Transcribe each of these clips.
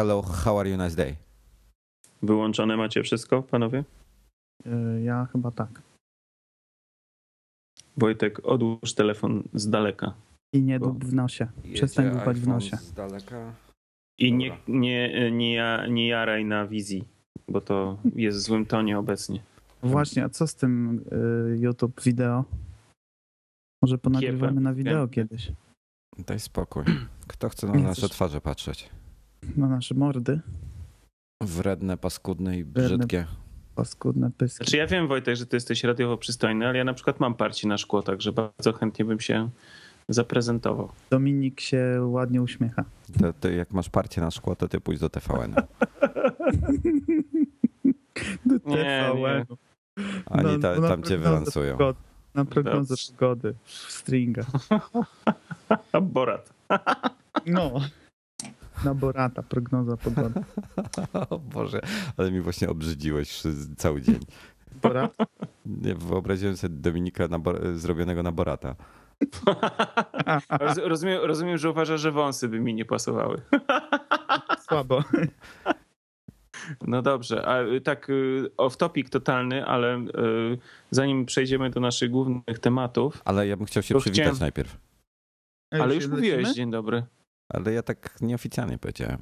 hello, how are you, nice day. Wyłączone macie wszystko, panowie? Ja chyba tak. Wojtek, odłóż telefon z daleka. I nie dób w nosie. Przestań dupać w nosie. Z daleka. I nie jaraj na wizji, bo to jest w złym tonie obecnie. Właśnie, a co z tym YouTube wideo? Może ponagrywamy na wideo kiedyś. Daj spokój. Kto chce na nasze twarze patrzeć? Na nasze mordy. Wredne, paskudne i brzydkie. Paskudne pyski. Znaczy ja wiem, Wojtek, że ty jesteś radiowo przystojny, ale ja na przykład mam parcie na szkło, także bardzo chętnie bym się zaprezentował. Dominik się ładnie uśmiecha. Ty jak masz parcie na szkło, to ty pójdź do TVN. Do TVN. Oni tam cię wylansują. Na prognozę przygody w stringa. Borat. No. Na Borata, prognoza pogody. O Boże, ale mi właśnie obrzydziłeś cały dzień. Borat? Nie, wyobraziłem sobie Dominika zrobionego na Borata. Rozumiem, że uważasz, że wąsy by mi nie pasowały. Słabo. No dobrze, a tak off topic totalny, ale zanim przejdziemy do naszych głównych tematów. Ale ja bym chciał się przywitać najpierw. Ale już mówiłeś dzień dobry. Ale ja tak nieoficjalnie powiedziałem.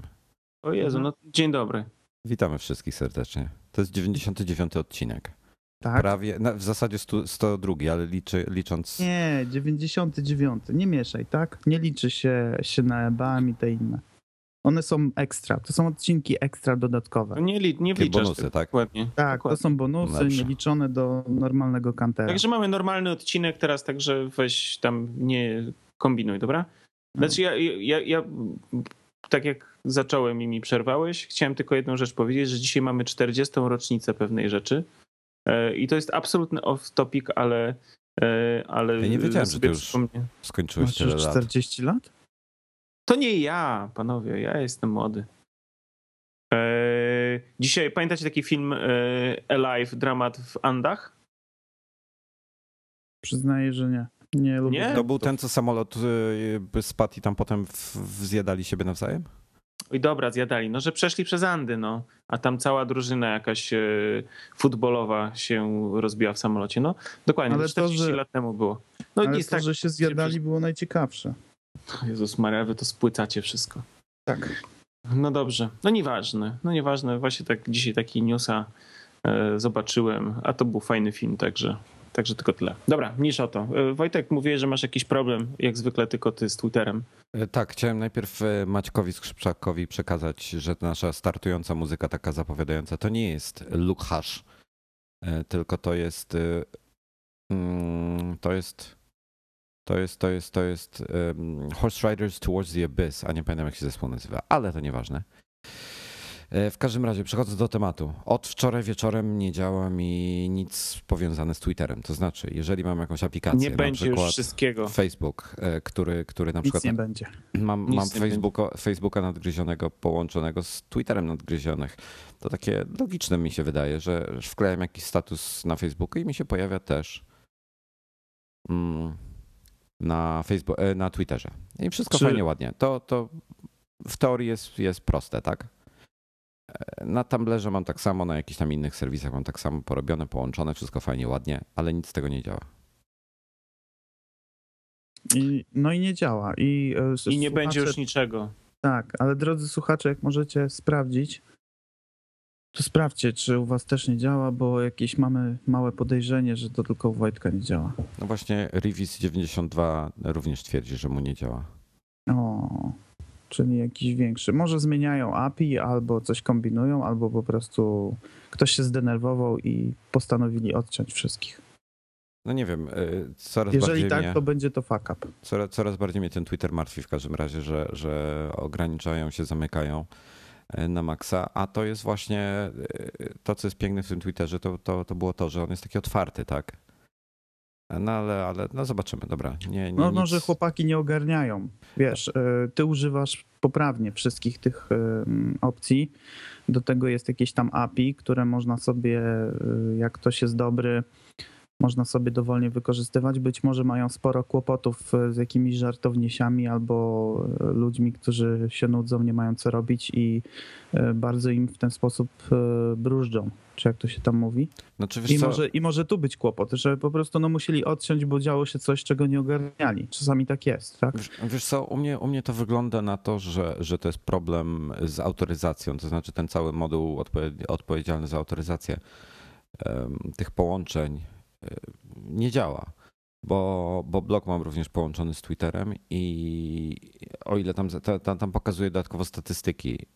O Jezu, no dzień dobry. Witamy wszystkich serdecznie. To jest 99 odcinek. Tak? Prawie, no w zasadzie 102, ale licząc... Nie, 99, nie mieszaj, tak? Nie liczy się na EBAM i te inne. One są ekstra, to są odcinki ekstra dodatkowe. Nie wliczasz bonusy, tak? Dokładnie. Tak, dokładnie. To są bonusy nieliczone do normalnego kantera. Także mamy normalny odcinek teraz, także weź tam nie kombinuj, dobra? Znaczy ja tak jak zacząłem i mi przerwałeś, chciałem tylko jedną rzecz powiedzieć, że dzisiaj mamy 40. rocznicę pewnej rzeczy i to jest absolutny off-topic, ale... Ja nie wiedziałem, że ty już skończyłeś tyle lat. 40 lat? To nie ja, panowie, ja jestem młody. Dzisiaj pamiętacie taki film Alive, dramat w Andach? Przyznaję, że nie. Nie lubię. Nie? To był ten, co samolot spadł i tam potem zjadali siebie nawzajem? Oj dobra, zjadali. No, że przeszli przez Andy, no. A tam cała drużyna jakaś futbolowa się rozbiła w samolocie. No, dokładnie, ale 40 lat temu było. No ale to, tak, że się zjadali było najciekawsze. Jezus Maria, wy to spłycacie wszystko. Tak. No dobrze. No nieważne. Właśnie tak dzisiaj taki newsa zobaczyłem, a to był fajny film, Także tylko tyle. Dobra, mniejsza o to. Wojtek, mówiłeś, że masz jakiś problem, jak zwykle tylko ty z Twitterem. Tak, chciałem najpierw Maćkowi Skrzypczakowi przekazać, że nasza startująca muzyka taka zapowiadająca to nie jest Lukasz, tylko to jest Horse Riders Towards the Abyss, a nie pamiętam jak się zespół nazywa, ale to nieważne. W każdym razie, przechodzę do tematu. Od wczoraj wieczorem nie działa mi nic powiązane z Twitterem. To znaczy, jeżeli mam jakąś aplikację, nie na będzie przykład już wszystkiego. Facebook, który na nic przykład... Nic nie będzie. Mam Facebooka nadgryzionego, połączonego z Twitterem nadgryzionych. To takie logiczne mi się wydaje, że wklejam jakiś status na Facebooku i mi się pojawia też na Twitterze. I wszystko fajnie, ładnie. To w teorii jest proste, tak? Na Tumblerze mam tak samo, na jakichś tam innych serwisach mam tak samo porobione, połączone, wszystko fajnie, ładnie, ale nic z tego nie działa. I nie działa. I nie będzie już niczego. Tak, ale drodzy słuchacze, jak możecie sprawdzić, to sprawdźcie, czy u was też nie działa, bo jakieś mamy małe podejrzenie, że to tylko u Wojtka nie działa. No właśnie Revis92 również twierdzi, że mu nie działa. O. Czyli jakiś większy. Może zmieniają API, albo coś kombinują, albo po prostu ktoś się zdenerwował i postanowili odciąć wszystkich. No nie wiem, coraz bardziej. Jeżeli tak, to będzie to fuck up. Coraz bardziej mnie ten Twitter martwi w każdym razie, że ograniczają się, zamykają na maksa, a to jest właśnie to, co jest piękne w tym Twitterze, to było to, że on jest taki otwarty, tak? No ale no zobaczymy, dobra. No może no, chłopaki nie ogarniają. Wiesz, ty używasz poprawnie wszystkich tych opcji. Do tego jest jakieś tam API, które można sobie, jak ktoś jest dobry, można sobie dowolnie wykorzystywać. Być może mają sporo kłopotów z jakimiś żartownisiami albo ludźmi, którzy się nudzą, nie mają co robić i bardzo im w ten sposób bróżdżą, czy jak to się tam mówi. Znaczy, wiesz co? I może tu być kłopot, że po prostu musieli odciąć, bo działo się coś, czego nie ogarniali. Czasami tak jest, tak? Wiesz co, u mnie to wygląda na to, że to jest problem z autoryzacją, to znaczy ten cały moduł odpowiedzialny za autoryzację tych połączeń nie działa, bo blog mam również połączony z Twitterem i o ile tam pokazuje dodatkowo statystyki,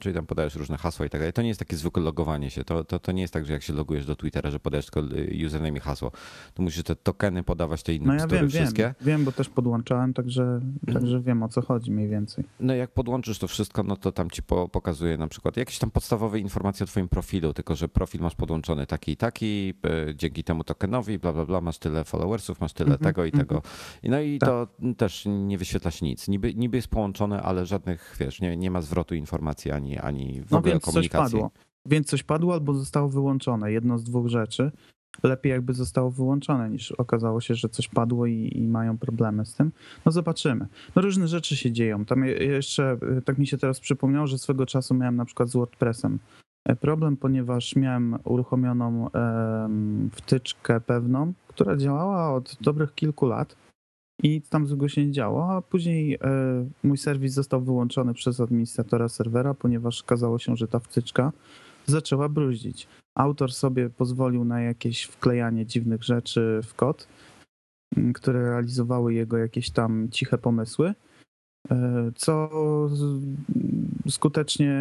czyli tam podajesz różne hasła i tak dalej, to nie jest takie zwykłe logowanie się, to nie jest tak, że jak się logujesz do Twittera, że podajesz tylko username i hasło, to musisz te tokeny podawać, te inne bzdury wszystkie. Wiem, bo też podłączałem, także wiem, o co chodzi mniej więcej. No jak podłączysz to wszystko, no to tam ci pokazuje na przykład jakieś tam podstawowe informacje o twoim profilu, tylko że profil masz podłączony taki i taki, dzięki temu tokenowi, bla bla bla, masz tyle followersów, masz tyle tego i tego. No i tak. To też nie wyświetla się nic. Niby jest połączone, ale żadnych, wiesz, nie ma zwrotu informacji ani w ogóle komunikacji. Więc coś padło albo zostało wyłączone. Jedno z dwóch rzeczy. Lepiej jakby zostało wyłączone, niż okazało się, że coś padło i mają problemy z tym. No zobaczymy. No różne rzeczy się dzieją. Tam jeszcze, tak mi się teraz przypomniało, że swego czasu miałem na przykład z WordPressem problem, ponieważ miałem uruchomioną wtyczkę pewną, która działała od dobrych kilku lat i tam złego się nie działo, a później mój serwis został wyłączony przez administratora serwera, ponieważ okazało się, że ta wtyczka zaczęła bruździć. Autor sobie pozwolił na jakieś wklejanie dziwnych rzeczy w kod, które realizowały jego jakieś tam ciche pomysły, co skutecznie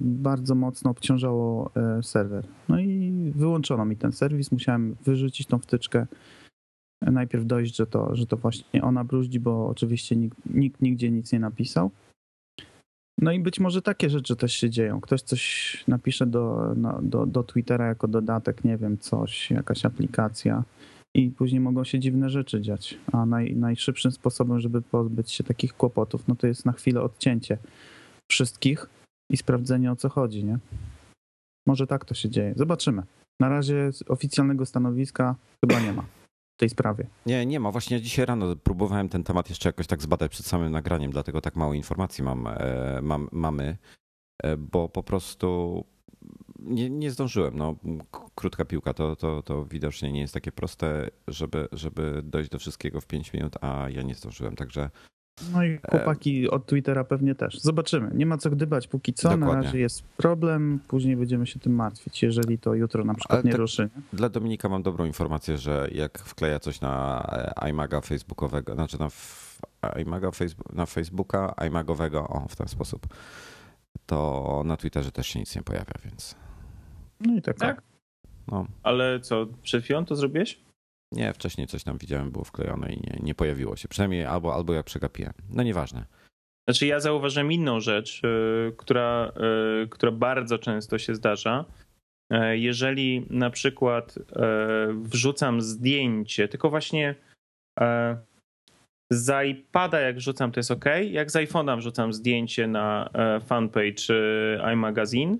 bardzo mocno obciążało serwer. No i wyłączono mi ten serwis, musiałem wyrzucić tą wtyczkę, najpierw dojść, że to właśnie ona bruździ, bo oczywiście nikt nigdzie nic nie napisał. No i być może takie rzeczy też się dzieją. Ktoś coś napisze do Twittera jako dodatek, nie wiem, coś, jakaś aplikacja. I później mogą się dziwne rzeczy dziać, a najszybszym sposobem, żeby pozbyć się takich kłopotów, no to jest na chwilę odcięcie wszystkich i sprawdzenie, o co chodzi, nie? Może tak to się dzieje. Zobaczymy. Na razie oficjalnego stanowiska chyba nie ma w tej sprawie. Nie ma. Właśnie dzisiaj rano próbowałem ten temat jeszcze jakoś tak zbadać przed samym nagraniem, dlatego tak mało informacji mamy, bo po prostu... Nie zdążyłem. No, krótka piłka to widocznie nie jest takie proste, żeby dojść do wszystkiego w 5 minut, a ja nie zdążyłem, także... No i chłopaki od Twittera pewnie też. Zobaczymy. Nie ma co gdybać póki co. Dokładnie. Na razie jest problem, później będziemy się tym martwić, jeżeli to jutro na przykład nie ruszy. Dla Dominika mam dobrą informację, że jak wkleja coś na iMaga facebookowego, znaczy na Facebooka iMagowego, w ten sposób, to na Twitterze też się nic nie pojawia, więc... No i tak. No. Ale co, przed chwilą to zrobiłeś? Nie, wcześniej coś tam widziałem, było wklejone i nie pojawiło się. Przynajmniej albo ja przegapiłem. No nieważne. Znaczy ja zauważyłem inną rzecz, która bardzo często się zdarza. Jeżeli na przykład wrzucam zdjęcie, tylko właśnie... Z iPada jak wrzucam, to jest ok. Jak z iPhone'a wrzucam zdjęcie na fanpage iMagazine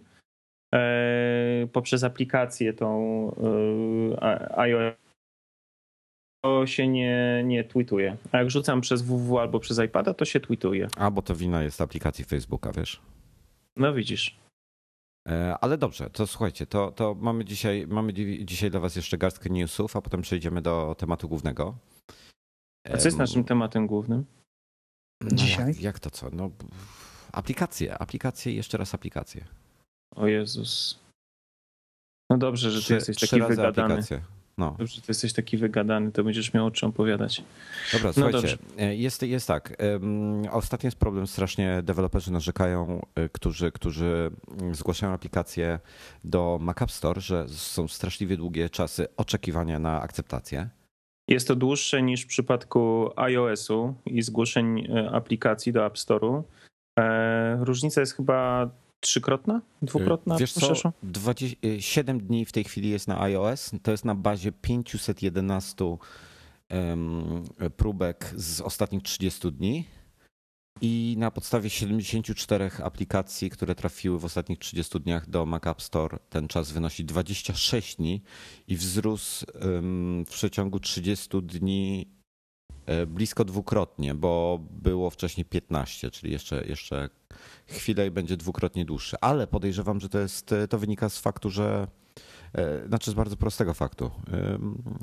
poprzez aplikację tą iOS, to się nie tweetuje. A jak wrzucam przez www albo przez iPada, to się tweetuje. A bo to wina jest aplikacji Facebooka, wiesz? No widzisz. Ale dobrze, to słuchajcie, to mamy dzisiaj dla was jeszcze garstkę newsów, a potem przejdziemy do tematu głównego. A co jest naszym tematem głównym dzisiaj? Jak to co? No, aplikacje i jeszcze raz aplikacje. O Jezus. No dobrze, że ty jesteś taki wygadany. No. Dobrze, ty jesteś taki wygadany, to będziesz miał o czym opowiadać. Dobra, no słuchajcie, jest tak. Ostatnio jest problem, strasznie deweloperzy narzekają, którzy zgłaszają aplikacje do Mac App Store, że są straszliwie długie czasy oczekiwania na akceptację. Jest to dłuższe niż w przypadku iOS-u i zgłoszeń aplikacji do App Store'u. Różnica jest chyba trzykrotna, dwukrotna? Wiesz co, 7 dni w tej chwili jest na iOS. To jest na bazie 511 próbek z ostatnich 30 dni. I na podstawie 74 aplikacji, które trafiły w ostatnich 30 dniach do Mac App Store, ten czas wynosi 26 dni i wzrósł w przeciągu 30 dni blisko dwukrotnie, bo było wcześniej 15, czyli jeszcze chwilę i będzie dwukrotnie dłuższy. Ale podejrzewam, że to wynika z faktu, że z bardzo prostego faktu.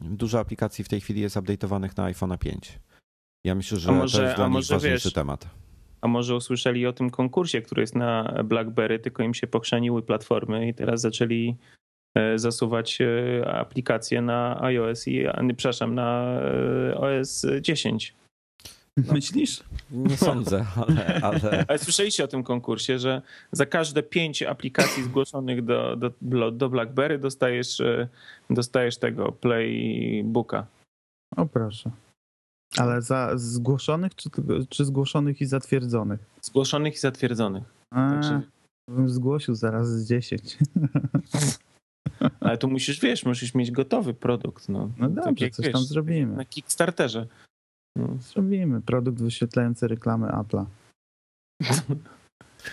Dużo aplikacji w tej chwili jest update'owanych na iPhone'a 5. Ja myślę, że to jest dla nich ważniejszy temat. A może usłyszeli o tym konkursie, który jest na BlackBerry, tylko im się pochrzaniły platformy i teraz zaczęli zasuwać aplikacje na iOS na OS 10. No, myślisz? Nie sądzę, ale słyszeliście o tym konkursie, że za każde 5 aplikacji zgłoszonych do BlackBerry dostajesz tego Playbooka. O proszę. Ale za zgłoszonych, czy zgłoszonych i zatwierdzonych? Zgłoszonych i zatwierdzonych. Także bym zgłosił zaraz z 10. Ale tu musisz mieć gotowy produkt. No dobrze, coś tam zrobimy. Na Kickstarterze. Zrobimy produkt wyświetlający reklamy Apple'a.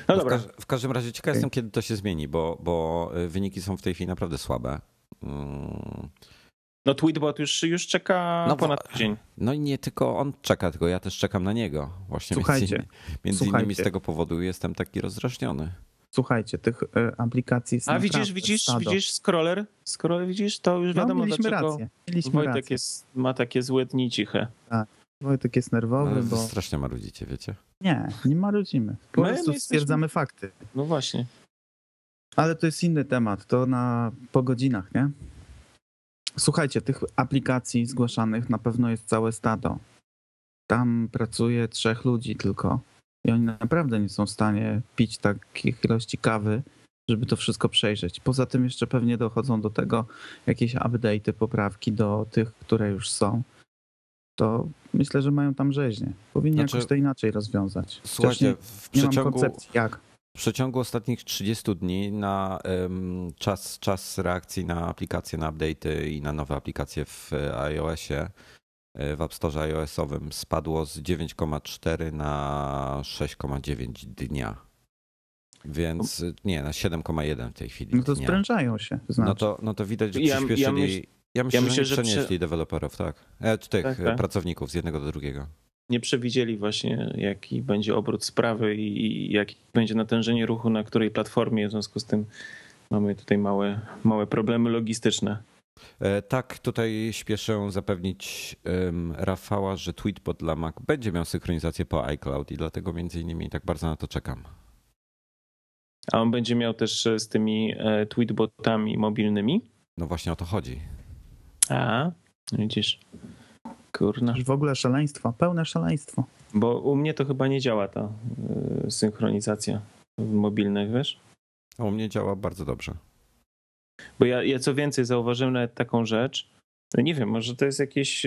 No dobra. W każdym razie ciekaw jestem, kiedy to się zmieni, bo wyniki są w tej chwili naprawdę słabe. No Tweetbot już czeka ponad tydzień. No i nie tylko on czeka, tylko ja też czekam na niego. Właśnie między innymi z tego powodu jestem taki rozdrażniony. Słuchajcie, tych aplikacji jest naprawdę stado. Widzisz scroller, widzisz? To już wiadomo, dlaczego Wojtek ma takie złe dni ciche. Tak. Wojtek jest nerwowy, bo... strasznie marudzicie, wiecie? Nie marudzimy. Po prostu stwierdzamy fakty. No właśnie. Ale to jest inny temat, to po godzinach, nie? Słuchajcie, tych aplikacji zgłaszanych na pewno jest całe stado. Tam pracuje 3 ludzi tylko i oni naprawdę nie są w stanie pić takich ilości kawy, żeby to wszystko przejrzeć. Poza tym jeszcze pewnie dochodzą do tego jakieś update'y, poprawki do tych, które już są. To myślę, że mają tam rzeźnie. Powinni jakoś to inaczej rozwiązać. Słuchajcie, nie mam koncepcji jak. W przeciągu ostatnich 30 dni na czas reakcji na aplikacje, na update'y i na nowe aplikacje w iOSie, w App Store iOS-owym spadło z 9,4 na 6,9 dnia. Więc na 7,1 w tej chwili. No to dnia. Sprężają się. Znaczy. No to widać, że przyspieszyli. Ja myślę, że przenieśli deweloperów, tak. Tych pracowników z jednego do drugiego. Nie przewidzieli właśnie, jaki będzie obrót sprawy i jakie będzie natężenie ruchu, na której platformie. W związku z tym mamy tutaj małe problemy logistyczne. Tak, tutaj śpieszę zapewnić Rafała, że Tweetbot dla Mac będzie miał synchronizację po iCloud i dlatego między innymi tak bardzo na to czekam. A on będzie miał też z tymi Tweetbotami mobilnymi? No właśnie o to chodzi. A, widzisz... Kurna. W ogóle szaleństwo, pełne szaleństwo. Bo u mnie to chyba nie działa ta synchronizacja w mobilnych, wiesz? A u mnie działa bardzo dobrze. Bo ja co więcej zauważyłem nawet taką rzecz, nie wiem, może to jest jakieś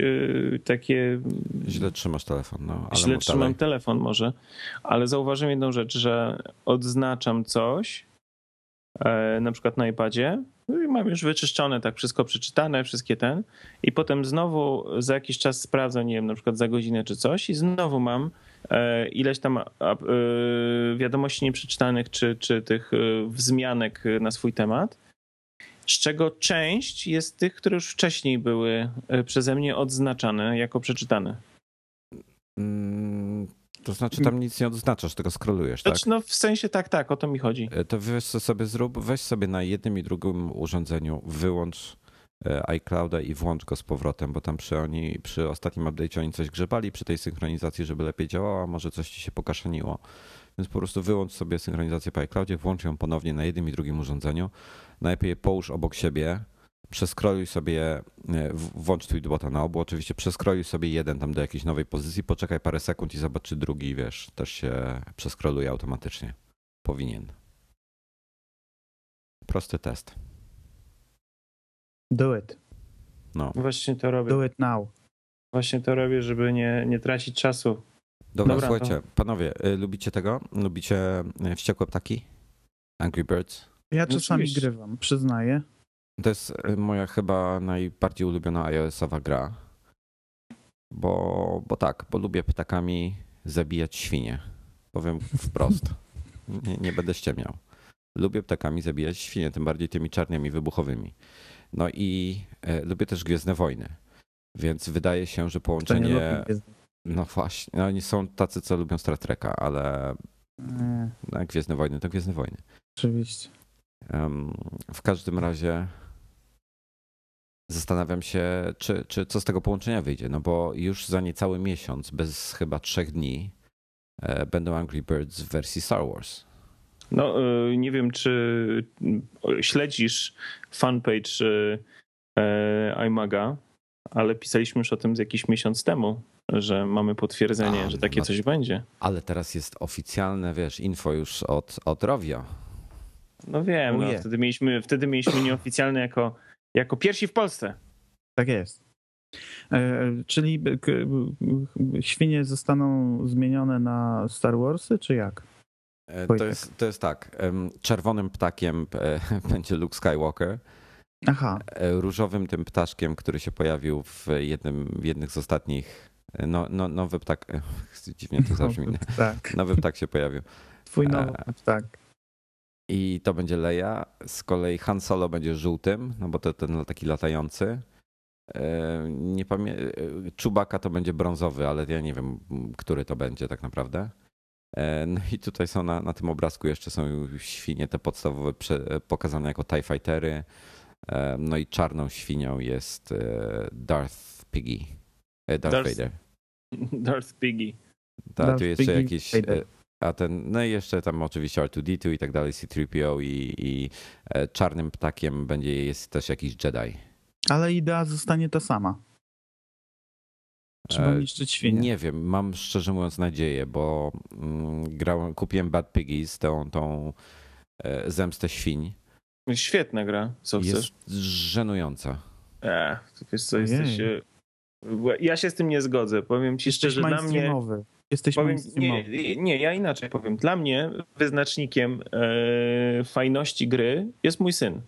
takie... Źle trzymasz telefon. Źle trzymam telefon może, ale zauważyłem jedną rzecz, że odznaczam coś, na przykład na iPadzie, i mam już wyczyszczone, tak wszystko przeczytane, wszystkie i potem znowu za jakiś czas sprawdzę, nie wiem, na przykład za godzinę czy coś i znowu mam ileś tam wiadomości nieprzeczytanych czy tych wzmianek na swój temat, z czego część jest tych, które już wcześniej były przeze mnie odznaczane jako przeczytane. To znaczy tam nic nie odznaczasz, tylko scrollujesz, tak? No w sensie tak, o to mi chodzi. To wiesz co sobie zrób, weź sobie na jednym i drugim urządzeniu, wyłącz iClouda i włącz go z powrotem, bo tam przy ostatnim update'cie oni coś grzebali przy tej synchronizacji, żeby lepiej działała, może coś ci się pokaszeniło. Więc po prostu wyłącz sobie synchronizację po iCloudzie, włącz ją ponownie na jednym i drugim urządzeniu, najpierw połóż obok siebie, przeskroluj sobie, włącz Tweetbota na obu, oczywiście przeskroluj sobie jeden tam do jakiejś nowej pozycji, poczekaj parę sekund i zobacz, czy drugi, wiesz, też się przeskroluje automatycznie. Powinien. Prosty test. Do it. No. Właśnie to robię. Do it now. Właśnie to robię, żeby nie tracić czasu. Dobra, słuchajcie, panowie, lubicie tego? Lubicie Wściekłe Ptaki? Angry Birds? Ja czasami grywam, przyznaję. To jest moja chyba najbardziej ulubiona iOS-owa gra, bo lubię ptakami zabijać świnie. Powiem wprost. Nie będę ściemiał. Lubię ptakami zabijać świnie, tym bardziej tymi czarnymi, wybuchowymi. No i lubię też Gwiezdne Wojny. Więc wydaje się, że połączenie... No właśnie, no oni są tacy, co lubią Star Treka, ale no, Gwiezdne Wojny to Gwiezdne Wojny. Oczywiście. W każdym razie zastanawiam się, czy co z tego połączenia wyjdzie, no bo już za niecały miesiąc, bez chyba 3 dni, będą Angry Birds w wersji Star Wars. No nie wiem, czy śledzisz fanpage iMaga, ale pisaliśmy już o tym z jakiś miesiąc temu, że mamy potwierdzenie, że takie coś będzie. Ale teraz jest oficjalne, wiesz, info już od Rovio. No wiem, no, wtedy mieliśmy nieoficjalne jako pierwsi w Polsce. Tak jest. Czyli świnie zostaną zmienione na Star Warsy, czy jak? To jest tak. Czerwonym ptakiem będzie Luke Skywalker. Aha. Różowym tym ptaszkiem, który się pojawił w jednych z ostatnich... Nowy ptak... Dziwnie to zabrzmi. Nowy ptak się pojawił. Twój nowy ptak. I to będzie Leia. Z kolei Han Solo będzie żółtym, no bo to ten taki latający. Chewbacca to będzie brązowy, ale ja nie wiem, który to będzie tak naprawdę. No i tutaj są na tym obrazku jeszcze są świnie te podstawowe pokazane jako TIE Fightery. No i czarną świnią jest Darth Vader. Darth Piggy. Tu jeszcze jakiś... No i jeszcze tam oczywiście R2D2 i tak dalej, C3PO i czarnym ptakiem jest też jakiś Jedi. Ale idea zostanie ta sama. Trzeba niszczyć świnie. Nie wiem, mam szczerze mówiąc nadzieję, bo kupiłem Bad Piggies, tą zemstę świń. Świetna gra, co jest chcesz? Jest żenująca. Wiesz co, jesteś... Ja się z tym nie zgodzę, powiem ci szczerze, dla mnie... ja inaczej powiem. Dla mnie wyznacznikiem fajności gry jest mój syn.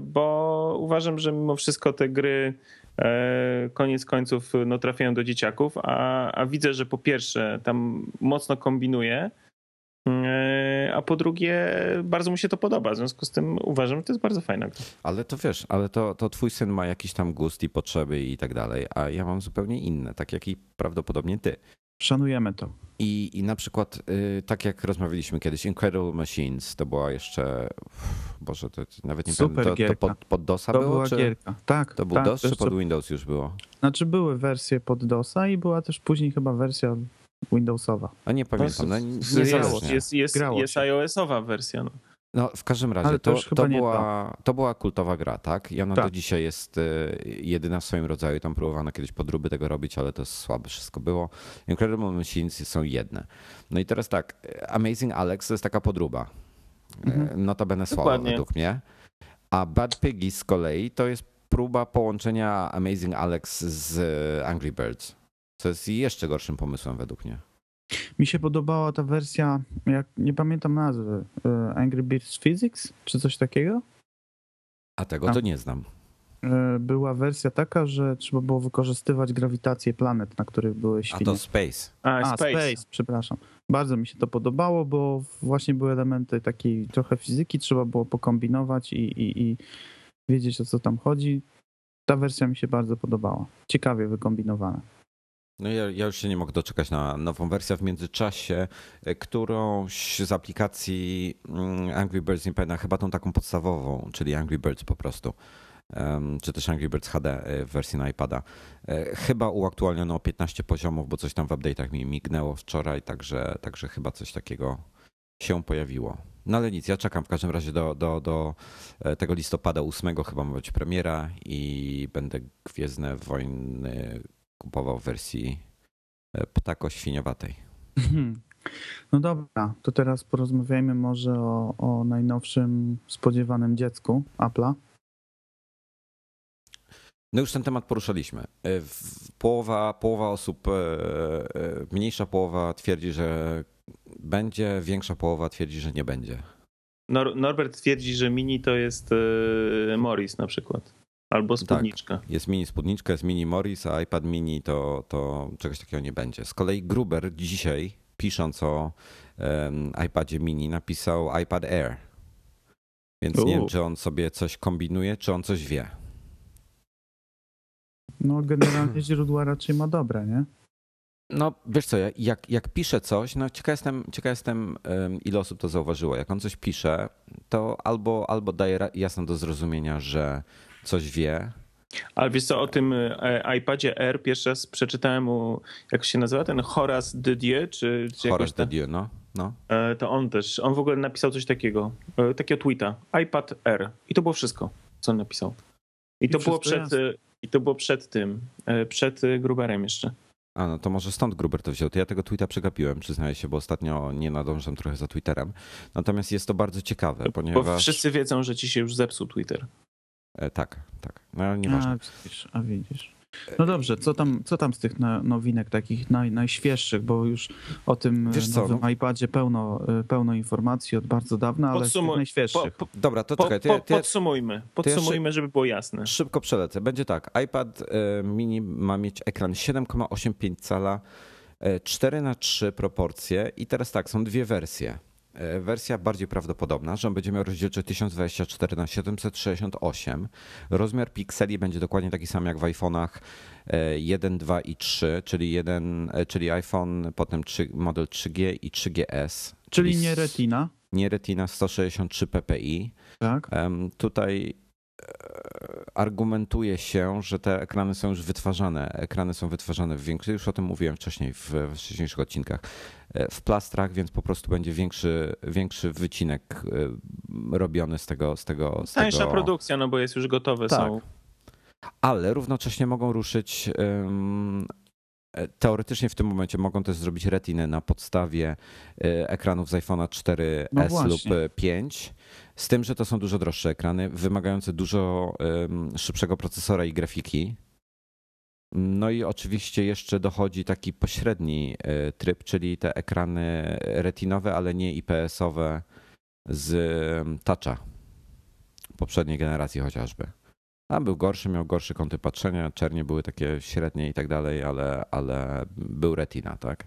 Bo uważam, że mimo wszystko te gry koniec końców trafiają do dzieciaków, a widzę, że po pierwsze tam mocno kombinuje, a po drugie bardzo mu się to podoba. W związku z tym uważam, że to jest bardzo fajna gra. Ale to wiesz, to twój syn ma jakiś tam gust i potrzeby i tak dalej, a ja mam zupełnie inne, tak jak i prawdopodobnie ty. Szanujemy to. I na przykład tak jak rozmawialiśmy kiedyś, Incredible Machines to była jeszcze... Boże, to nawet nie super pamiętam. To pod DOS-a było? To była gierka, tak. To był DOS czy pod Windows już było? Znaczy były wersje pod DOS-a i była też później chyba wersja Windowsowa. A nie pamiętam. Jest iOS-owa wersja. No w każdym razie to była kultowa gra, tak? I ona do dzisiaj jest jedyna w swoim rodzaju. Tam próbowano kiedyś podróby tego robić, ale to słabe wszystko było. Incredible Machines są jedne. No i teraz tak, Amazing Alex to jest taka podróba. Notabene słaba według mnie. A Bad Piggy z kolei to jest próba połączenia Amazing Alex z Angry Birds. Co jest jeszcze gorszym pomysłem według mnie. Mi się podobała ta wersja, jak nie pamiętam nazwy, Angry Birds Physics czy coś takiego? A tego to nie znam. Była wersja taka, że trzeba było wykorzystywać grawitację planet, na których były świnie. A to Space. Space, przepraszam. Bardzo mi się to podobało, bo właśnie były elementy takiej trochę fizyki, trzeba było pokombinować i wiedzieć, o co tam chodzi. Ta wersja mi się bardzo podobała. Ciekawie wykombinowana. No ja już się nie mogę doczekać na nową wersję. W międzyczasie którąś z aplikacji Angry Birds, nie pamiętam, chyba tą taką podstawową, czyli Angry Birds po prostu, czy też Angry Birds HD w wersji na iPada. Chyba uaktualniono o 15 poziomów, bo coś tam w update'ach mi mignęło wczoraj, także chyba coś takiego się pojawiło. No ale nic, ja czekam w każdym razie do tego listopada 8 chyba ma być premiera i będę Gwiezdne Wojny kupował w wersji ptako-świniowatej. No dobra, to teraz porozmawiajmy może o najnowszym spodziewanym dziecku Apple'a. No już ten temat poruszaliśmy. Połowa osób, mniejsza połowa twierdzi, że będzie, większa połowa twierdzi, że nie będzie. Norbert twierdzi, że mini to jest Morris na przykład. Albo spódniczka. Tak, jest mini spódniczka, jest mini Morris, a iPad mini to czegoś takiego nie będzie. Z kolei Gruber dzisiaj pisząc o iPadzie mini, napisał iPad Air. Więc nie wiem, czy on sobie coś kombinuje, czy on coś wie. No generalnie źródła raczej ma dobre, nie? No wiesz co, jak piszę coś, no ciekaw jestem, ile osób to zauważyło. Jak on coś pisze, to albo daje jasno do zrozumienia, że coś wie. Ale wiesz co, o tym iPadzie Air pierwszy raz przeczytałem u, jak się nazywa, ten Horace Didier, czy Horace Didier, no. To on w ogóle napisał coś takiego tweeta, iPad Air. I to było wszystko, co on napisał. I to było przed Gruberem jeszcze. A no to może stąd Gruber to wziął. To ja tego tweeta przegapiłem, przyznaję się, bo ostatnio nie nadążam trochę za Twitterem. Natomiast jest to bardzo ciekawe, ponieważ... Bo wszyscy wiedzą, że ci się już zepsuł Twitter. Tak. No nieważne. A widzisz. No dobrze, co tam z tych nowinek takich najświeższych, bo już o tym iPadzie pełno informacji od bardzo dawna, ale najświeższych. Dobra, to czekaj. Podsumujmy, żeby było jasne. Szybko przelecę. Będzie tak, iPad mini ma mieć ekran 7,85 cala, 4:3 proporcje i teraz tak, są dwie wersje. Wersja bardziej prawdopodobna, że on będzie miał rozdzielczość 1024x768. Rozmiar pikseli będzie dokładnie taki sam jak w iPhone'ach 1, 2 i 3, czyli iPhone, potem model 3G i 3GS. Czyli nie Retina. Nie Retina, 163 ppi. Tak. Tutaj argumentuje się, że te ekrany są już wytwarzane. Ekrany są wytwarzane w większych, już o tym mówiłem wcześniej w wcześniejszych odcinkach, w plastrach, więc po prostu będzie większy wycinek robiony z tego. Tańsza produkcja, no bo jest już gotowe, tak. Są. Ale równocześnie mogą ruszyć, teoretycznie w tym momencie mogą też zrobić retinę na podstawie ekranów z iPhone'a 4S lub 5. Z tym, że to są dużo droższe ekrany, wymagające dużo szybszego procesora i grafiki. No i oczywiście jeszcze dochodzi taki pośredni tryb, czyli te ekrany retinowe, ale nie IPS-owe z Toucha poprzedniej generacji chociażby. A był gorszy, miał gorsze kąty patrzenia, czernie były takie średnie i tak dalej, ale był retina, tak?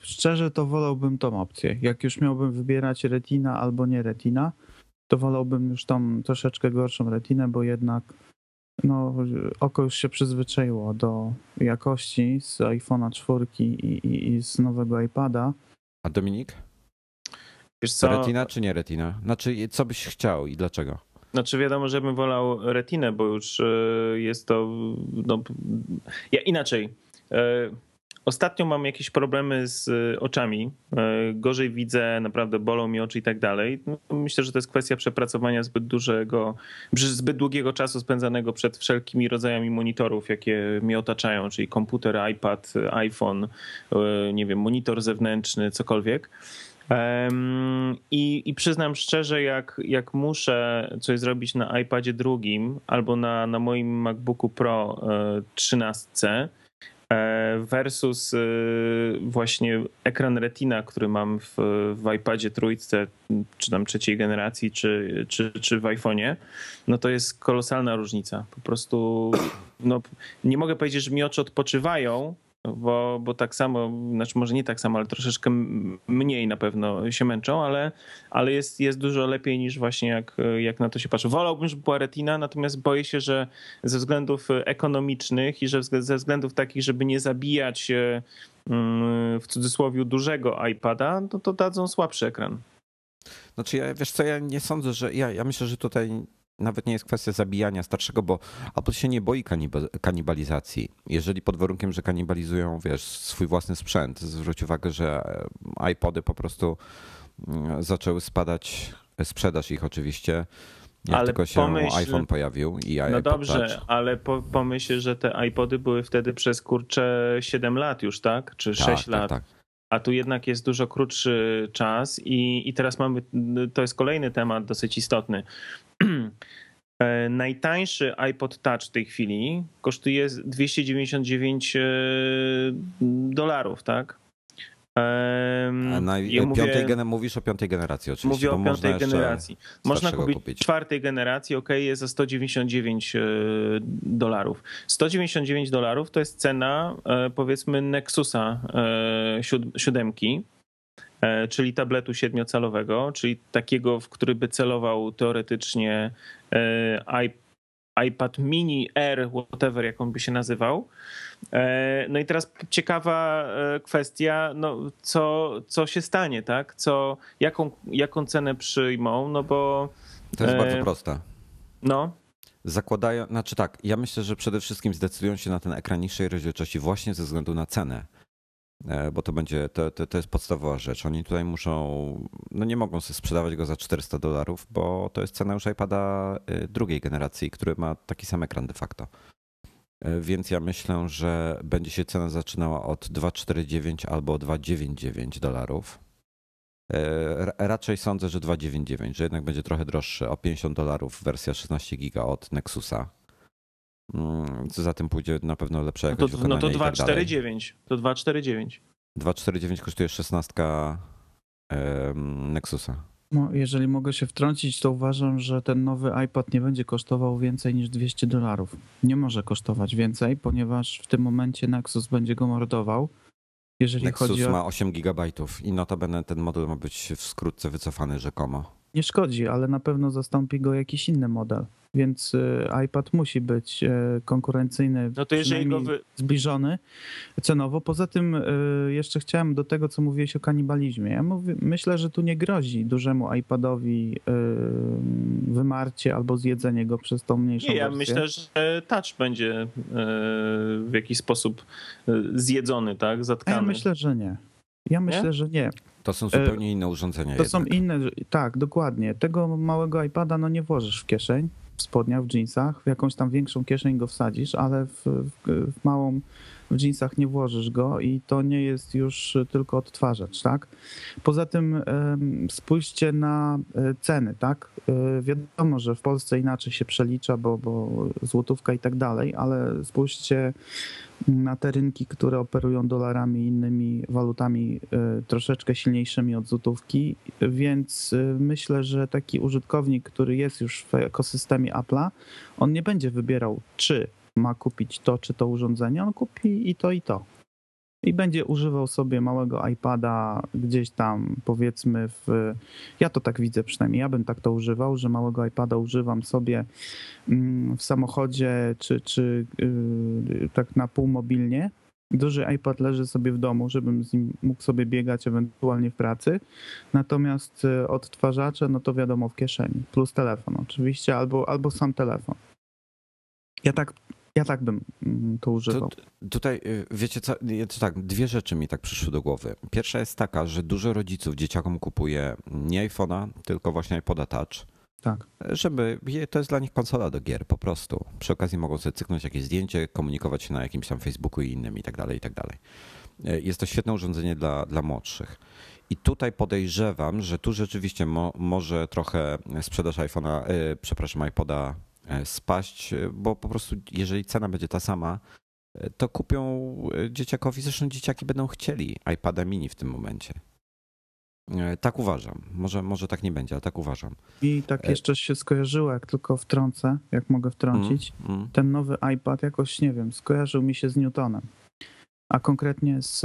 Szczerze to wolałbym tą opcję. Jak już miałbym wybierać retina albo nie retina, to wolałbym już tą troszeczkę gorszą retinę, bo jednak no, oko już się przyzwyczaiło do jakości z iPhone'a 4 i z nowego iPada. A Dominik? Wiesz co? Retina czy nie retina? Znaczy co byś chciał i dlaczego? Znaczy wiadomo, że bym wolał retinę, bo już jest to... No, ja inaczej... Ostatnio mam jakieś problemy z oczami, gorzej widzę, naprawdę bolą mi oczy i tak dalej. Myślę, że to jest kwestia przepracowania zbyt długiego czasu spędzanego przed wszelkimi rodzajami monitorów, jakie mnie otaczają, czyli komputer, iPad, iPhone, nie wiem, monitor zewnętrzny, cokolwiek. I przyznam szczerze, jak muszę coś zrobić na iPadzie drugim albo na moim MacBooku Pro 13, versus właśnie ekran Retina, który mam w iPadzie trójce, czy tam trzeciej generacji, czy w iPhonie, no to jest kolosalna różnica. Po prostu no, nie mogę powiedzieć, że mi oczy odpoczywają, bo tak samo, znaczy może nie tak samo, ale troszeczkę mniej na pewno się męczą, ale jest dużo lepiej niż właśnie jak na to się patrzy. Wolałbym, żeby była retina, natomiast boję się, że ze względów ekonomicznych i że ze względów takich, żeby nie zabijać w cudzysłowie dużego iPada, no to dadzą słabszy ekran. Znaczy ja nie sądzę, że ja myślę, że tutaj nawet nie jest kwestia zabijania starszego, bo Apple się nie boi kanibalizacji. Jeżeli pod warunkiem, że kanibalizują, wiesz, swój własny sprzęt. Zwróć uwagę, że iPody po prostu zaczęły spadać, sprzedaż ich oczywiście, jak tylko się iPhone pojawił i iPod Touch. No dobrze, ale pomyśl, że te iPody były wtedy przez 7 lat już, tak? Czy 6 lat. Tak. A tu jednak jest dużo krótszy czas i teraz mamy, to jest kolejny temat dosyć istotny. Najtańszy iPod Touch w tej chwili kosztuje $299, tak? Mówisz o piątej generacji oczywiście. Mówię o piątej generacji. Można kupić czwartej generacji, okej, jest za $199. $199 to jest cena, powiedzmy, Nexusa 7, czyli tabletu 7-calowego, czyli takiego, w który by celował teoretycznie iPad mini, Air, whatever, jak on by się nazywał. No i teraz ciekawa kwestia, no co się stanie, tak? Jaką cenę przyjmą, no bo... To jest bardzo proste. No. Ja myślę, że przede wszystkim zdecydują się na ten ekran niższej rozdzielczości właśnie ze względu na cenę. Bo to jest podstawowa rzecz. Oni tutaj muszą, no nie mogą sobie sprzedawać go za $400, bo to jest cena już iPada drugiej generacji, który ma taki sam ekran de facto. Więc ja myślę, że będzie się cena zaczynała od $249 albo $299. Raczej sądzę, że $299, że jednak będzie trochę droższy, o $50 wersja 16 giga od Nexusa. Co za tym pójdzie na pewno lepsze jakość wykonania. No to 249. To 249. 249 kosztuje 16 Nexusa. No, jeżeli mogę się wtrącić, to uważam, że ten nowy iPad nie będzie kosztował więcej niż $200. Nie może kosztować więcej, ponieważ w tym momencie Nexus będzie go mordował. Nexus ma 8 gigabajtów i notabene ten model ma być wkrótce wycofany rzekomo. Nie szkodzi, ale na pewno zastąpi go jakiś inny model, więc iPad musi być konkurencyjny, no to jeżeli zbliżony cenowo. Poza tym jeszcze chciałem do tego, co mówiłeś o kanibalizmie. Ja myślę, że tu nie grozi dużemu iPadowi wymarcie albo zjedzenie go przez tą mniejszą wersję. Ja myślę, że Touch będzie w jakiś sposób zjedzony, tak? Zatkany. Ja myślę, że nie. Że nie. To są zupełnie inne urządzenia. To są inne, tak, dokładnie. Tego małego iPada no nie włożysz w kieszeń, w spodniach, w dżinsach, w jakąś tam większą kieszeń go wsadzisz, ale w małą, w dżinsach nie włożysz go i to nie jest już tylko odtwarzacz, tak? Poza tym spójrzcie na ceny, tak? Wiadomo, że w Polsce inaczej się przelicza, bo złotówka i tak dalej, ale spójrzcie na te rynki, które operują dolarami i innymi walutami troszeczkę silniejszymi od złotówki, więc myślę, że taki użytkownik, który jest już w ekosystemie Apple'a, on nie będzie wybierał, czy ma kupić to czy to urządzenie, on kupi i to i to. I będzie używał sobie małego iPada gdzieś tam, powiedzmy, ja to tak widzę przynajmniej, ja bym tak to używał, że małego iPada używam sobie w samochodzie czy tak na pół mobilnie. Duży iPad leży sobie w domu, żebym z nim mógł sobie biegać, ewentualnie w pracy. Natomiast odtwarzacze, no to wiadomo, w kieszeni, plus telefon oczywiście, albo sam telefon. Ja tak bym to używał. Tutaj wiecie co, tak, dwie rzeczy mi tak przyszły do głowy. Pierwsza jest taka, że dużo rodziców dzieciakom kupuje nie iPhone'a, tylko właśnie iPoda Touch. Tak. To jest dla nich konsola do gier po prostu. Przy okazji mogą sobie cyknąć jakieś zdjęcie, komunikować się na jakimś tam Facebooku i innym i tak dalej, i tak dalej. Jest to świetne urządzenie dla młodszych. I tutaj podejrzewam, że tu rzeczywiście może trochę sprzedaż iPoda spaść, bo po prostu jeżeli cena będzie ta sama, to kupią dzieciakowi, zresztą dzieciaki będą chcieli iPada mini w tym momencie. Tak uważam. Może tak nie będzie, ale tak uważam. I tak jeszcze się skojarzyło, jak tylko wtrącę, jak mogę wtrącić. Ten nowy iPad jakoś, nie wiem, skojarzył mi się z Newtonem, a konkretnie z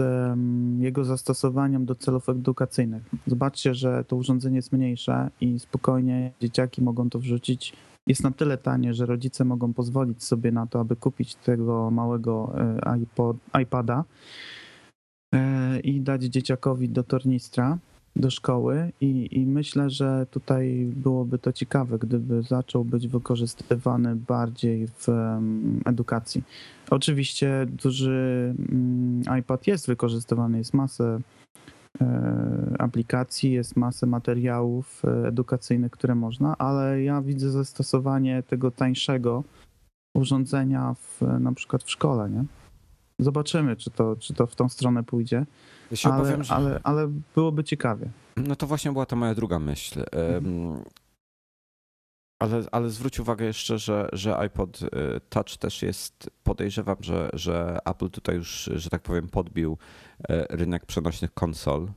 jego zastosowaniem do celów edukacyjnych. Zobaczcie, że to urządzenie jest mniejsze i spokojnie dzieciaki mogą to wrzucić. Jest na tyle tanie, że rodzice mogą pozwolić sobie na to, aby kupić tego małego iPada i dać dzieciakowi do tornistra, do szkoły. I myślę, że tutaj byłoby to ciekawe, gdyby zaczął być wykorzystywany bardziej w edukacji. Oczywiście duży iPad jest wykorzystywany, jest masę aplikacji, jest masę materiałów edukacyjnych, które można, ale ja widzę zastosowanie tego tańszego urządzenia na przykład w szkole, nie? Zobaczymy, czy to w tą stronę pójdzie, ale byłoby ciekawie. No to właśnie była ta moja druga myśl. Ale zwróć uwagę jeszcze, że iPod Touch też jest, podejrzewam, że Apple tutaj już, że tak powiem, podbił rynek przenośnych konsol,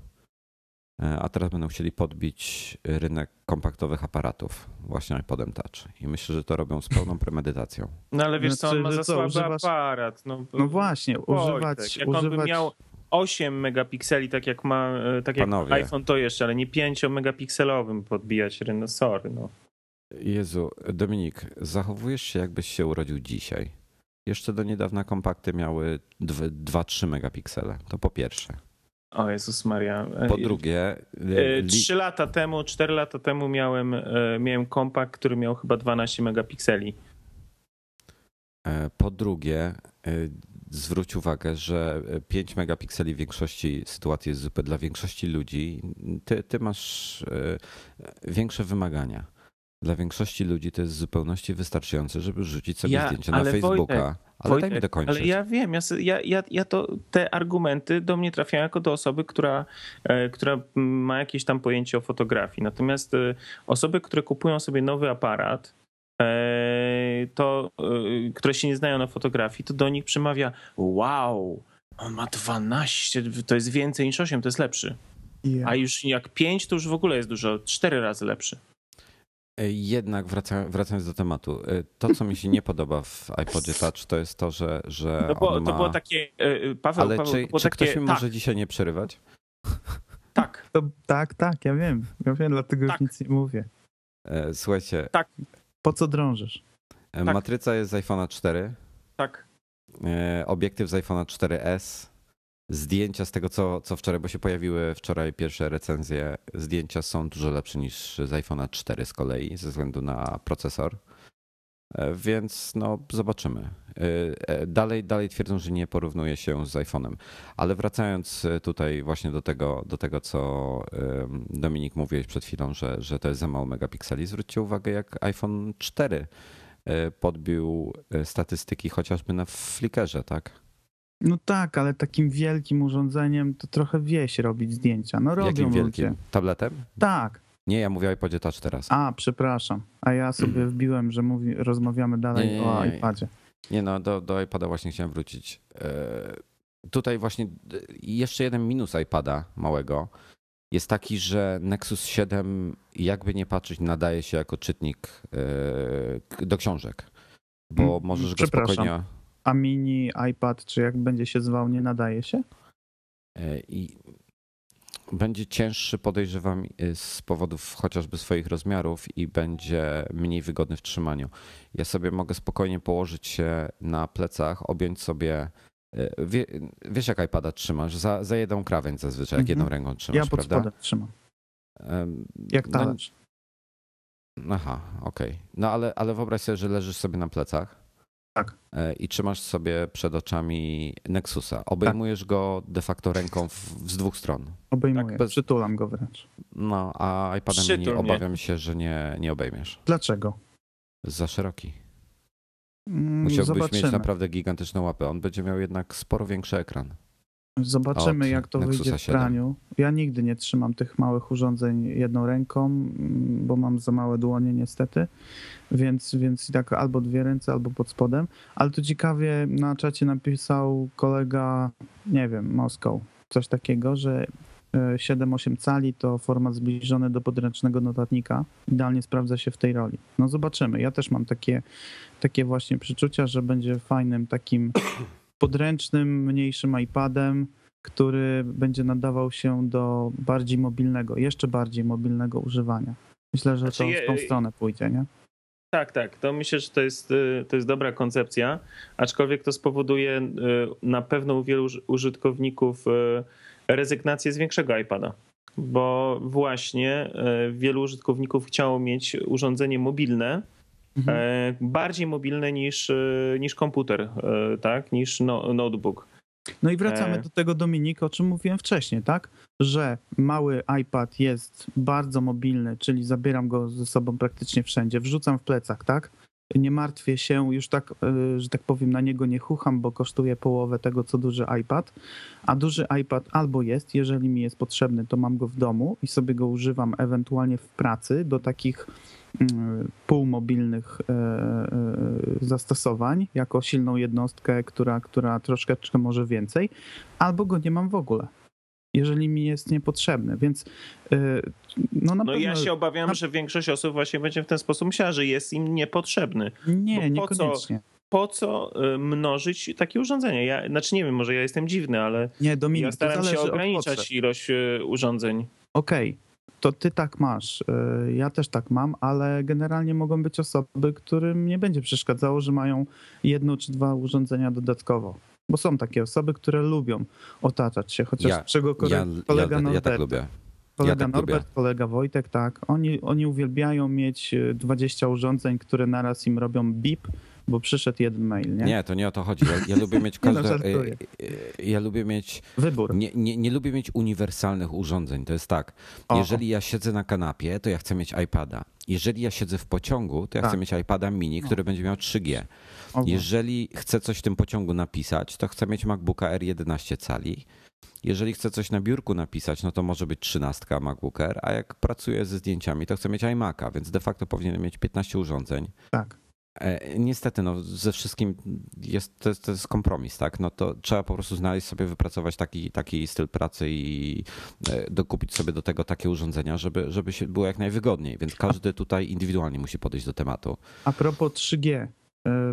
a teraz będą chcieli podbić rynek kompaktowych aparatów właśnie iPodem Touch. I myślę, że to robią z pełną premedytacją. No ale wiesz co, on ma za słaby aparat. No właśnie, używać... on by miał 8 megapikseli, tak jak iPhone, to jeszcze, ale nie 5 megapikselowym podbijać rynek, sorry. No. Jezu, Dominik, zachowujesz się jakbyś się urodził dzisiaj. Jeszcze do niedawna kompakty miały 2-3 megapiksele, to po pierwsze. O Jezus Maria. Po drugie... 3 lata temu, 4 lata temu miałem kompakt, który miał chyba 12 megapikseli. Po drugie, zwróć uwagę, że 5 megapikseli w większości sytuacji jest zupełnie dla większości ludzi. Ty masz większe wymagania. Dla większości ludzi to jest w zupełności wystarczające, żeby rzucić sobie zdjęcie na Facebooka. Wojtek, daj mi dokończyć. Ale ja wiem, te argumenty do mnie trafiają jako do osoby, która ma jakieś tam pojęcie o fotografii. Natomiast osoby, które kupują sobie nowy aparat, to, które się nie znają na fotografii, to do nich przemawia: wow, on ma 12, to jest więcej niż 8, to jest lepszy. Yeah. A już jak 5, to już w ogóle jest dużo, 4 razy lepszy. Jednak wracając do tematu, to co mi się nie podoba w iPodzie Touch, to jest to, że no bo, on ma... to było takie... Paweł, ale Paweł, czy ktoś mi może dzisiaj nie przerywać? Tak. Tak, ja wiem. Ja wiem, dlatego już nic nie mówię. Słuchajcie. Tak. Po co drążysz? Matryca jest z iPhone'a 4. Tak. Obiektyw z iPhone'a 4S. Zdjęcia z tego, co wczoraj, bo się pojawiły wczoraj pierwsze recenzje, zdjęcia są dużo lepsze niż z iPhone'a 4 z kolei, ze względu na procesor. Więc no zobaczymy. Dalej twierdzą, że nie porównuje się z iPhone'em. Ale wracając tutaj właśnie do tego, co Dominik mówiłeś przed chwilą, że to jest za mało megapikseli, zwróćcie uwagę, jak iPhone 4 podbił statystyki chociażby na Flickrze, tak? No tak, ale takim wielkim urządzeniem to trochę wieś robić zdjęcia. No robią. Jakim wielkim? Ludzie. Tabletem? Tak. Nie, ja mówię o iPodzie Touch teraz. A, przepraszam. A ja sobie wbiłem, że rozmawiamy dalej nie, o iPadzie. Nie, no do iPada właśnie chciałem wrócić. Tutaj właśnie jeszcze jeden minus iPada małego jest taki, że Nexus 7, jakby nie patrzeć, nadaje się jako czytnik do książek. Bo możesz go spokojnie... A mini iPad, czy jak będzie się zwał, nie nadaje się? I będzie cięższy, podejrzewam, z powodów chociażby swoich rozmiarów i będzie mniej wygodny w trzymaniu. Ja sobie mogę spokojnie położyć się na plecach, objąć sobie... Wiesz, jak iPada trzymasz? Za jedną krawędź zazwyczaj, jak jedną ręką trzymasz, ja prawda? Ja pod spodem trzymam. Jak talerz. Aha, okej. No ale wyobraź sobie, że leżysz sobie na plecach. Tak. I trzymasz sobie przed oczami Nexusa. Obejmujesz go de facto ręką z dwóch stron. Obejmuję, tak, przytulam go wręcz. No, a iPadem mini obawiam się, że nie obejmiesz. Dlaczego? Za szeroki. Musiałbyś mieć naprawdę gigantyczną łapę. On będzie miał jednak sporo większy ekran. Zobaczymy, jak to Nexusa wyjdzie w praniu. Ja nigdy nie trzymam tych małych urządzeń jedną ręką, bo mam za małe dłonie niestety, więc tak albo dwie ręce, albo pod spodem. Ale to ciekawie na czacie napisał kolega, nie wiem, Moskow, coś takiego, że 7-8 cali to format zbliżony do podręcznego notatnika. Idealnie sprawdza się w tej roli. No zobaczymy. Ja też mam takie właśnie przeczucia, że będzie fajnym takim... podręcznym, mniejszym iPadem, który będzie nadawał się do jeszcze bardziej mobilnego używania. Myślę, że to w tą stronę pójdzie, nie? Tak. To myślę, że to jest dobra koncepcja, aczkolwiek to spowoduje na pewno u wielu użytkowników rezygnację z większego iPada, bo właśnie wielu użytkowników chciało mieć urządzenie mobilne, bardziej mobilne niż komputer, tak? Niż notebook. No i wracamy do tego, Dominik, o czym mówiłem wcześniej, tak? Że mały iPad jest bardzo mobilny, czyli zabieram go ze sobą praktycznie wszędzie, wrzucam w plecach, tak? Nie martwię się, już tak, że tak powiem, na niego nie chucham, bo kosztuje połowę tego, co duży iPad. A duży iPad albo jest, jeżeli mi jest potrzebny, to mam go w domu i sobie go używam ewentualnie w pracy do takich półmobilnych zastosowań jako silną jednostkę, która troszeczkę może więcej, albo go nie mam w ogóle, jeżeli mi jest niepotrzebny, więc ja się obawiam, że większość osób właśnie będzie w ten sposób myślała, że jest im niepotrzebny. Nie, niekoniecznie. Po co mnożyć takie urządzenia? Ja, nie wiem, może ja jestem dziwny, ale nie, Dominik, ja staram się ograniczać ilość urządzeń. Okej. To ty tak masz, ja też tak mam, ale generalnie mogą być osoby, którym nie będzie przeszkadzało, że mają jedno czy dwa urządzenia dodatkowo. Bo są takie osoby, które lubią otaczać się, chociaż kolega Norbert. Ja tak lubię. Kolega Wojtek, tak. Oni uwielbiają mieć 20 urządzeń, które naraz im robią bip, bo przyszedł jeden mail, nie? Nie, to nie o to chodzi. Ja lubię mieć ja lubię mieć wybór. Nie lubię mieć uniwersalnych urządzeń. To jest tak. Jeżeli ja siedzę na kanapie, to ja chcę mieć iPada. Jeżeli ja siedzę w pociągu, to ja chcę mieć iPada mini, który będzie miał 3G. Jeżeli chcę coś w tym pociągu napisać, to chcę mieć MacBooka Air 11 cali. Jeżeli chcę coś na biurku napisać, no to może być 13 MacBook Air, a jak pracuję ze zdjęciami, to chcę mieć iMac'a, więc de facto powinienem mieć 15 urządzeń. Tak. Niestety, ze wszystkim to jest kompromis, tak? No to trzeba po prostu znaleźć sobie, wypracować taki styl pracy i dokupić sobie do tego takie urządzenia, żeby się było jak najwygodniej, więc każdy tutaj indywidualnie musi podejść do tematu. A propos 3G.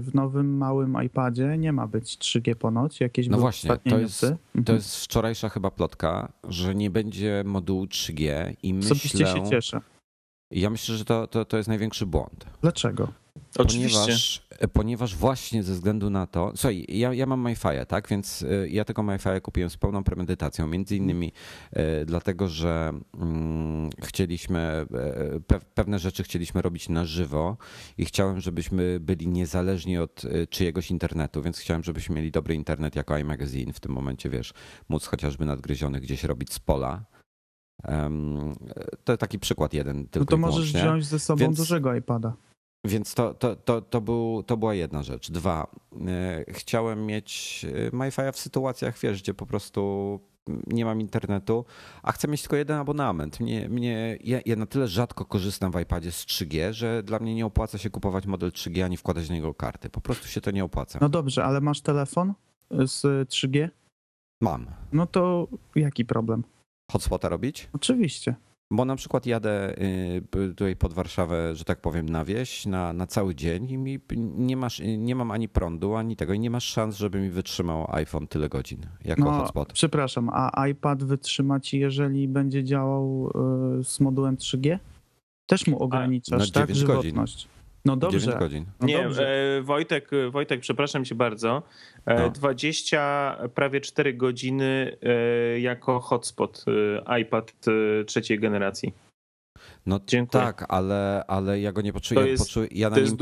W nowym małym iPadzie nie ma być 3G ponoć. Jakieś no właśnie, to jest wczorajsza chyba plotka, że nie będzie modułu 3G i osobiście się cieszę. Ja myślę, że to jest największy błąd. Dlaczego? Ponieważ właśnie ze względu na to... Słuchaj, ja mam MiFi'a, tak? Więc ja tego MiFi'a kupiłem z pełną premedytacją. Między innymi dlatego, że chcieliśmy... Pewne rzeczy chcieliśmy robić na żywo i chciałem, żebyśmy byli niezależni od czyjegoś internetu, więc chciałem, żebyśmy mieli dobry internet jako iMagazine w tym momencie, wiesz, móc chociażby nadgryziony gdzieś robić z pola. To taki przykład jeden tylko. No to możesz wziąć ze sobą dużego iPada. Więc to była jedna rzecz. Dwa, chciałem mieć MiFi'a w sytuacjach, wiesz, gdzie po prostu nie mam internetu, a chcę mieć tylko jeden abonament. Ja na tyle rzadko korzystam w iPadzie z 3G, że dla mnie nie opłaca się kupować model 3G ani wkładać do niego karty. Po prostu się to nie opłaca. No dobrze, ale masz telefon z 3G? Mam. No to jaki problem? Hotspota robić? Oczywiście. Bo na przykład jadę tutaj pod Warszawę, że tak powiem, na wieś na cały dzień i nie mam ani prądu, ani tego i nie masz szans, żeby mi wytrzymał iPhone tyle godzin jako hotspot. Przepraszam, a iPad wytrzyma ci, jeżeli będzie działał z modułem 3G? Też mu ograniczasz, tak? Żywotność. No dobrze. Wojtek, przepraszam cię bardzo. 20, prawie 4 godziny jako hotspot iPad trzeciej generacji. No dziękuję. Tak, ale ja go nie poczuję. To jest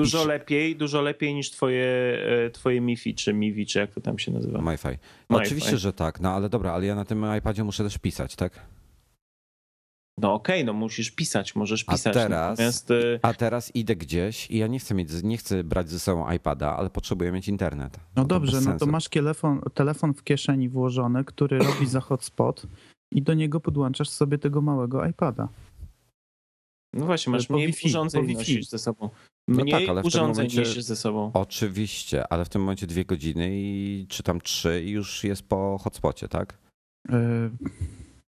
dużo lepiej niż twoje MiFi czy MiFi, czy jak to tam się nazywa. MiFi. No oczywiście, że tak, no ale dobra, ale ja na tym iPadzie muszę też pisać, tak? No okej, no musisz pisać, możesz pisać. A teraz idę gdzieś i ja nie chcę brać ze sobą iPada, ale potrzebuję mieć internet. No dobrze, no to masz telefon w kieszeni włożony, który robi za hotspot i do niego podłączasz sobie tego małego iPada. No właśnie, masz mniej urządzeń nosisz ze sobą. Oczywiście, ale w tym momencie 2 godziny i czy tam 3 i już jest po hotspocie, tak?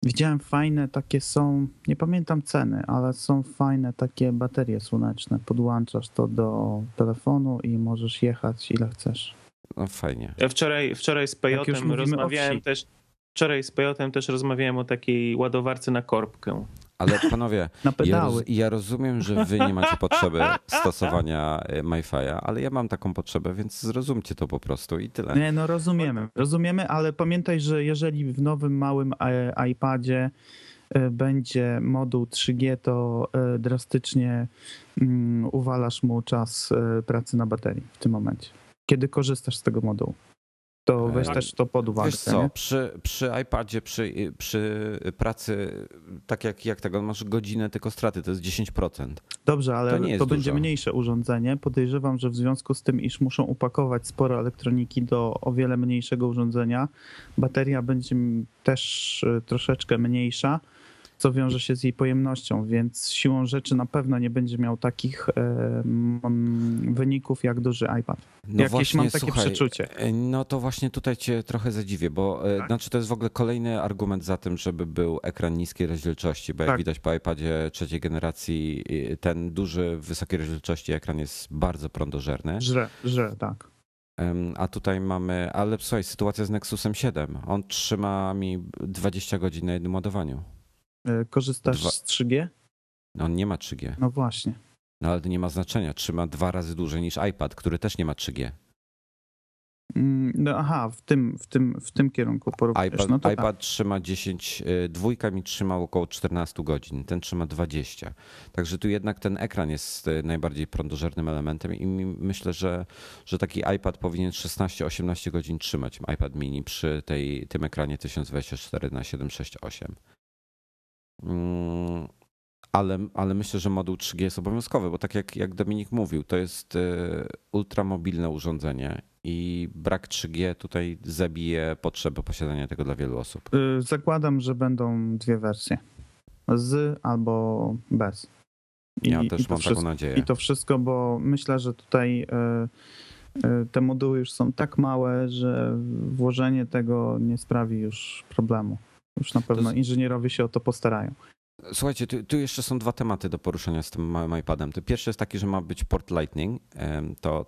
Widziałem fajne takie są, nie pamiętam ceny, ale są fajne takie baterie słoneczne. Podłączasz to do telefonu i możesz jechać ile chcesz. No fajnie. Ja wczoraj z Pejotem rozmawiałem też. Wczoraj z Pejotem też rozmawiałem o takiej ładowarce na korbkę. Ale panowie, ja rozumiem, że wy nie macie potrzeby stosowania MiFi'a, ale ja mam taką potrzebę, więc zrozumcie to po prostu i tyle. Nie, no rozumiemy, ale pamiętaj, że jeżeli w nowym małym iPadzie będzie moduł 3G, to drastycznie uwalasz mu czas pracy na baterii w tym momencie, kiedy korzystasz z tego modułu. To weź też to pod uwagę. Wiesz co, przy iPadzie, przy pracy, tak jak tego, masz godzinę tylko straty, to jest 10%. Dobrze, ale to będzie mniejsze urządzenie. Podejrzewam, że w związku z tym, iż muszą upakować sporo elektroniki do o wiele mniejszego urządzenia, bateria będzie też troszeczkę mniejsza. co wiąże się z jej pojemnością, więc siłą rzeczy na pewno nie będzie miał takich wyników jak duży iPad. No jakieś właśnie, mam takie przeczucie. No to właśnie tutaj cię trochę zadziwię, bo tak. Znaczy to jest w ogóle kolejny argument za tym, żeby był ekran niskiej rozdzielczości, bo jak widać po iPadzie trzeciej generacji ten duży, wysokiej rozdzielczości ekran jest bardzo prądożerny. Żre, tak. A tutaj mamy, ale słuchaj, sytuacja z Nexusem 7. On trzyma mi 20 godzin na jednym ładowaniu. Korzystasz z 3G? No on nie ma 3G. No właśnie. No ale to nie ma znaczenia. Trzyma 2 razy dłużej niż iPad, który też nie ma 3G. No aha, w tym kierunku porównujesz. iPad, no to iPad tak. Trzyma 10, dwójka mi trzymał około 14 godzin, ten trzyma 20. Także tu jednak ten ekran jest najbardziej prądożernym elementem i myślę, że taki iPad powinien 16-18 godzin trzymać, iPad mini przy tym ekranie 1024x768. Ale myślę, że moduł 3G jest obowiązkowy, bo tak jak Dominik mówił, to jest ultramobilne urządzenie i brak 3G tutaj zabije potrzebę posiadania tego dla wielu osób. Zakładam, że będą 2 wersje. Z albo bez. Ja też mam taką nadzieję. I to wszystko, bo myślę, że tutaj te moduły już są tak małe, że włożenie tego nie sprawi już problemu. Już na pewno inżynierowie się o to postarają. Słuchajcie, tu jeszcze są 2 tematy do poruszenia z tym małym iPadem. To pierwszy jest taki, że ma być port Lightning.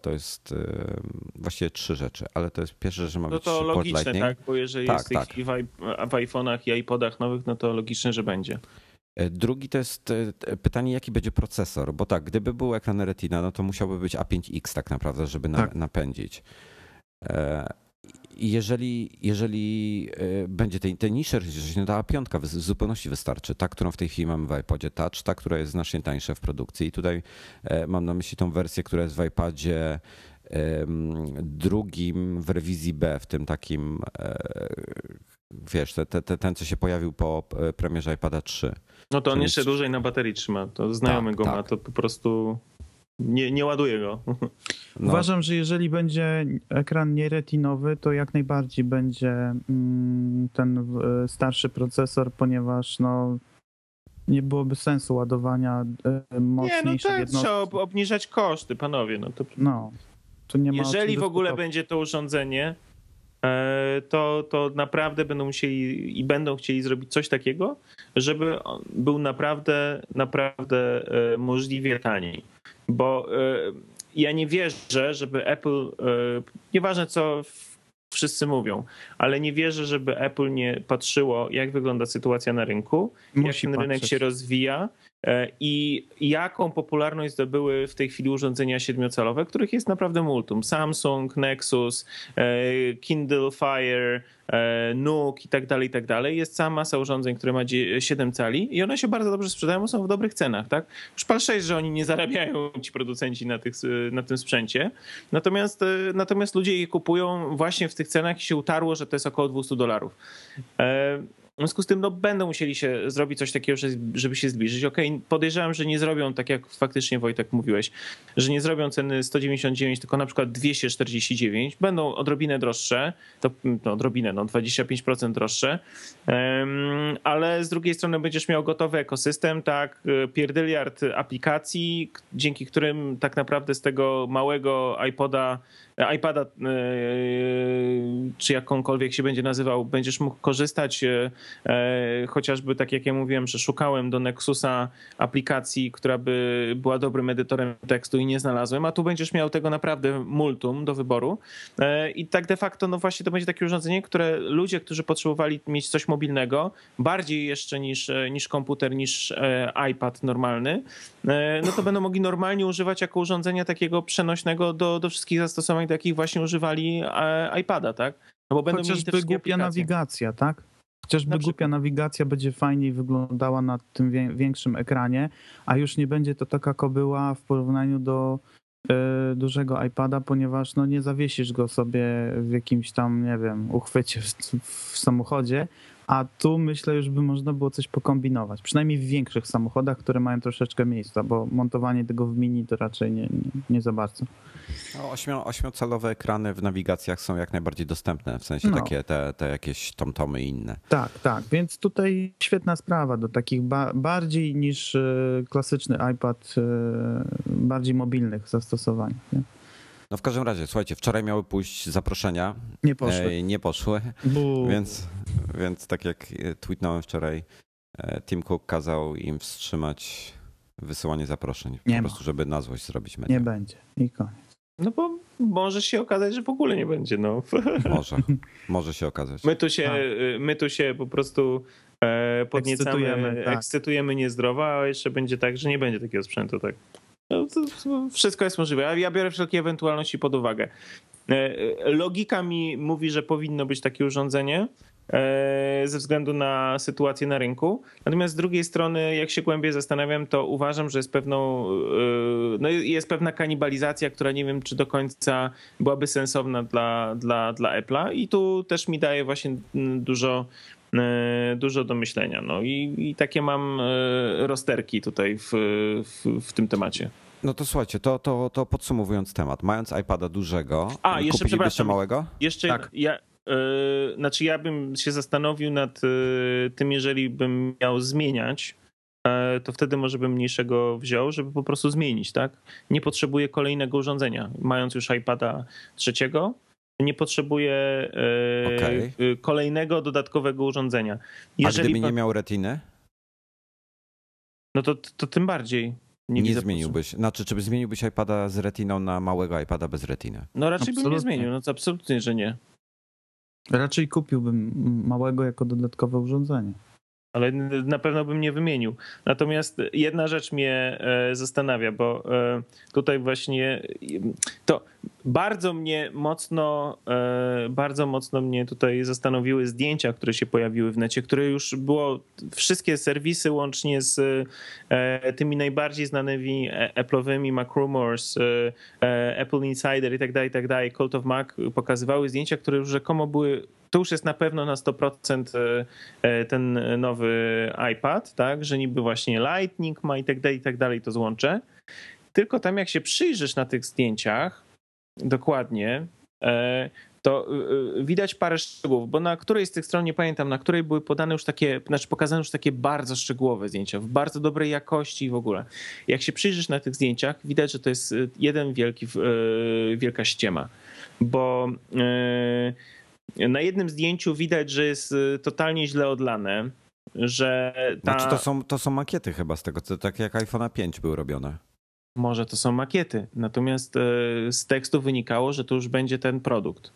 To jest właściwie 3 rzeczy, ale to jest pierwsze, że ma być port Lightning. No to logiczne, tak, bo jeżeli jest i w iPhone'ach i iPodach nowych, no to logiczne, że będzie. Drugi to jest pytanie, jaki będzie procesor, bo tak, gdyby był ekran Retina, no to musiałby być A5X tak naprawdę, żeby napędzić. Jeżeli będzie tej niższej rozdzielczości, no ta A5 w zupełności wystarczy. Ta, którą w tej chwili mamy w iPodzie Touch, ta, która jest znacznie tańsza w produkcji. I tutaj mam na myśli tą wersję, która jest w iPadzie drugim w rewizji B, w tym takim, wiesz, ten co się pojawił po premierze iPada 3. No to on jeszcze dłużej na baterii trzyma, to znajomy go ma, to po prostu... Nie ładuję go. No. Uważam, że jeżeli będzie ekran nieretinowy, to jak najbardziej będzie ten starszy procesor, ponieważ no nie byłoby sensu ładowania mocniejszych jednostki. Nie, no tak, trzeba obniżać koszty, panowie. To nie ma. Jeżeli w ogóle będzie to urządzenie, to naprawdę będą musieli i będą chcieli zrobić coś takiego, żeby on był naprawdę możliwie taniej. Bo ja nie wierzę, żeby Apple, nieważne co wszyscy mówią, ale nie wierzę, żeby Apple nie patrzyło, jak wygląda sytuacja na rynku, rynek się rozwija i jaką popularność zdobyły w tej chwili urządzenia 7-calowe, których jest naprawdę multum. Samsung, Nexus, Kindle Fire, Nook i tak dalej. Jest cała masa urządzeń, które ma 7 cali i one się bardzo dobrze sprzedają, są w dobrych cenach, tak? Już pal 6, że oni nie zarabiają, ci producenci, na tym sprzęcie. Natomiast ludzie je kupują właśnie w tych cenach i się utarło, że to jest około $200. W związku z tym będą musieli się zrobić coś takiego, żeby się zbliżyć. Okej, podejrzewam, że nie zrobią, tak jak faktycznie Wojtek mówiłeś, że nie zrobią ceny 199, tylko na przykład 249. Będą odrobinę droższe, to 25% droższe, ale z drugiej strony będziesz miał gotowy ekosystem, tak, pierdyliard aplikacji, dzięki którym tak naprawdę z tego małego iPada, czy jakąkolwiek się będzie nazywał, będziesz mógł korzystać, chociażby tak jak ja mówiłem, że szukałem do Nexusa aplikacji, która by była dobrym edytorem tekstu i nie znalazłem, a tu będziesz miał tego naprawdę multum do wyboru i tak de facto no właśnie to będzie takie urządzenie, które ludzie, którzy potrzebowali mieć coś mobilnego, bardziej jeszcze niż komputer, niż iPad normalny, no to będą mogli normalnie używać jako urządzenia takiego przenośnego do wszystkich zastosowań, do jakich właśnie używali iPada, tak? No bo będą chociażby głupia nawigacja, tak? Chociażby głupia nawigacja będzie fajniej wyglądała na tym większym ekranie, a już nie będzie to taka kobyła w porównaniu do dużego iPada, ponieważ no nie zawiesisz go sobie w jakimś tam, nie wiem, uchwycie w samochodzie, A tu myślę, już by można było coś pokombinować. Przynajmniej w większych samochodach, które mają troszeczkę miejsca, bo montowanie tego w mini to raczej nie za bardzo. No, 8-calowe ekrany w nawigacjach są jak najbardziej dostępne, w sensie takie te jakieś tomtomy i inne. Tak, więc tutaj świetna sprawa do takich bardziej niż klasyczny iPad, bardziej mobilnych zastosowań. Nie? No w każdym razie, słuchajcie, wczoraj miały pójść zaproszenia. Nie poszły. Więc tak jak tweetnąłem wczoraj, Tim Cook kazał im wstrzymać wysyłanie zaproszeń. Po prostu, żeby na złość zrobić media. Nie będzie i koniec. No bo może się okazać, że w ogóle nie będzie. No. Może się okazać. My tu się po prostu podniecamy, ekscytujemy niezdrowo, a jeszcze będzie tak, że nie będzie takiego sprzętu. Tak. No to wszystko jest możliwe. Ja biorę wszelkie ewentualności pod uwagę. Logika mi mówi, że powinno być takie urządzenie ze względu na sytuację na rynku. Natomiast z drugiej strony, jak się głębiej zastanawiam, to uważam, że jest pewna kanibalizacja, która nie wiem, czy do końca byłaby sensowna dla Apple'a, i tu też mi daje właśnie dużo do myślenia. No i takie mam rozterki tutaj w tym temacie. No to słuchajcie, to podsumowując temat. Mając iPada dużego, kupilibyście małego? Jeszcze tak. Ja bym się zastanowił nad tym, jeżeli bym miał zmieniać, to wtedy może bym mniejszego wziął, żeby po prostu zmienić, tak? Nie potrzebuję kolejnego urządzenia. Mając już iPada 3, nie potrzebuję kolejnego dodatkowego urządzenia. Jeżeli gdyby nie miał retiny? No to tym bardziej. Nie zmieniłbyś. Znaczy, czy zmieniłbyś iPada z retiną na małego iPada bez retiny? No raczej bym nie zmienił. No to absolutnie, że nie. Raczej kupiłbym małego jako dodatkowe urządzenie. Ale na pewno bym nie wymienił. Natomiast jedna rzecz mnie zastanawia, bo tutaj właśnie to bardzo mocno mnie tutaj zastanowiły zdjęcia, które się pojawiły w necie, które już było wszystkie serwisy łącznie z tymi najbardziej znanymi Apple'owymi, MacRumors, Apple Insider i tak dalej, Cult of Mac pokazywały zdjęcia, które już rzekomo były. To już jest na pewno na 100% ten nowy iPad, tak, że niby właśnie Lightning ma i tak dalej, to złączę. Tylko tam jak się przyjrzysz na tych zdjęciach dokładnie, to widać parę szczegółów, bo na której z tych stron, nie pamiętam, na której były pokazane już takie bardzo szczegółowe zdjęcia, w bardzo dobrej jakości i w ogóle. Jak się przyjrzysz na tych zdjęciach, widać, że to jest wielka ściema, bo na jednym zdjęciu widać, że jest totalnie źle odlane, że Znaczy to są makiety chyba z tego, to tak jak iPhone 5 były robione. Może to są makiety, natomiast z tekstu wynikało, że to już będzie ten produkt.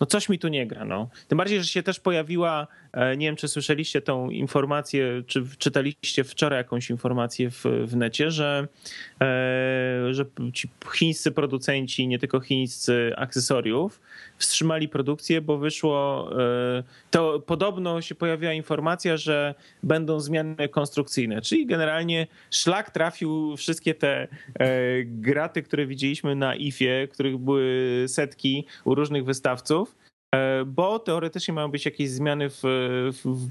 No coś mi tu nie gra. No. Tym bardziej, że się też pojawiła, nie wiem, czy słyszeliście tą informację, czy czytaliście wczoraj jakąś informację w necie, że ci chińscy producenci, nie tylko chińscy akcesoriów, wstrzymali produkcję, bo wyszło, to podobno się pojawiła informacja, że będą zmiany konstrukcyjne, czyli generalnie szlak trafił wszystkie te graty, które widzieliśmy na IFE, których były setki u różnych wystawców, bo teoretycznie mają być jakieś zmiany w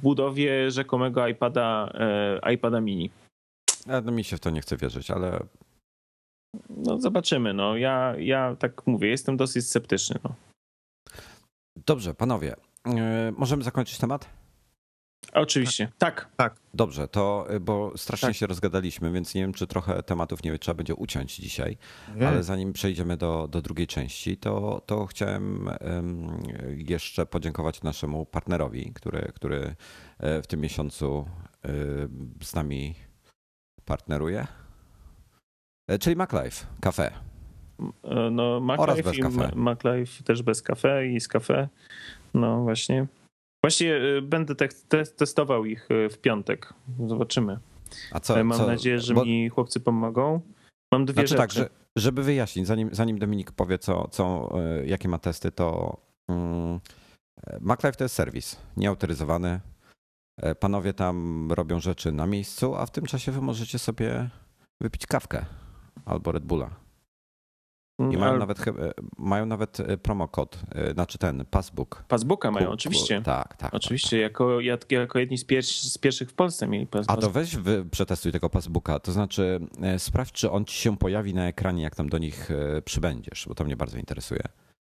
budowie rzekomego iPada mini. No mi się w to nie chce wierzyć, ale no zobaczymy. No. Ja tak mówię, jestem dosyć sceptyczny. No. Dobrze, panowie. Możemy zakończyć temat? Oczywiście, tak. Dobrze, to bo strasznie się rozgadaliśmy, więc nie wiem, czy trochę tematów nie trzeba będzie uciąć dzisiaj, ale zanim przejdziemy do drugiej części, to chciałem jeszcze podziękować naszemu partnerowi, który w tym miesiącu z nami partneruje, czyli MacLife Cafe. No, MacLife też bez kafe i z kafe. No właśnie. Właśnie będę testował ich w piątek. Zobaczymy. A co? Mam nadzieję, że mi chłopcy pomogą. Mam dwie rzeczy. Tak, żeby wyjaśnić, zanim Dominik powie, jakie ma testy, to MacLife to jest serwis nieautoryzowany. Panowie tam robią rzeczy na miejscu, a w tym czasie wy możecie sobie wypić kawkę albo Red Bulla. I mają, mają nawet promokod, znaczy ten Passbook. Passbooka mają, oczywiście. Tak, tak. Oczywiście, tak. Jako jedni z pierwszych w Polsce mieli Passbook. A to weź przetestuj tego Passbooka, to znaczy sprawdź, czy on ci się pojawi na ekranie, jak tam do nich przybędziesz, bo to mnie bardzo interesuje.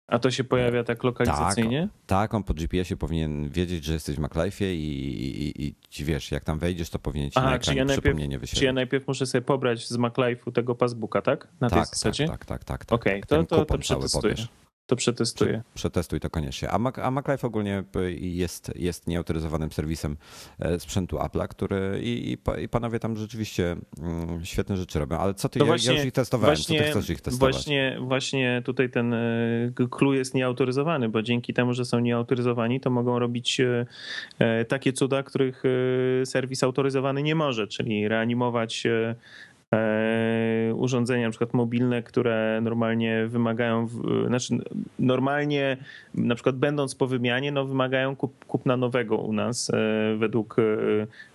A to się pojawia tak lokalizacyjnie? Tak, on po GPS-ie powinien wiedzieć, że jesteś w MacLife'ie i wiesz, jak tam wejdziesz, to powinien ci na ekranie przypomnienie wyświetlić. Czyli ja najpierw muszę sobie pobrać z MacLife'u tego Passbooka, tak? Na tej zasadzie? Tak. Okej, to przetestuję. To przetestuję. Przetestuj to koniecznie. A MacLife ogólnie jest nieautoryzowanym serwisem sprzętu Apple'a, który i panowie tam rzeczywiście świetne rzeczy robią. Ale co ty, ja już ich testowałem, co ty chcesz ich testować? Właśnie tutaj ten clue jest nieautoryzowany, bo dzięki temu, że są nieautoryzowani, to mogą robić takie cuda, których serwis autoryzowany nie może, czyli reanimować urządzenia, na przykład mobilne, które normalnie wymagają, normalnie na przykład będąc po wymianie, wymagają kupna nowego u nas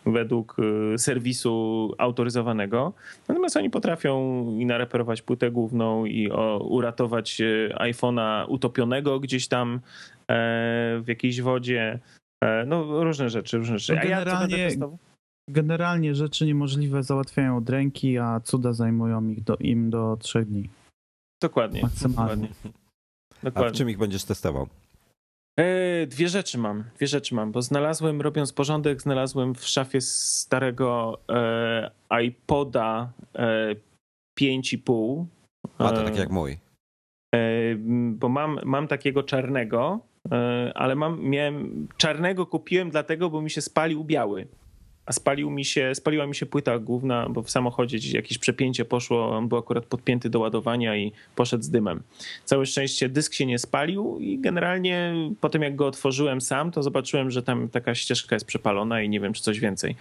według serwisu autoryzowanego. Natomiast oni potrafią i nareperować płytę główną i uratować iPhone'a utopionego gdzieś tam w jakiejś wodzie. No różne rzeczy. Generalnie rzeczy niemożliwe załatwiają od ręki, a cuda zajmują im do 3 dni. Dokładnie. Maksymalnie. Dokładnie. A w czym ich będziesz testował? Dwie rzeczy mam, bo robiąc porządek, znalazłem w szafie starego iPoda 5,5. A to tak jak mój. Bo mam takiego czarnego, ale czarnego kupiłem dlatego, bo mi się spalił biały. A spaliła mi się płyta główna, bo w samochodzie jakieś przepięcie poszło, on był akurat podpięty do ładowania i poszedł z dymem. Całe szczęście dysk się nie spalił i generalnie po tym jak go otworzyłem sam, to zobaczyłem, że tam taka ścieżka jest przepalona i nie wiem, czy coś więcej.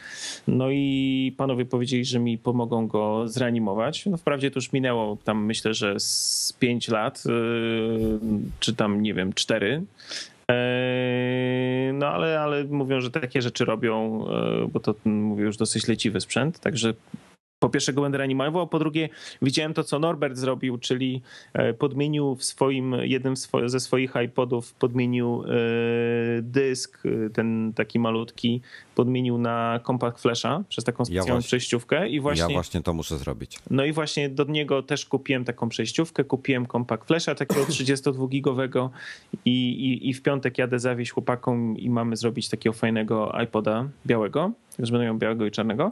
No i panowie powiedzieli, że mi pomogą go zreanimować. No wprawdzie to już minęło tam myślę, że z 5 lat, czy tam nie wiem, 4. No ale mówią, że takie rzeczy robią, bo to mówię już dosyć leciwy sprzęt, także po pierwsze go będę reanimował, po drugie widziałem to, co Norbert zrobił, czyli podmienił ze swoich iPodów podmienił dysk, ten taki malutki, podmienił na Compact Flasha przez taką specjalną przejściówkę. Ja właśnie to muszę zrobić. No i właśnie do niego też kupiłem taką przejściówkę, kupiłem Compact Flasha takiego 32-gigowego i w piątek jadę zawieźć chłopakom i mamy zrobić takiego fajnego iPoda białego, już będą miał białego i czarnego.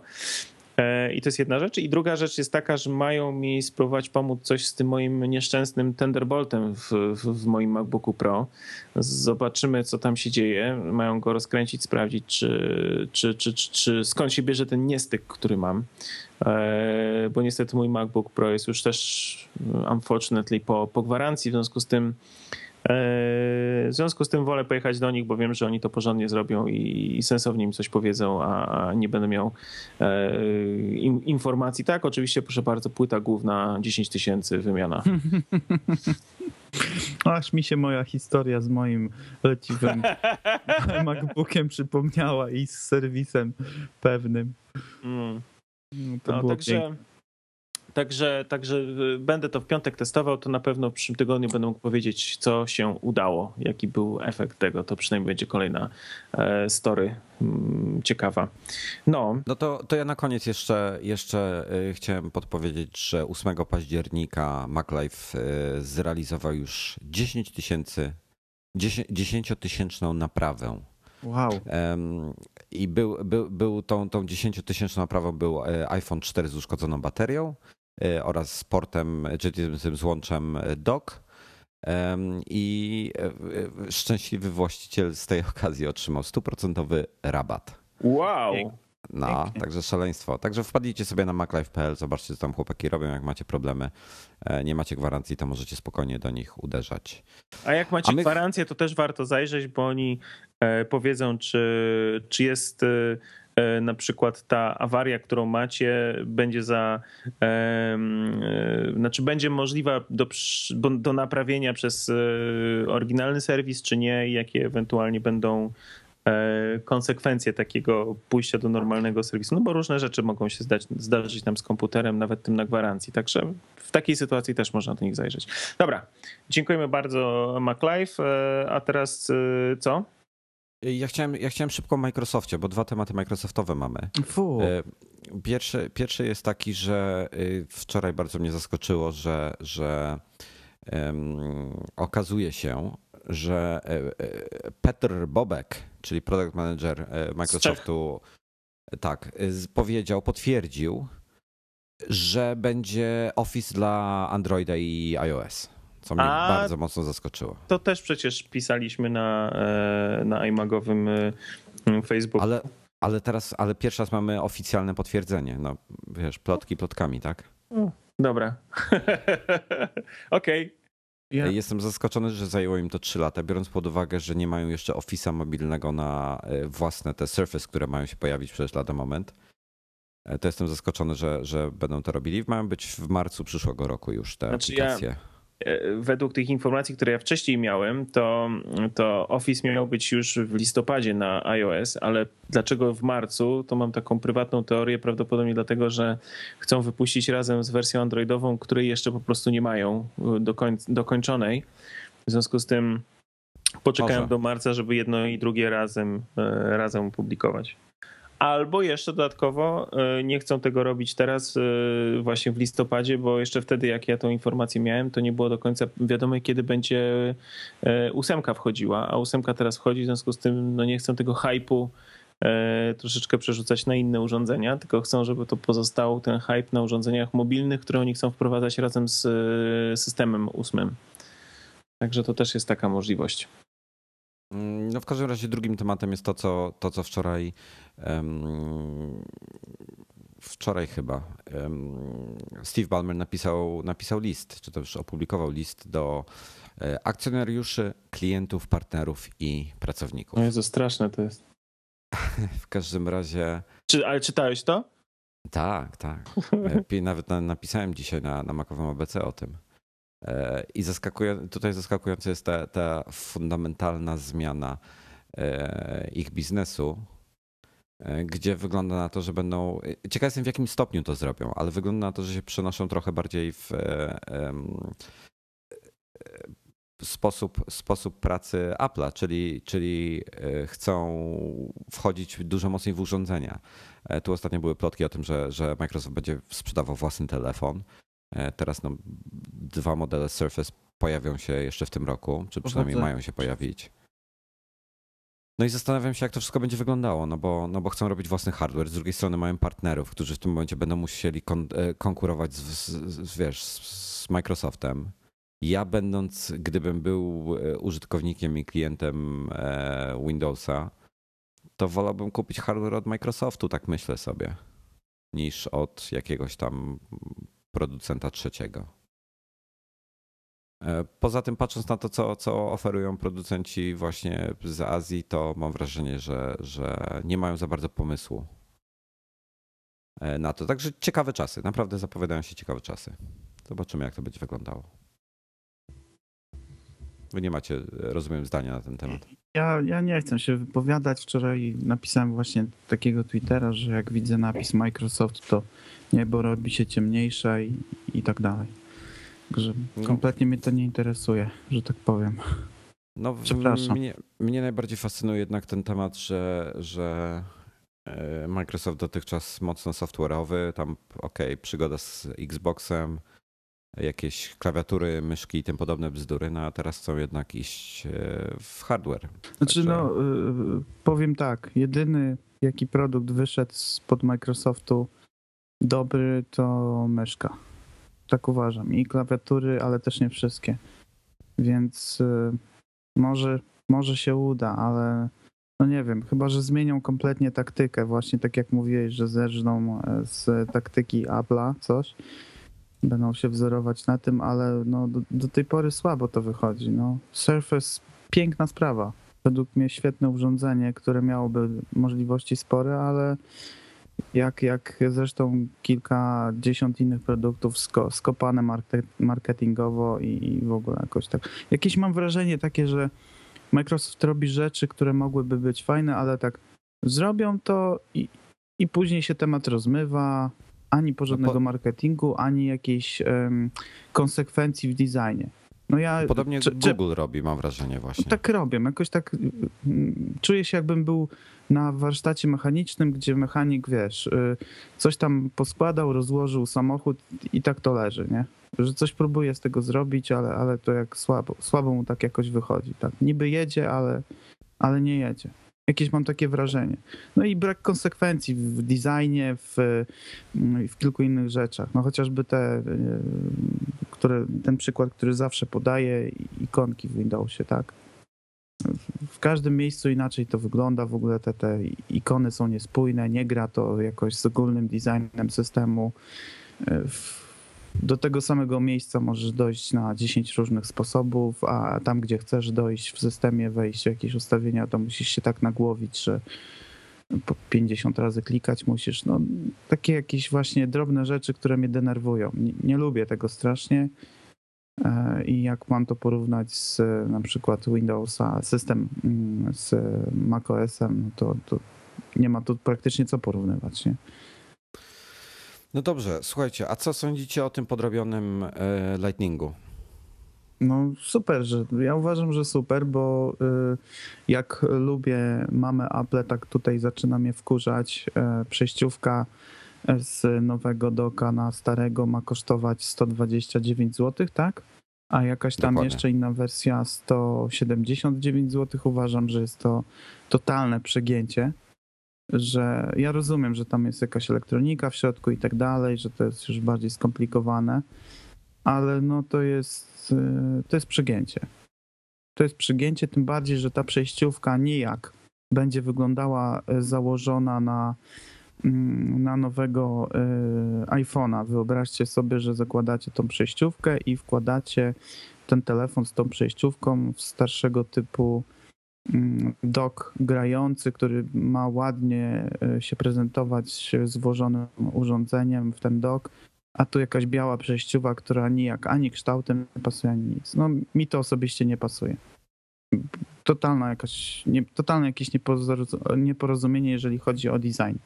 I to jest jedna rzecz. I druga rzecz jest taka, że mają mi spróbować pomóc coś z tym moim nieszczęsnym Thunderboltem w moim MacBooku Pro. Zobaczymy, co tam się dzieje. Mają go rozkręcić, sprawdzić, czy skąd się bierze ten niestyk, który mam. Bo niestety mój MacBook Pro jest już też unfortunately po gwarancji, w związku z tym wolę pojechać do nich, bo wiem, że oni to porządnie zrobią i sensownie mi coś powiedzą, a nie będę miał informacji. Tak, oczywiście, proszę bardzo, płyta główna 10 000 wymiana. Aż mi się moja historia z moim leciwym MacBookiem przypomniała i z serwisem pewnym. No, to było piękne. Także będę to w piątek testował, to na pewno w przyszłym tygodniu będę mógł powiedzieć, co się udało, jaki był efekt tego. To przynajmniej będzie kolejna story ciekawa. No to ja na koniec jeszcze chciałem podpowiedzieć, że 8 października MacLife zrealizował już 10-tysięczną naprawę. Wow. I był tą 10-tysięczną naprawą był iPhone 4 z uszkodzoną baterią oraz z portem, czyli tym złączem dock. I szczęśliwy właściciel z tej okazji otrzymał 100% rabat. Wow. No, także szaleństwo. Także wpadnijcie sobie na maclife.pl, zobaczcie, co tam chłopaki robią. Jak macie problemy, nie macie gwarancji, to możecie spokojnie do nich uderzać. A jak macie gwarancję, to też warto zajrzeć, bo oni powiedzą, czy jest na przykład ta awaria, którą macie, będzie będzie możliwa do naprawienia przez oryginalny serwis, czy nie, i jakie ewentualnie będą konsekwencje takiego pójścia do normalnego serwisu, no bo różne rzeczy mogą się zdarzyć nam z komputerem, nawet tym na gwarancji, także w takiej sytuacji też można do nich zajrzeć. Dobra, dziękujemy bardzo MacLife, a teraz co? Ja chciałem szybko o Microsoftie, bo dwa tematy Microsoftowe mamy. Pierwszy jest taki, że wczoraj bardzo mnie zaskoczyło, że okazuje się, że Petr Bobek, czyli product manager Microsoftu, tak, powiedział, potwierdził, że będzie Office dla Androida i iOS, co mnie bardzo mocno zaskoczyło. To też przecież pisaliśmy na iMagowym Facebooku. Ale pierwszy raz mamy oficjalne potwierdzenie. No wiesz, plotki plotkami, tak? Dobra. Okej. Ja jestem zaskoczony, że zajęło im to 3 lata, biorąc pod uwagę, że nie mają jeszcze Office'a mobilnego na własne te Surface, które mają się pojawić przecież lada moment. To jestem zaskoczony, że będą to robili. Mają być w marcu przyszłego roku już te aplikacje. Według tych informacji, które ja wcześniej miałem, to Office miał być już w listopadzie na iOS, ale dlaczego w marcu? To mam taką prywatną teorię, prawdopodobnie dlatego, że chcą wypuścić razem z wersją androidową, której jeszcze po prostu nie mają dokończonej. W związku z tym poczekają do marca, żeby jedno i drugie razem opublikować. Albo jeszcze dodatkowo nie chcą tego robić teraz właśnie w listopadzie, bo jeszcze wtedy, jak ja tą informację miałem, to nie było do końca wiadomo, kiedy będzie 8 wchodziła, a 8 teraz wchodzi, w związku z tym no nie chcą tego hype'u troszeczkę przerzucać na inne urządzenia, tylko chcą, żeby to pozostał ten hype na urządzeniach mobilnych, które oni chcą wprowadzać razem z systemem 8. Także to też jest taka możliwość. No w każdym razie drugim tematem jest to, co wczoraj chyba Steve Ballmer napisał list, czy też opublikował list do akcjonariuszy, klientów, partnerów i pracowników. No Jezu, straszne to jest. W każdym razie... Ale czytałeś to? Tak. Nawet napisałem dzisiaj na Macowym ABC o tym. I zaskakująca jest ta fundamentalna zmiana ich biznesu, gdzie wygląda na to, że będą... Ciekaw jestem, w jakim stopniu to zrobią, ale wygląda na to, że się przenoszą trochę bardziej w sposób pracy Apple'a, czyli chcą wchodzić dużo mocniej w urządzenia. Tu ostatnio były plotki o tym, że Microsoft będzie sprzedawał własny telefon. Teraz 2 modele Surface pojawią się jeszcze w tym roku, czy przynajmniej mają się pojawić. No i zastanawiam się, jak to wszystko będzie wyglądało, no bo chcą robić własny hardware. Z drugiej strony mają partnerów, którzy w tym momencie będą musieli konkurować z Microsoftem. Ja gdybym był użytkownikiem i klientem Windowsa, to wolałbym kupić hardware od Microsoftu, tak myślę sobie, niż od jakiegoś tam producenta trzeciego. Poza tym, patrząc na to, co oferują producenci właśnie z Azji, to mam wrażenie, że nie mają za bardzo pomysłu na to. Także ciekawe czasy. Naprawdę zapowiadają się ciekawe czasy. Zobaczymy, jak to będzie wyglądało. Wy nie macie, rozumiem, zdania na ten temat. Ja nie chcę się wypowiadać. Wczoraj napisałem właśnie takiego Twittera, że jak widzę napis Microsoft, to niebo robi się ciemniejsze i tak dalej. Także kompletnie mnie to nie interesuje, że tak powiem. No, przepraszam. Mnie najbardziej fascynuje jednak ten temat, że Microsoft dotychczas mocno software'owy, tam przygoda z Xboxem, jakieś klawiatury, myszki i tym podobne bzdury, a teraz chcą jednak iść w hardware. Znaczy powiem tak, jedyny jaki produkt wyszedł spod Microsoftu dobry to myszka. Tak uważam. I klawiatury, ale też nie wszystkie. Więc może się uda, ale no nie wiem, chyba że zmienią kompletnie taktykę. Właśnie tak jak mówiłeś, że zerżną z taktyki Apple'a coś. Będą się wzorować na tym, ale no do tej pory słabo to wychodzi. No, Surface, piękna sprawa. Według mnie świetne urządzenie, które miałoby możliwości spore, ale jak zresztą kilkadziesiąt innych produktów skopane marketingowo i w ogóle jakoś tak. Jakieś mam wrażenie takie, że Microsoft robi rzeczy, które mogłyby być fajne, ale tak zrobią to i później się temat rozmywa. Ani porządnego marketingu, ani jakiejś konsekwencji w designie. No ja, podobnie Google robi, mam wrażenie właśnie. Tak robię, jakoś tak czuję się, jakbym był na warsztacie mechanicznym, gdzie mechanik, wiesz, coś tam poskładał, rozłożył samochód i tak to leży, nie? Że coś próbuje z tego zrobić, ale to jak słabo mu tak jakoś wychodzi. Tak? Niby jedzie, ale nie jedzie. Jakieś mam takie wrażenie. No i brak konsekwencji w designie, w kilku innych rzeczach. No chociażby ten przykład, który zawsze podaję, ikonki w Windowsie, tak? W każdym miejscu inaczej to wygląda, w ogóle te ikony są niespójne, nie gra to jakoś z ogólnym designem systemu. Do tego samego miejsca możesz dojść na 10 różnych sposobów, a tam, gdzie chcesz dojść w systemie, wejść w jakieś ustawienia, to musisz się tak nagłowić, że po 50 razy klikać musisz. No, takie jakieś właśnie drobne rzeczy, które mnie denerwują. Nie lubię tego strasznie i jak mam to porównać z na przykład Windowsa, system z macOS-em, to nie ma tu praktycznie co porównywać, nie? No dobrze, słuchajcie, a co sądzicie o tym podrobionym Lightningu? No super, ja uważam, że super, bo jak lubię mamę Apple, tak tutaj zaczyna mnie wkurzać. Przejściówka z nowego doka na starego ma kosztować 129 zł, tak? A jakaś tam Dokładnie. Jeszcze inna wersja 179 zł. Uważam, że jest to totalne przegięcie. Że ja rozumiem, że tam jest jakaś elektronika w środku i tak dalej, że to jest już bardziej skomplikowane, ale no to jest przygięcie. To jest przygięcie, tym bardziej, że ta przejściówka nijak będzie wyglądała założona na nowego iPhone'a. Wyobraźcie sobie, że zakładacie tą przejściówkę i wkładacie ten telefon z tą przejściówką w starszego typu dok grający, który ma ładnie się prezentować z włożonym urządzeniem w ten dok, a tu jakaś biała przejściowa, która nijak ani kształtem nie pasuje, ani nic. No mi to osobiście nie pasuje. Totalne jakieś nieporozumienie, jeżeli chodzi o design.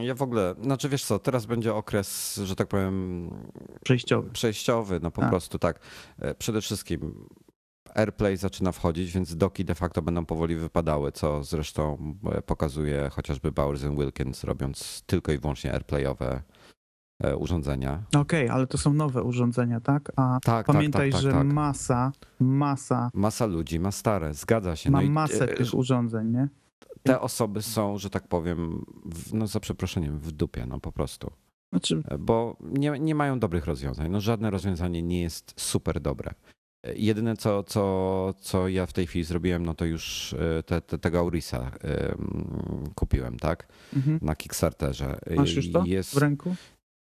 Ja w ogóle, znaczy wiesz co, teraz będzie okres, że tak powiem... Przejściowy, no po prostu tak. Przede wszystkim AirPlay zaczyna wchodzić, więc doki de facto będą powoli wypadały, co zresztą pokazuje chociażby Bowers & Wilkins, robiąc tylko i wyłącznie AirPlayowe urządzenia. Okej, ale to są nowe urządzenia, tak? Pamiętaj, że Masa ludzi ma stare, zgadza się. Ma masę tych urządzeń, nie? Te osoby są, że tak powiem, za przeproszeniem, w dupie, no po prostu. Znaczy... Bo nie mają dobrych rozwiązań. No żadne rozwiązanie nie jest super dobre. Jedyne co ja w tej chwili zrobiłem, no to już tego Aurisa kupiłem, tak? Mhm. Na Kickstarterze. Masz już to w ręku?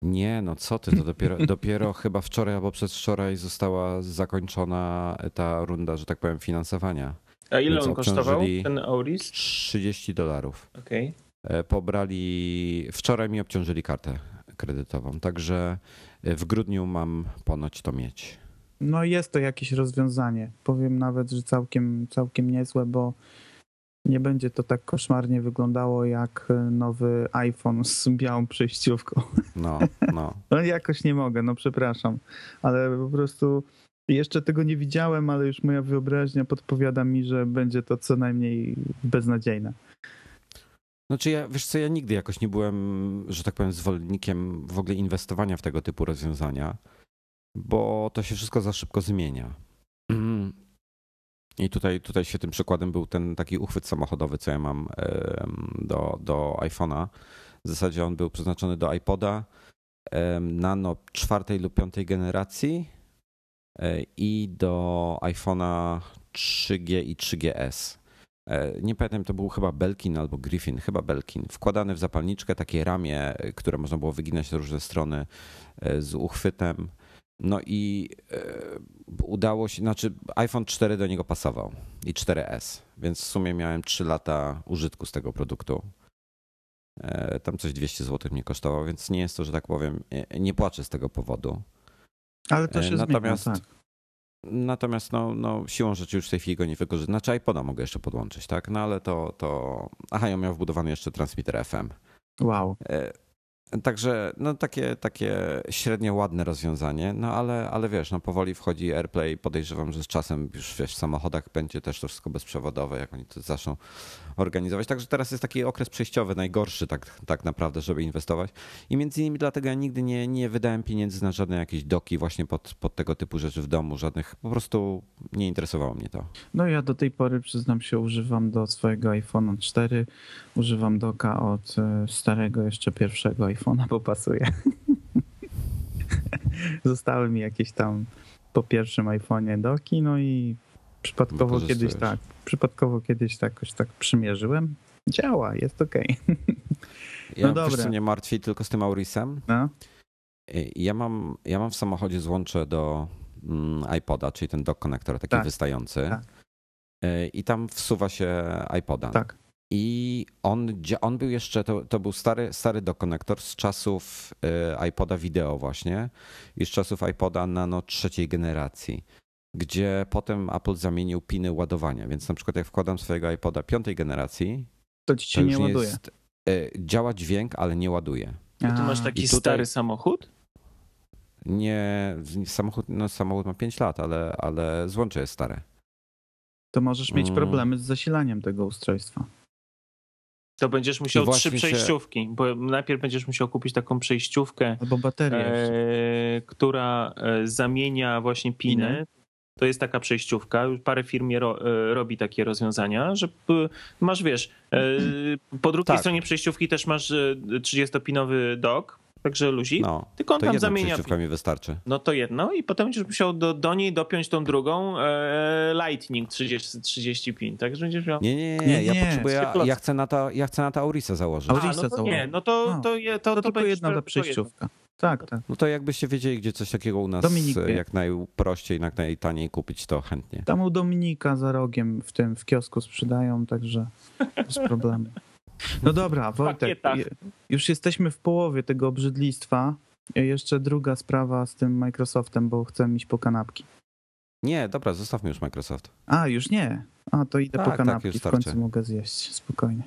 Nie, no co ty, to dopiero chyba wczoraj albo przedwczoraj została zakończona ta runda, że tak powiem, finansowania. A ile on kosztował, ten Auris? $30. Okej. Pobrali, wczoraj mi obciążyli kartę kredytową, także w grudniu mam ponoć to mieć. No jest to jakieś rozwiązanie. Powiem nawet, że całkiem niezłe, bo nie będzie to tak koszmarnie wyglądało jak nowy iPhone z białą przejściówką. No. No jakoś nie mogę, no przepraszam. Ale po prostu jeszcze tego nie widziałem, ale już moja wyobraźnia podpowiada mi, że będzie to co najmniej beznadziejne. Znaczy ja nigdy jakoś nie byłem, że tak powiem, zwolennikiem w ogóle inwestowania w tego typu rozwiązania. Bo to się wszystko za szybko zmienia. I tutaj świetnym przykładem był ten taki uchwyt samochodowy, co ja mam do iPhone'a. W zasadzie on był przeznaczony do iPoda Nano 4. lub 5. generacji i do iPhone'a 3G i 3GS. Nie pamiętam, to był chyba Belkin albo Griffin, chyba Belkin. Wkładany w zapalniczkę, takie ramię, które można było wyginać na różne strony z uchwytem. No i udało się, znaczy iPhone 4 do niego pasował i 4S, więc w sumie miałem 3 lata użytku z tego produktu. Tam coś 200 zł mnie kosztowało, więc nie jest to, że tak powiem, nie płaczę z tego powodu. Ale to się zmienia, tak. Natomiast no, siłą rzeczy już w tej chwili go nie wykorzystam. Znaczy iPoda mogę jeszcze podłączyć, tak? No ale to... Aha, ja miał wbudowany jeszcze transmitter FM. Wow. Także no takie średnio ładne rozwiązanie, no ale wiesz, no powoli wchodzi AirPlay, podejrzewam, że z czasem już wiesz, w samochodach będzie też to wszystko bezprzewodowe, jak oni to zaczną organizować. Także teraz jest taki okres przejściowy, najgorszy tak naprawdę, żeby inwestować i między innymi dlatego ja nigdy nie wydałem pieniędzy na żadne jakieś doki właśnie pod tego typu rzeczy w domu, żadnych, po prostu nie interesowało mnie to. No ja do tej pory, przyznam się, używam do swojego iPhone'a 4, używam doka od starego, jeszcze pierwszego iPhone'a, bo pasuje. Zostały mi jakieś tam po pierwszym iPhone'ie doki, no i przypadkowo kiedyś tak jakoś tak przymierzyłem. Działa, jest okej. Okay. No ja wiesz co mnie martwi tylko z tym Aurisem. No. Ja mam w samochodzie złącze do iPoda, czyli ten dock konektor taki wystający. Tak. I tam wsuwa się iPoda. Tak. I on był jeszcze, to był stary dokonektor z czasów iPoda wideo właśnie i z czasów iPoda Nano trzeciej generacji, gdzie potem Apple zamienił piny ładowania, więc na przykład jak wkładam swojego iPoda piątej generacji, to ci się nie ładuje. Działa dźwięk, ale nie ładuje. A ty masz taki stary samochód? Nie, samochód ma 5 lat, ale złącze jest stare. To możesz mieć problemy z zasilaniem tego ustroństwa. To będziesz musiał 3 przejściówki, bo najpierw będziesz musiał kupić taką przejściówkę, albo baterię, która zamienia właśnie piny. To jest taka przejściówka, parę firm robi takie rozwiązania, że masz, wiesz, po drugiej stronie przejściówki też masz 30-pinowy dock, także luzik, no, tylko on tam zamienia pin. Mi wystarczy. No to jedno i potem będziesz musiał do niej dopiąć tą drugą Lightning 30 pin. Także będziesz miał... Nie, ja potrzebuję, ja chcę na to Aurisa założyć. To tylko jedna ta przejściówka. Tak. No to jakbyście wiedzieli, gdzie coś takiego u nas jak najprościej, jak najtaniej kupić, to chętnie. Tam u Dominika za rogiem w kiosku sprzedają, także bez problemu. No dobra, Wojtek, już jesteśmy w połowie tego obrzydlistwa. Jeszcze druga sprawa z tym Microsoftem, bo chcę iść po kanapki. Nie, dobra, zostawmy już Microsoft. A, już nie? A, to idę po kanapki, już w końcu mogę zjeść, spokojnie.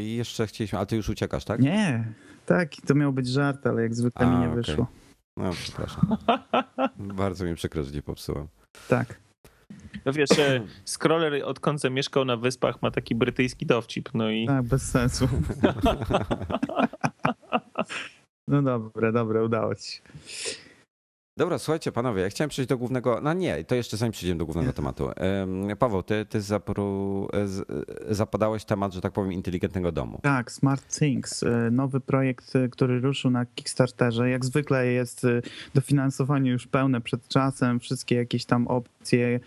Jeszcze chcieliśmy, ale ty już uciekasz, tak? Nie, tak, to miał być żart, ale jak zwykle mi nie wyszło. No, przepraszam. Bardzo mi przykro, że nie popsułem. Tak. No wiesz, scroller odkąd zamieszkał na Wyspach ma taki brytyjski dowcip, no i... Tak, bez sensu. No dobra, udało ci się. Dobra, słuchajcie panowie, ja chciałem przejść do głównego... No nie, to jeszcze zanim przejdziemy do głównego tematu. Paweł, ty zapadałeś temat, że tak powiem, inteligentnego domu. Tak, Smart Things, nowy projekt, który ruszył na Kickstarterze. Jak zwykle jest dofinansowanie już pełne przed czasem, wszystkie jakieś tam opcje.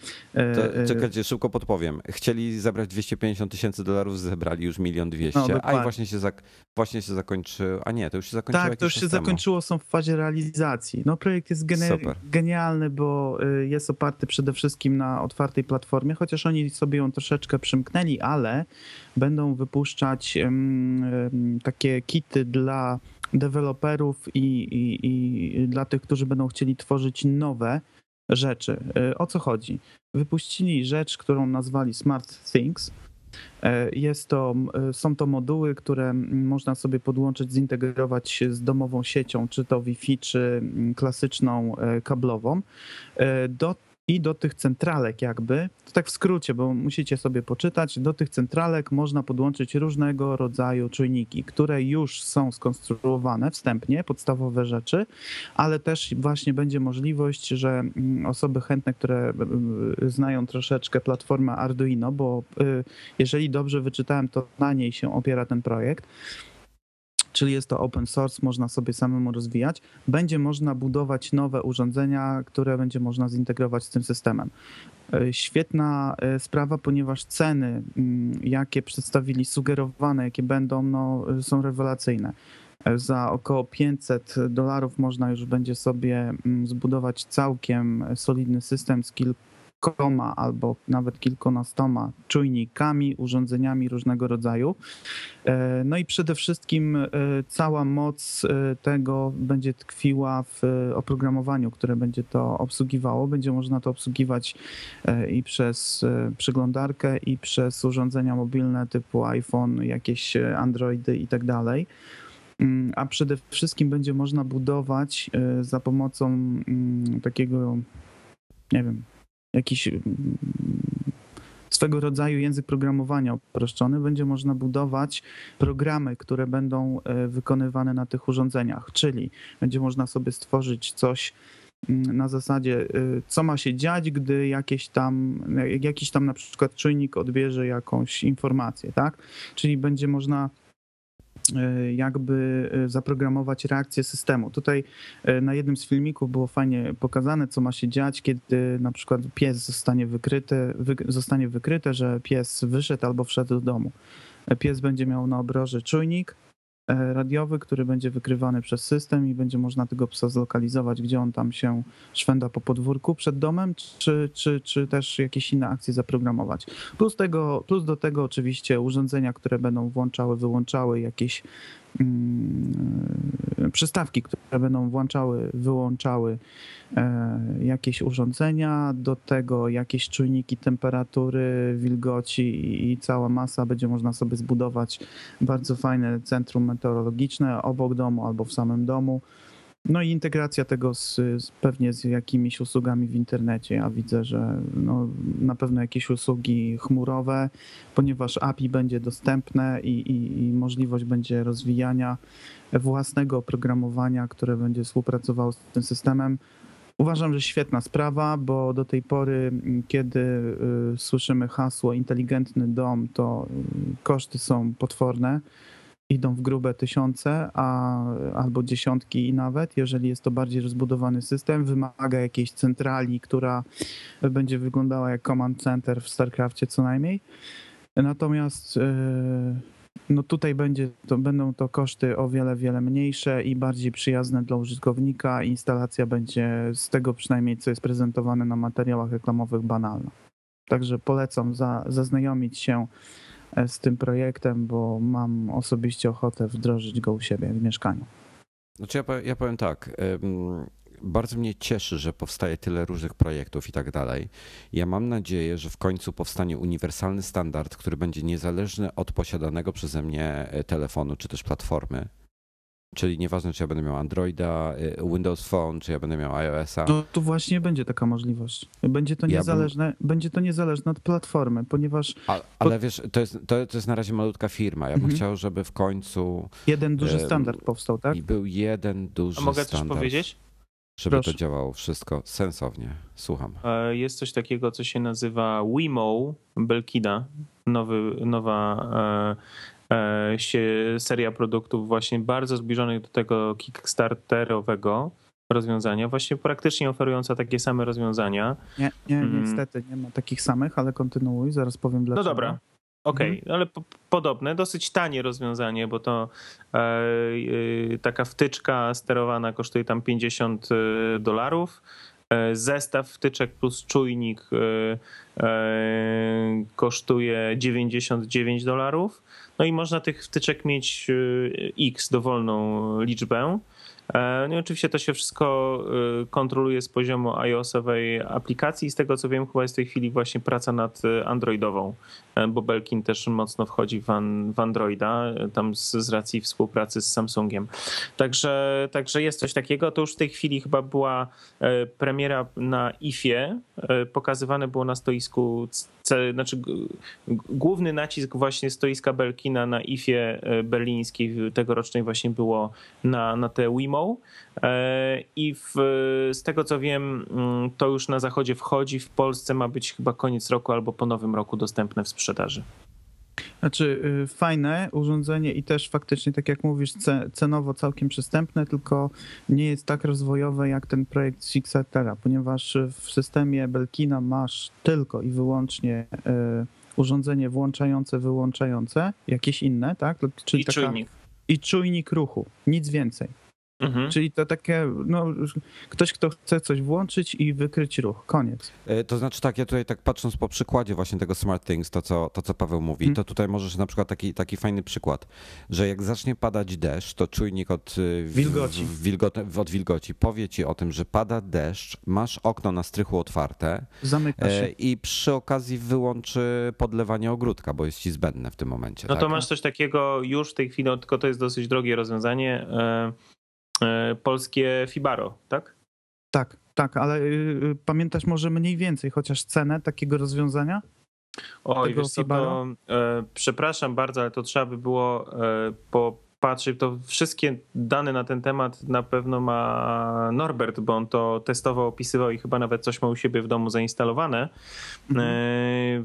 Czekajcie, szybko podpowiem. Chcieli zebrać $250,000, zebrali już 1,200,000. No, a i właśnie się zakończyło... A nie, to już się zakończyło. Tak, to już się zakończyło, są w fazie realizacji. No projekt jest genialny, bo jest oparty przede wszystkim na otwartej platformie, chociaż oni sobie ją troszeczkę przymknęli, ale będą wypuszczać takie kity dla deweloperów i dla tych, którzy będą chcieli tworzyć nowe rzeczy. O co chodzi? Wypuścili rzecz, którą nazwali Smart Things. Są to moduły, które można sobie podłączyć, zintegrować z domową siecią, czy to Wi-Fi, czy klasyczną kablową do tych centralek jakby, to tak w skrócie, bo musicie sobie poczytać, do tych centralek można podłączyć różnego rodzaju czujniki, które już są skonstruowane wstępnie, podstawowe rzeczy, ale też właśnie będzie możliwość, że osoby chętne, które znają troszeczkę platformę Arduino, bo jeżeli dobrze wyczytałem, to na niej się opiera ten projekt, czyli jest to open source, można sobie samemu rozwijać, będzie można budować nowe urządzenia, które będzie można zintegrować z tym systemem. Świetna sprawa, ponieważ ceny, jakie przedstawili, sugerowane, jakie będą, są rewelacyjne. Za około $500 można już będzie sobie zbudować całkiem solidny system z kilku kilkoma albo nawet kilkunastoma czujnikami, urządzeniami różnego rodzaju. No i przede wszystkim cała moc tego będzie tkwiła w oprogramowaniu, które będzie to obsługiwało. Będzie można to obsługiwać i przez przeglądarkę, i przez urządzenia mobilne typu iPhone, jakieś Androidy i tak dalej. A przede wszystkim będzie można budować za pomocą takiego, nie wiem, jakiś swego rodzaju język programowania uproszczony, będzie można budować programy, które będą wykonywane na tych urządzeniach, czyli będzie można sobie stworzyć coś na zasadzie, co ma się dziać, gdy jakiś tam na przykład czujnik odbierze jakąś informację, tak? Czyli będzie można jakby zaprogramować reakcję systemu. Tutaj na jednym z filmików było fajnie pokazane, co ma się dziać, kiedy na przykład pies zostanie wykryte, że pies wyszedł albo wszedł do domu. Pies będzie miał na obroży czujnik radiowy, który będzie wykrywany przez system i będzie można tego psa zlokalizować, gdzie on tam się szwenda po podwórku przed domem, czy też jakieś inne akcje zaprogramować. Plus do tego oczywiście urządzenia, które będą włączały, wyłączały jakieś przystawki, które będą włączały, wyłączały jakieś urządzenia, do tego jakieś czujniki temperatury, wilgoci i cała masa. Będzie można sobie zbudować bardzo fajne centrum meteorologiczne obok domu albo w samym domu. No i integracja tego pewnie z jakimiś usługami w internecie. Ja widzę, że no, na pewno jakieś usługi chmurowe, ponieważ API będzie dostępne i możliwość będzie rozwijania własnego oprogramowania, które będzie współpracowało z tym systemem. Uważam, że świetna sprawa, bo do tej pory, kiedy słyszymy hasło inteligentny dom, to koszty są potworne. Idą w grube tysiące albo dziesiątki i nawet, jeżeli jest to bardziej rozbudowany system, wymaga jakiejś centrali, która będzie wyglądała jak command center w StarCraftie co najmniej. Natomiast no tutaj będą to koszty o wiele, wiele mniejsze i bardziej przyjazne dla użytkownika. Instalacja będzie z tego przynajmniej, co jest prezentowane na materiałach reklamowych, banalna. Także polecam zaznajomić się z tym projektem, bo mam osobiście ochotę wdrożyć go u siebie w mieszkaniu. Znaczy ja powiem tak, bardzo mnie cieszy, że powstaje tyle różnych projektów i tak dalej. Ja mam nadzieję, że w końcu powstanie uniwersalny standard, który będzie niezależny od posiadanego przeze mnie telefonu czy też platformy. Czyli nieważne, czy ja będę miał Androida, Windows Phone, czy ja będę miał iOS-a. To właśnie będzie taka możliwość. Będzie to niezależne od platformy, ponieważ... Ale wiesz, to jest na razie malutka firma. Ja bym chciał, żeby w końcu... Jeden duży standard powstał, tak? I był jeden duży standard. A mogę coś powiedzieć? Żeby to działało wszystko sensownie. Słucham. Jest coś takiego, co się nazywa Wemo Belkina. Seria produktów właśnie bardzo zbliżonych do tego kickstarterowego rozwiązania, właśnie praktycznie oferująca takie same rozwiązania. Nie, niestety nie ma takich samych, ale kontynuuj, zaraz powiem dlaczego. No dobra, okej. Ale podobne, dosyć tanie rozwiązanie, bo to taka wtyczka sterowana kosztuje tam $50, zestaw wtyczek plus czujnik kosztuje $99. No i można tych wtyczek mieć x dowolną liczbę. No i oczywiście to się wszystko kontroluje z poziomu iOS-owej aplikacji i z tego co wiem, chyba jest w tej chwili właśnie praca nad Androidową, bo Belkin też mocno wchodzi w Androida, tam z racji współpracy z Samsungiem. Także jest coś takiego. To już w tej chwili chyba była premiera na IFE, pokazywane było na stoisku, znaczy główny nacisk właśnie stoiska Belkina na IFE berlińskiej tegorocznej właśnie było na te Wemo i z tego co wiem, to już na zachodzie wchodzi, w Polsce ma być chyba koniec roku albo po nowym roku dostępne w sprzedaży. Znaczy fajne urządzenie i też faktycznie, tak jak mówisz, cenowo całkiem przystępne, tylko nie jest tak rozwojowe jak ten projekt Kickstartera, ponieważ w systemie Belkina masz tylko i wyłącznie urządzenie włączające, wyłączające, jakieś inne, tak? Czyli czujnik ruchu, nic więcej. Mhm. Czyli to takie, no, ktoś, kto chce coś włączyć i wykryć ruch, koniec. To znaczy tak, ja tutaj tak patrząc po przykładzie właśnie tego Smart Things, to co Paweł mówi, to tutaj możesz na przykład taki fajny przykład, że jak zacznie padać deszcz, to czujnik od wilgoci. Od wilgoci powie ci o tym, że pada deszcz, masz okno na strychu otwarte, zamyka się i przy okazji wyłączy podlewanie ogródka, bo jest ci zbędne w tym momencie. No tak? To masz coś takiego już w tej chwili, tylko to jest dosyć drogie rozwiązanie, polskie Fibaro, tak? Tak, ale pamiętasz może mniej więcej, chociaż cenę takiego rozwiązania? Oj, wiesz co, to, przepraszam bardzo, ale to trzeba by było popatrzeć, to wszystkie dane na ten temat na pewno ma Norbert, bo on to testował, opisywał i chyba nawet coś ma u siebie w domu zainstalowane.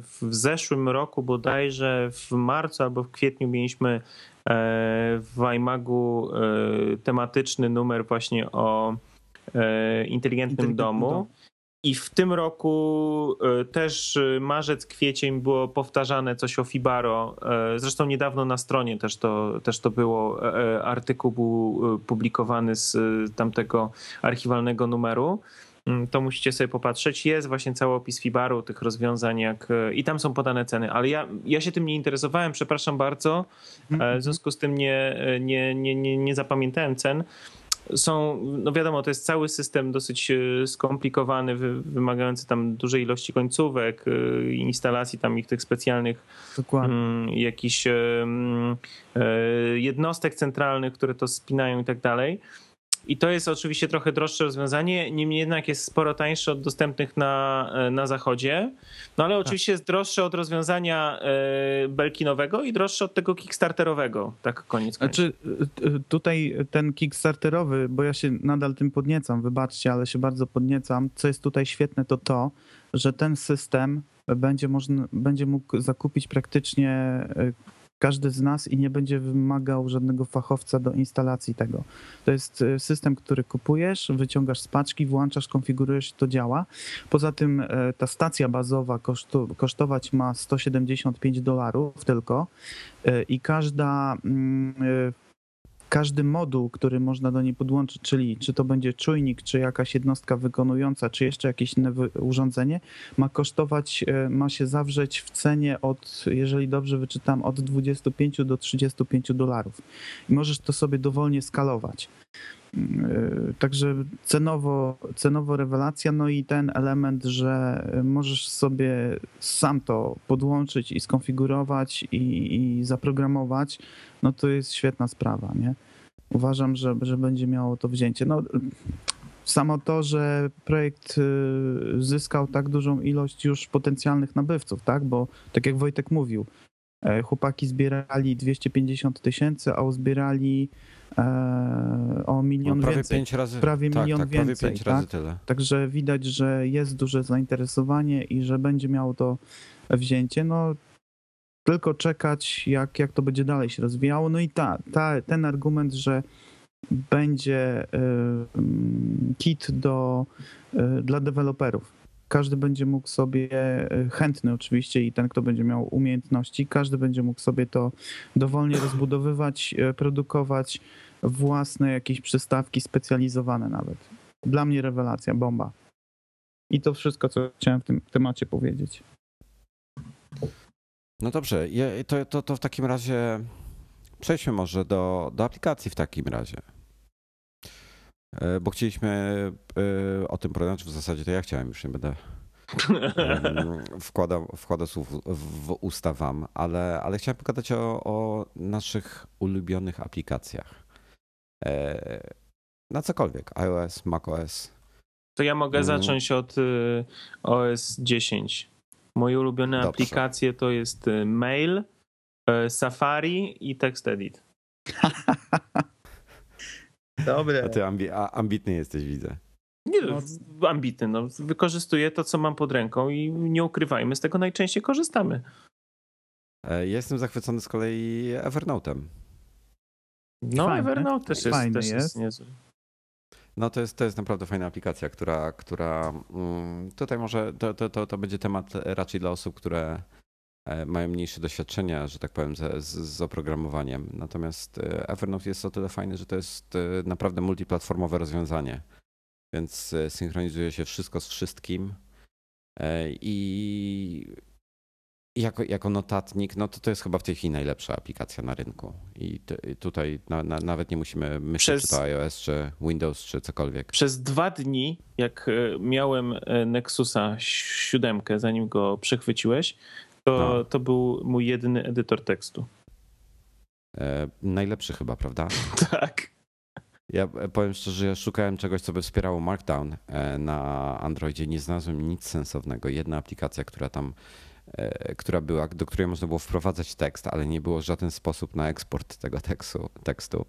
W zeszłym roku bodajże w marcu albo w kwietniu mieliśmy w iMagu tematyczny numer właśnie o inteligentnym domu. I w tym roku też marzec, kwiecień było powtarzane coś o Fibaro. Zresztą niedawno na stronie też to było. Artykuł był publikowany z tamtego archiwalnego numeru. To musicie sobie popatrzeć. Jest właśnie cały opis Fibaru, tych rozwiązań i tam są podane ceny, ale ja się tym nie interesowałem, przepraszam bardzo. W związku z tym nie zapamiętałem cen. Są, no wiadomo, to jest cały system dosyć skomplikowany, wymagający tam dużej ilości końcówek, instalacji tam ich tych specjalnych jakichś jednostek centralnych, które to spinają i tak dalej. I to jest oczywiście trochę droższe rozwiązanie, niemniej jednak jest sporo tańsze od dostępnych na zachodzie. No ale oczywiście jest droższe od rozwiązania belkinowego i droższe od tego kickstarterowego. Tak, koniec końców. Znaczy, tutaj ten kickstarterowy, bo ja się nadal tym podniecam, wybaczcie, ale się bardzo podniecam. Co jest tutaj świetne, to, że ten system będzie mógł zakupić praktycznie każdy z nas i nie będzie wymagał żadnego fachowca do instalacji tego. To jest system, który kupujesz, wyciągasz z paczki, włączasz, konfigurujesz, to działa. Poza tym ta stacja bazowa kosztować ma $175 tylko i każdy moduł, który można do niej podłączyć, czyli czy to będzie czujnik, czy jakaś jednostka wykonująca, czy jeszcze jakieś inne urządzenie, ma się zawrzeć w cenie jeżeli dobrze wyczytam, od $25 do $35. I możesz to sobie dowolnie skalować. Także cenowo rewelacja, no i ten element, że możesz sobie sam to podłączyć i skonfigurować i zaprogramować, no to jest świetna sprawa, nie? Uważam, że będzie miało to wzięcie. No, samo to, że projekt zyskał tak dużą ilość już potencjalnych nabywców, tak? Bo tak jak Wojtek mówił, chłopaki zbierali 250,000, a uzbierali o milion prawie więcej. 5 razy, prawie milion więcej. 5 razy tyle. Także widać, że jest duże zainteresowanie i że będzie miało to wzięcie. No, tylko czekać, jak to będzie dalej się rozwijało. No i ten argument, że będzie kit dla deweloperów. Każdy będzie mógł sobie, chętny oczywiście i ten, kto będzie miał umiejętności, każdy będzie mógł sobie to dowolnie rozbudowywać, produkować własne jakieś przystawki specjalizowane nawet. Dla mnie rewelacja, bomba. I to wszystko, co chciałem w tym temacie powiedzieć. No dobrze, to w takim razie przejdźmy może do aplikacji w takim razie. Bo chcieliśmy o tym porozmawiać, w zasadzie to ja chciałem, już nie będę wkładał słów w usta wam, ale chciałem pogadać o naszych ulubionych aplikacjach. Na cokolwiek, iOS, macOS. To ja mogę zacząć od OS 10. Moje ulubione aplikacje to jest Mail, Safari i TextEdit. Dobre. A ty ambitny jesteś, widzę. Nie, ambitny. No. Wykorzystuję to, co mam pod ręką i nie ukrywajmy, z tego najczęściej korzystamy. Ja jestem zachwycony z kolei Evernote'em. No, fajne. Evernote też jest niezły. No to jest naprawdę fajna aplikacja, która tutaj może to będzie temat raczej dla osób, które mają mniejsze doświadczenia, że tak powiem, z oprogramowaniem. Natomiast Evernote jest o tyle fajny, że to jest naprawdę multiplatformowe rozwiązanie, więc synchronizuje się wszystko z wszystkim i jako notatnik, no to jest chyba w tej chwili najlepsza aplikacja na rynku i tutaj nawet nie musimy myśleć, czy to iOS, czy Windows, czy cokolwiek. Przez 2 dni, jak miałem Nexusa 7, zanim go przechwyciłeś, to był mój jedyny edytor tekstu. Najlepszy chyba, prawda? Tak. Ja powiem szczerze, że ja szukałem czegoś, co by wspierało Markdown na Androidzie. Nie znalazłem nic sensownego. Jedna aplikacja, która była, do której można było wprowadzać tekst, ale nie było w żaden sposób na eksport tego tekstu.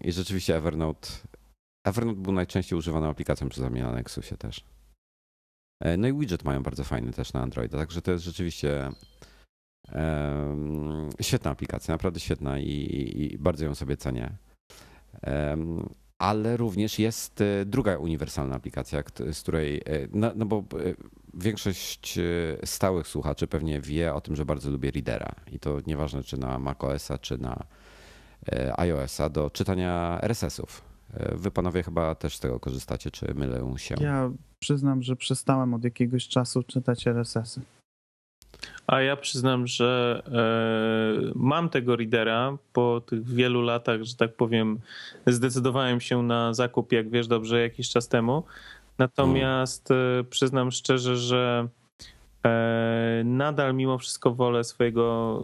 I rzeczywiście Evernote był najczęściej używaną aplikacją przeze mnie na Nexusie też. No i widget mają bardzo fajny też na Androida, także to jest rzeczywiście świetna aplikacja, naprawdę świetna i bardzo ją sobie cenię. Ale również jest druga uniwersalna aplikacja, z której, no bo większość stałych słuchaczy pewnie wie o tym, że bardzo lubię Readera i to nieważne czy na macOS-a, czy na iOS-a, do czytania RSS-ów. Wy panowie chyba też z tego korzystacie, czy mylę się? Ja przyznam, że przestałem od jakiegoś czasu czytać RSS-y. A ja przyznam, że mam tego Readera. Po tych wielu latach, że tak powiem, zdecydowałem się na zakup, jak wiesz dobrze, jakiś czas temu. Natomiast przyznam szczerze, że nadal mimo wszystko wolę swojego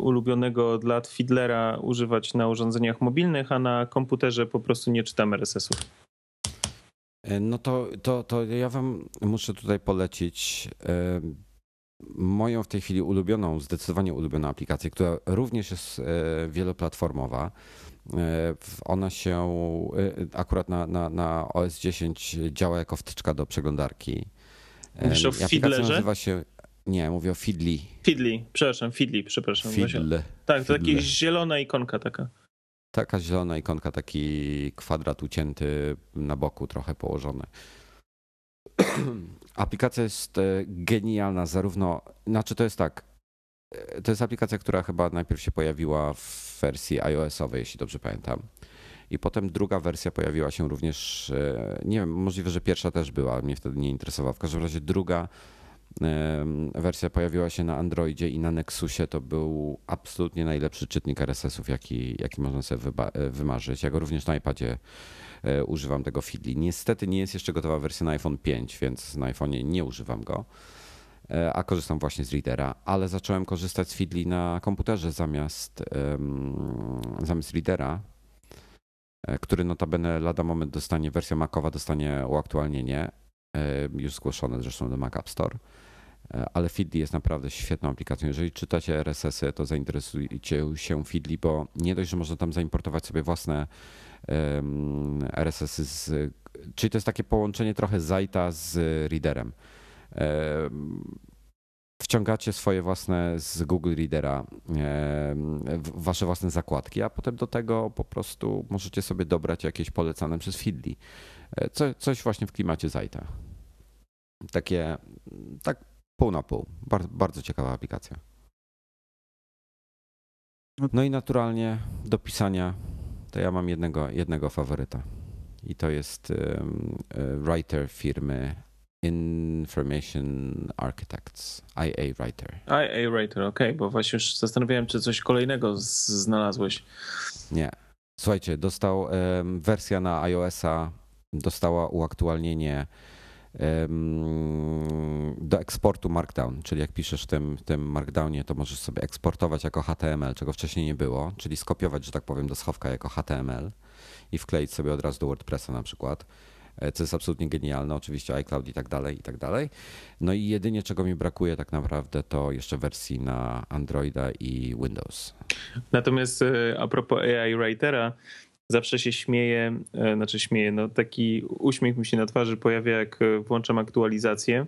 ulubionego od lat Feedlera używać na urządzeniach mobilnych, a na komputerze po prostu nie czytam RSS-ów. No to ja wam muszę tutaj polecić moją w tej chwili ulubioną, zdecydowanie ulubioną aplikację, która również jest wieloplatformowa. Ona się akurat na OS 10 działa jako wtyczka do przeglądarki. Mówisz o Feedlerze? Nazywa się, nie, mówię o Feedly. Feedly, przepraszam. Feedly. Tak, to taka zielona ikonka taka. Taka zielona ikonka, taki kwadrat ucięty na boku, trochę położony. Aplikacja jest genialna zarówno, znaczy to jest tak, to jest aplikacja, która chyba najpierw się pojawiła w wersji iOS-owej, jeśli dobrze pamiętam. I potem druga wersja pojawiła się również, nie wiem, możliwe, że pierwsza też była, mnie wtedy nie interesowała. W każdym razie druga wersja pojawiła się na Androidzie i na Nexusie. To był absolutnie najlepszy czytnik RSS-ów, jaki można sobie wymarzyć. Ja go również na iPadzie używam, tego Feedly. Niestety nie jest jeszcze gotowa wersja na iPhone 5, więc na iPhone'ie nie używam go, a korzystam właśnie z Readera, ale zacząłem korzystać z Feedly na komputerze zamiast Readera, który notabene lada moment dostanie, wersja macowa dostanie uaktualnienie, już zgłoszone zresztą do Mac App Store, ale Feedly jest naprawdę świetną aplikacją. Jeżeli czytacie RSS-y, to zainteresujcie się Feedly, bo nie dość, że można tam zaimportować sobie własne RSS-y, czyli to jest takie połączenie trochę Zajta z Readerem. Wciągacie swoje własne z Google Readera, wasze własne zakładki, a potem do tego po prostu możecie sobie dobrać jakieś polecane przez Feedly. Coś właśnie w klimacie Zajta. Takie, tak pół na pół. Bardzo ciekawa aplikacja. No i naturalnie do pisania to ja mam jednego faworyta i to jest writer firmy Information Architects, IA Writer. IA Writer, okej, bo właśnie już zastanawiałem, czy coś kolejnego znalazłeś. Nie. Słuchajcie, dostał wersja na iOS-a, dostała uaktualnienie do eksportu Markdown, czyli jak piszesz w tym Markdownie, to możesz sobie eksportować jako HTML, czego wcześniej nie było, czyli skopiować, że tak powiem, do schowka jako HTML i wkleić sobie od razu do WordPressa na przykład, co jest absolutnie genialne, oczywiście iCloud i tak dalej. No i jedynie czego mi brakuje tak naprawdę to jeszcze wersji na Androida i Windows. Natomiast a propos AI Writera, zawsze się śmieję, no taki uśmiech mi się na twarzy pojawia, jak włączam aktualizację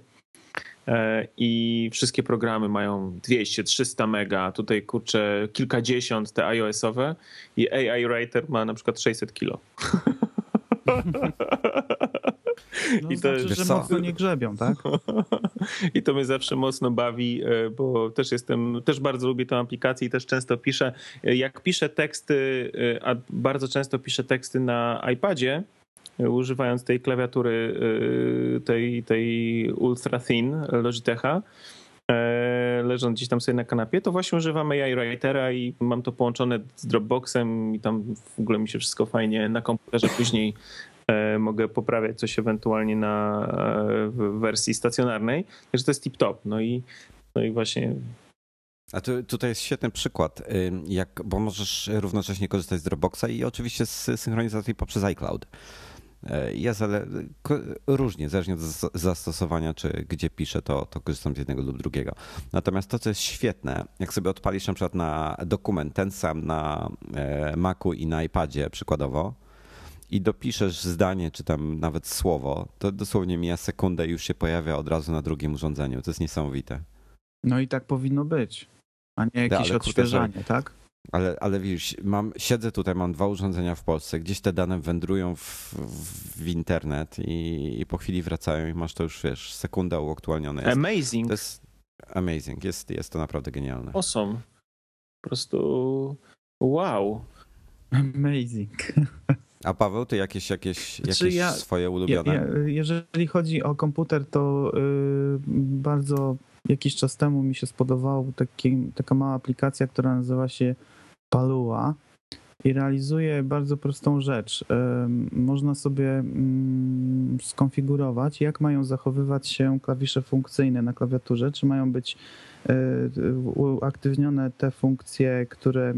i wszystkie programy mają 200, 300 mega, tutaj kurczę kilkadziesiąt te iOS-owe i AI Writer ma na przykład 600 kilo. No, i to znaczy, że mocno nie grzebią, tak? I to mnie zawsze mocno bawi, bo też bardzo lubię tę aplikację i też często piszę. Jak piszę teksty, a bardzo często piszę teksty na iPadzie, używając tej klawiatury, tej Ultra Thin Logitecha, leżąc gdzieś tam sobie na kanapie, to właśnie używam AI Writera i mam to połączone z Dropboxem i tam w ogóle mi się wszystko fajnie na komputerze później mogę poprawiać coś ewentualnie w wersji stacjonarnej. Także to jest tip-top. No i właśnie... A tutaj jest świetny przykład, bo możesz równocześnie korzystać z Dropboxa i oczywiście z synchronizacji poprzez iCloud. Jest różnie, zależnie od zastosowania, czy gdzie piszę, to korzystam z jednego lub drugiego. Natomiast to, co jest świetne, jak sobie odpalisz na przykład na dokument, ten sam na Macu i na iPadzie przykładowo, i dopiszesz zdanie, czy tam nawet słowo, to dosłownie mija sekundę i już się pojawia od razu na drugim urządzeniu. To jest niesamowite. No i tak powinno być, a nie jakieś odświeżanie, tak? Ale widzisz, siedzę tutaj, mam dwa urządzenia w Polsce, gdzieś te dane wędrują w internet i po chwili wracają i masz to już, wiesz, sekunda uaktualnione. Jest. Amazing. To jest amazing, jest to naprawdę genialne. Awesome. Po prostu wow. Amazing. A Paweł, ty jakieś swoje ulubione? Jeżeli chodzi o komputer, to bardzo... Jakiś czas temu mi się spodobała taka mała aplikacja, która nazywa się Palua i realizuje bardzo prostą rzecz. Można sobie skonfigurować, jak mają zachowywać się klawisze funkcyjne na klawiaturze, czy mają być uaktywnione te funkcje, które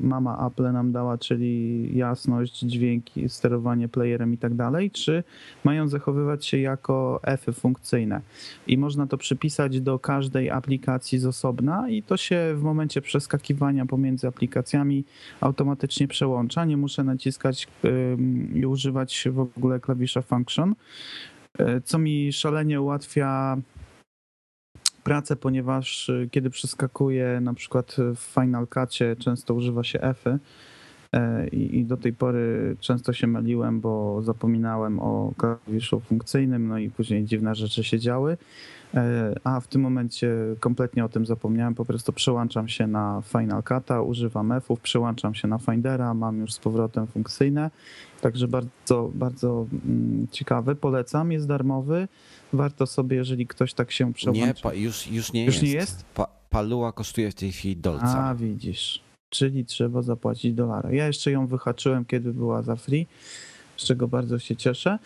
mama Apple nam dała, czyli jasność, dźwięki, sterowanie playerem i tak dalej, czy mają zachowywać się jako F-y funkcyjne. I można to przypisać do każdej aplikacji z osobna i to się w momencie przeskakiwania pomiędzy aplikacjami automatycznie przełącza. Nie muszę naciskać i używać w ogóle klawisza function, co mi szalenie ułatwia pracę, ponieważ kiedy przeskakuje, na przykład w Final Cutie często używa się F-y i do tej pory często się myliłem, bo zapominałem o klawiszu funkcyjnym, no i później dziwne rzeczy się działy, a w tym momencie kompletnie o tym zapomniałem, po prostu przełączam się na Final Cuta, używam F-ów, przełączam się na Findera, mam już z powrotem funkcyjne, także bardzo, bardzo ciekawy, polecam, jest darmowy. Warto sobie, jeżeli ktoś tak się przełączy. Nie, już nie jest? Palua kosztuje w tej chwili dolca. A, widzisz. Czyli trzeba zapłacić dolara. Ja jeszcze ją wyhaczyłem, kiedy była za free, z czego bardzo się cieszę.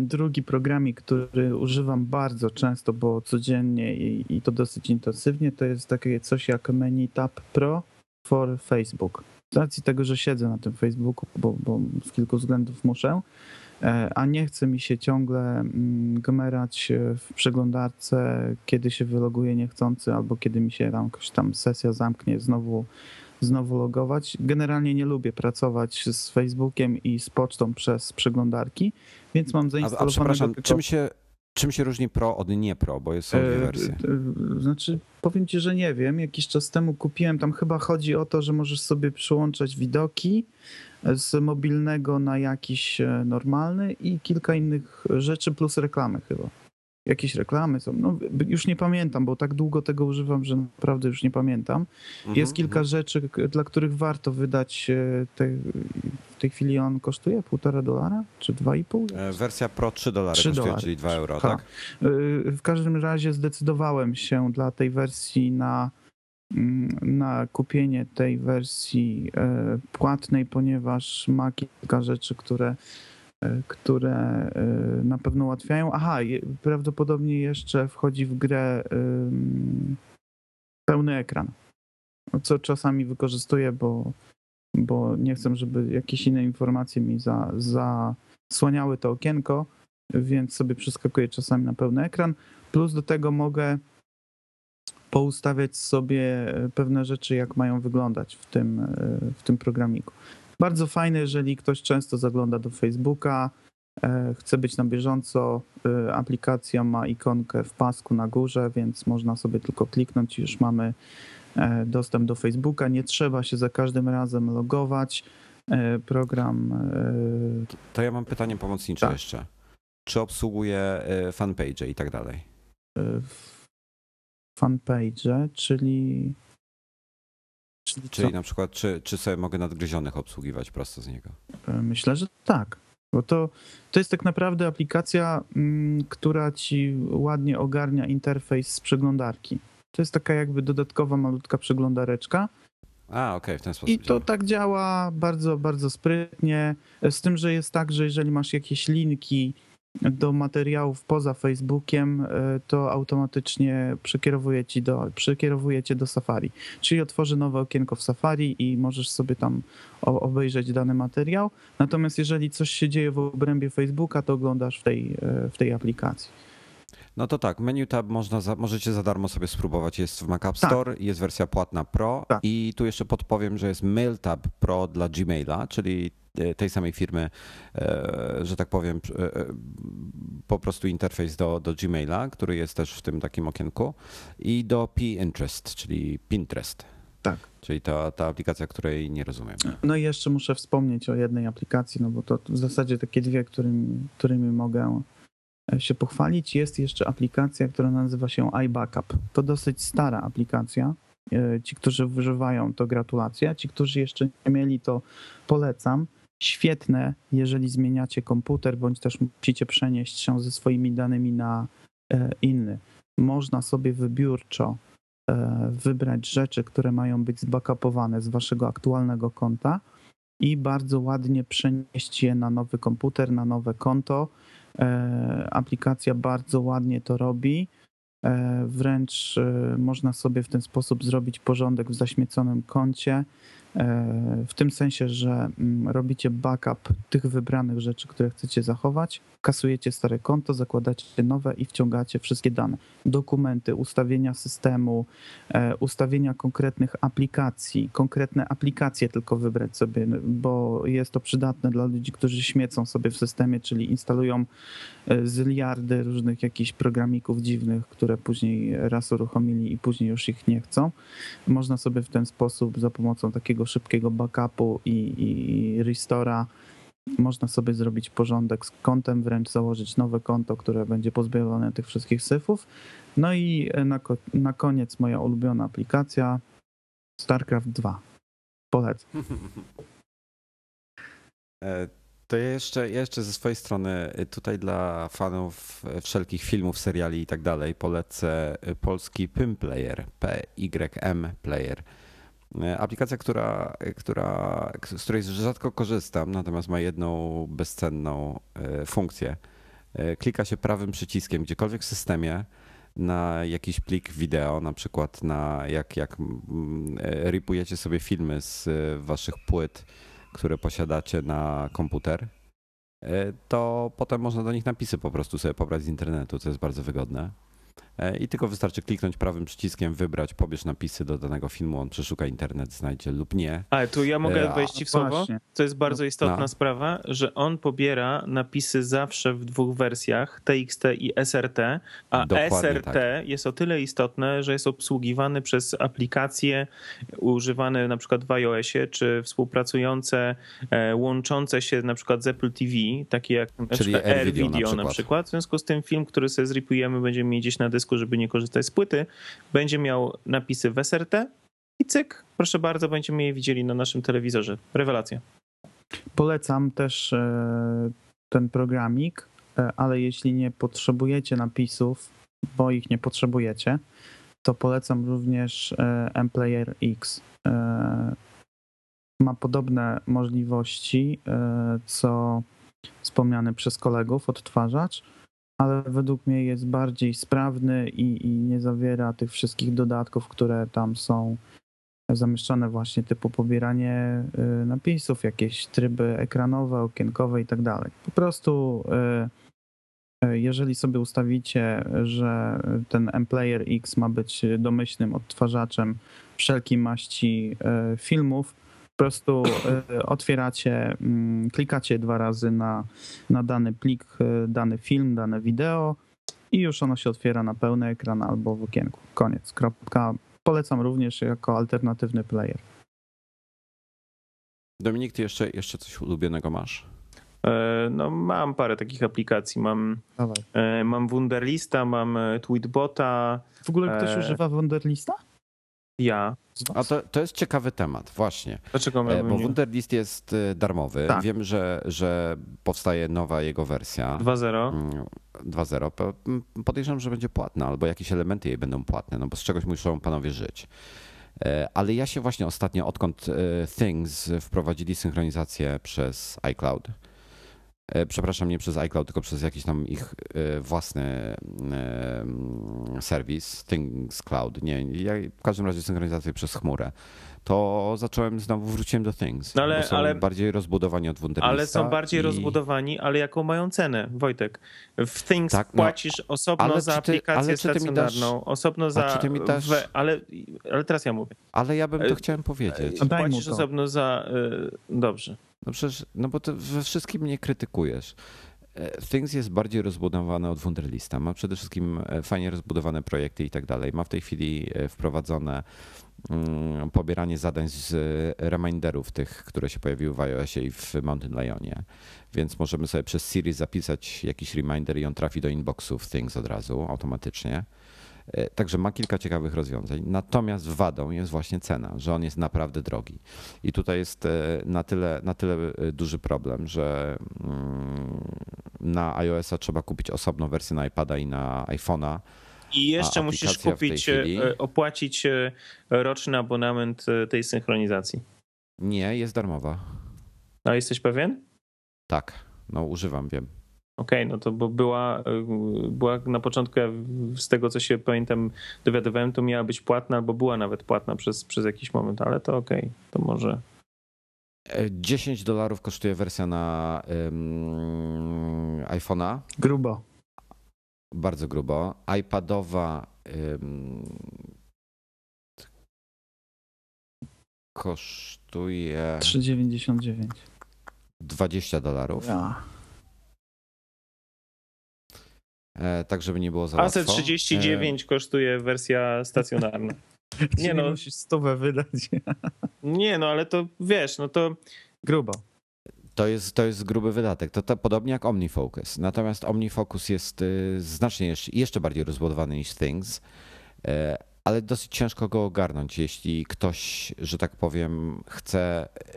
Drugi programik, który używam bardzo często, bo codziennie i to dosyć intensywnie, to jest takie coś jak Menu Tab Pro for Facebook. Z racji tego, że siedzę na tym Facebooku, bo z kilku względów muszę, a nie chce mi się ciągle gmerać w przeglądarce, kiedy się wyloguję niechcący albo kiedy mi się tam sesja zamknie, znowu logować. Generalnie nie lubię pracować z Facebookiem i z pocztą przez przeglądarki, więc mam zainstalowane... A przepraszam, czym się różni Pro od nie Pro, bo są dwie wersje? Znaczy, powiem ci, że nie wiem. Jakiś czas temu kupiłem, tam chyba chodzi o to, że możesz sobie przyłączać widoki z mobilnego na jakiś normalny i kilka innych rzeczy plus reklamy chyba. Jakieś reklamy są, no już nie pamiętam, bo tak długo tego używam, że naprawdę już nie pamiętam. Jest kilka rzeczy, dla których warto wydać, w tej chwili on kosztuje $1,5 czy 2,5? Wersja Pro $3 kosztuje, czyli €2, tak? W każdym razie zdecydowałem się dla tej wersji na kupienie tej wersji płatnej, ponieważ ma kilka rzeczy, które na pewno ułatwiają. Aha, prawdopodobnie jeszcze wchodzi w grę pełny ekran, co czasami wykorzystuję, bo nie chcę, żeby jakieś inne informacje mi zasłaniały to okienko, więc sobie przeskakuję czasami na pełny ekran. Plus do tego mogę poustawiać sobie pewne rzeczy, jak mają wyglądać w tym programiku. Bardzo fajne, jeżeli ktoś często zagląda do Facebooka, chce być na bieżąco, aplikacja ma ikonkę w pasku na górze, więc można sobie tylko kliknąć i już mamy dostęp do Facebooka. Nie trzeba się za każdym razem logować. Program... To ja mam pytanie pomocnicze jeszcze. czy obsługuje fanpage'e i tak dalej? Fanpage'e, czyli... Czyli na przykład, czy sobie mogę nadgryzionych obsługiwać prosto z niego? Myślę, że tak. Bo to jest tak naprawdę aplikacja, która ci ładnie ogarnia interfejs z przeglądarki. To jest taka jakby dodatkowa, malutka przeglądareczka. A, okej, w ten sposób. I to tak działa bardzo, bardzo sprytnie. Z tym, że jest tak, że jeżeli masz jakieś linki do materiałów poza Facebookiem, to automatycznie przekierowuje cię do Safari. Czyli otworzy nowe okienko w Safari i możesz sobie tam obejrzeć dany materiał. Natomiast jeżeli coś się dzieje w obrębie Facebooka, to oglądasz w tej aplikacji. No to tak, menu tab możecie za darmo sobie spróbować, jest w Mac App Store, jest wersja płatna Pro i tu jeszcze podpowiem, że jest Mail Tab Pro dla Gmaila, czyli tej samej firmy, że tak powiem, po prostu interfejs do Gmaila, który jest też w tym takim okienku i do Pinterest, czyli Pinterest. Tak. Czyli ta aplikacja, której nie rozumiem. No i jeszcze muszę wspomnieć o jednej aplikacji, no bo to w zasadzie takie dwie, którymi mogę się pochwalić. Jest jeszcze aplikacja, która nazywa się iBackup. To dosyć stara aplikacja. Ci, którzy używają, to gratulacje. Ci, którzy jeszcze nie mieli, to polecam. Świetne, jeżeli zmieniacie komputer, bądź też musicie przenieść się ze swoimi danymi na inny. Można sobie wybiórczo wybrać rzeczy, które mają być zbackupowane z waszego aktualnego konta i bardzo ładnie przenieść je na nowy komputer, na nowe konto. Aplikacja bardzo ładnie to robi. Wręcz można sobie w ten sposób zrobić porządek w zaśmieconym koncie, w tym sensie, że robicie backup tych wybranych rzeczy, które chcecie zachować, kasujecie stare konto, zakładacie nowe i wciągacie wszystkie dane. Dokumenty, ustawienia systemu, ustawienia konkretnych aplikacji, konkretne aplikacje tylko wybrać sobie, bo jest to przydatne dla ludzi, którzy śmiecą sobie w systemie, czyli instalują ziliardy różnych jakichś programików dziwnych, które później raz uruchomili i później już ich nie chcą. Można sobie w ten sposób za pomocą takiego szybkiego backupu i restora można sobie zrobić porządek z kontem, wręcz założyć nowe konto, które będzie pozbawione tych wszystkich syfów. No i na koniec moja ulubiona aplikacja StarCraft 2. Polecam. To ja jeszcze ze swojej strony tutaj dla fanów wszelkich filmów, seriali i tak dalej polecę polski PYM Player, PYM Player. Aplikacja, z której rzadko korzystam, natomiast ma jedną bezcenną funkcję. Klika się prawym przyciskiem gdziekolwiek w systemie na jakiś plik wideo, na przykład jak ripujecie sobie filmy z waszych płyt, które posiadacie na komputer, to potem można do nich napisy po prostu sobie pobrać z internetu, co jest bardzo wygodne. I tylko wystarczy kliknąć prawym przyciskiem, wybrać, pobierz napisy do danego filmu, on przeszuka internet, znajdzie lub nie. Ale tu ja mogę wejść ci w słowo, to jest bardzo istotna sprawa, że on pobiera napisy zawsze w dwóch wersjach, TXT i SRT, a dokładnie SRT jest o tyle istotne, że jest obsługiwany przez aplikacje używane na przykład w iOSie, czy współpracujące, łączące się na przykład z Apple TV, takie jak AirVideo na przykład. W związku z tym film, który sobie zripujemy, będziemy mieć gdzieś na dysku, żeby nie korzystać z płyty, będzie miał napisy w SRT i cyk, proszę bardzo, będziemy je widzieli na naszym telewizorze. Rewelacja. Polecam też ten programik, ale jeśli nie potrzebujecie napisów, bo ich nie potrzebujecie, to polecam również mPlayer X. Ma podobne możliwości, co wspomniany przez kolegów odtwarzacz, ale według mnie jest bardziej sprawny i nie zawiera tych wszystkich dodatków, które tam są zamieszczane właśnie, typu pobieranie napisów, jakieś tryby ekranowe, okienkowe i tak dalej. Po prostu jeżeli sobie ustawicie, że ten mPlayer X ma być domyślnym odtwarzaczem wszelkiej maści filmów, po prostu otwieracie, klikacie dwa razy na dany plik, dany film, dane wideo i już ono się otwiera na pełny ekran albo w okienku. Koniec, kropka. Polecam również jako alternatywny player. Dominik, ty jeszcze coś ulubionego masz? No mam parę takich aplikacji. Mam Wunderlista, mam Tweetbota. W ogóle ktoś używa Wunderlista? Ja. A to jest ciekawy temat, właśnie. Dlaczego? Bo Wunderlist jest darmowy. Tak. Wiem, że powstaje nowa jego wersja. 2.0. Podejrzewam, że będzie płatna, albo jakieś elementy jej będą płatne, no bo z czegoś muszą panowie żyć. Ale ja się właśnie ostatnio, odkąd Things wprowadzili synchronizację przez iCloud, przepraszam, nie przez iCloud, tylko przez jakiś tam ich własny serwis, Things Cloud, nie, ja w każdym razie synchronizację przez chmurę, to zacząłem znowu, wróciłem do Things. No ale są bardziej rozbudowani od Wunderlista. Ale są bardziej rozbudowani, ale jaką mają cenę, Wojtek? W Things tak, płacisz osobno za aplikację stacjonarną, osobno za... Ale teraz ja mówię. Ale ja bym to chciałem powiedzieć. Płacisz osobno za... Dobrze. No przecież, no bo to we wszystkim mnie krytykujesz. Things jest bardziej rozbudowane od Wunderlista. Ma przede wszystkim fajnie rozbudowane projekty i tak dalej. Ma w tej chwili wprowadzone pobieranie zadań z reminderów tych, które się pojawiły w iOSie i w Mountain Lionie. Więc możemy sobie przez Siri zapisać jakiś reminder i on trafi do inboxu w Things od razu automatycznie. Także ma kilka ciekawych rozwiązań. Natomiast wadą jest właśnie cena, że on jest naprawdę drogi. I tutaj jest na tyle duży problem, że na iOS-a trzeba kupić osobną wersję na iPada i na iPhone'a. I jeszcze musisz opłacić roczny abonament tej synchronizacji. Nie, jest darmowa. A jesteś pewien? Tak, no używam, wiem. Okej, no to bo była na początku, z tego co się pamiętam dowiadywałem, to miała być płatna albo była nawet płatna przez jakiś moment, ale to okej, to może... $10 kosztuje wersja na iPhone'a. Grubo. Bardzo grubo. iPadowa kosztuje... $3.99. $20. Ja. Tak, żeby nie było za łatwo. AC$39 kosztuje wersja stacjonarna. Nie no, musisz stówę wydać. Nie no, ale to wiesz, no to grubo. To jest gruby wydatek. To podobnie jak OmniFocus. Natomiast OmniFocus jest znacznie jeszcze bardziej rozbudowany niż Things, ale dosyć ciężko go ogarnąć, jeśli ktoś, że tak powiem,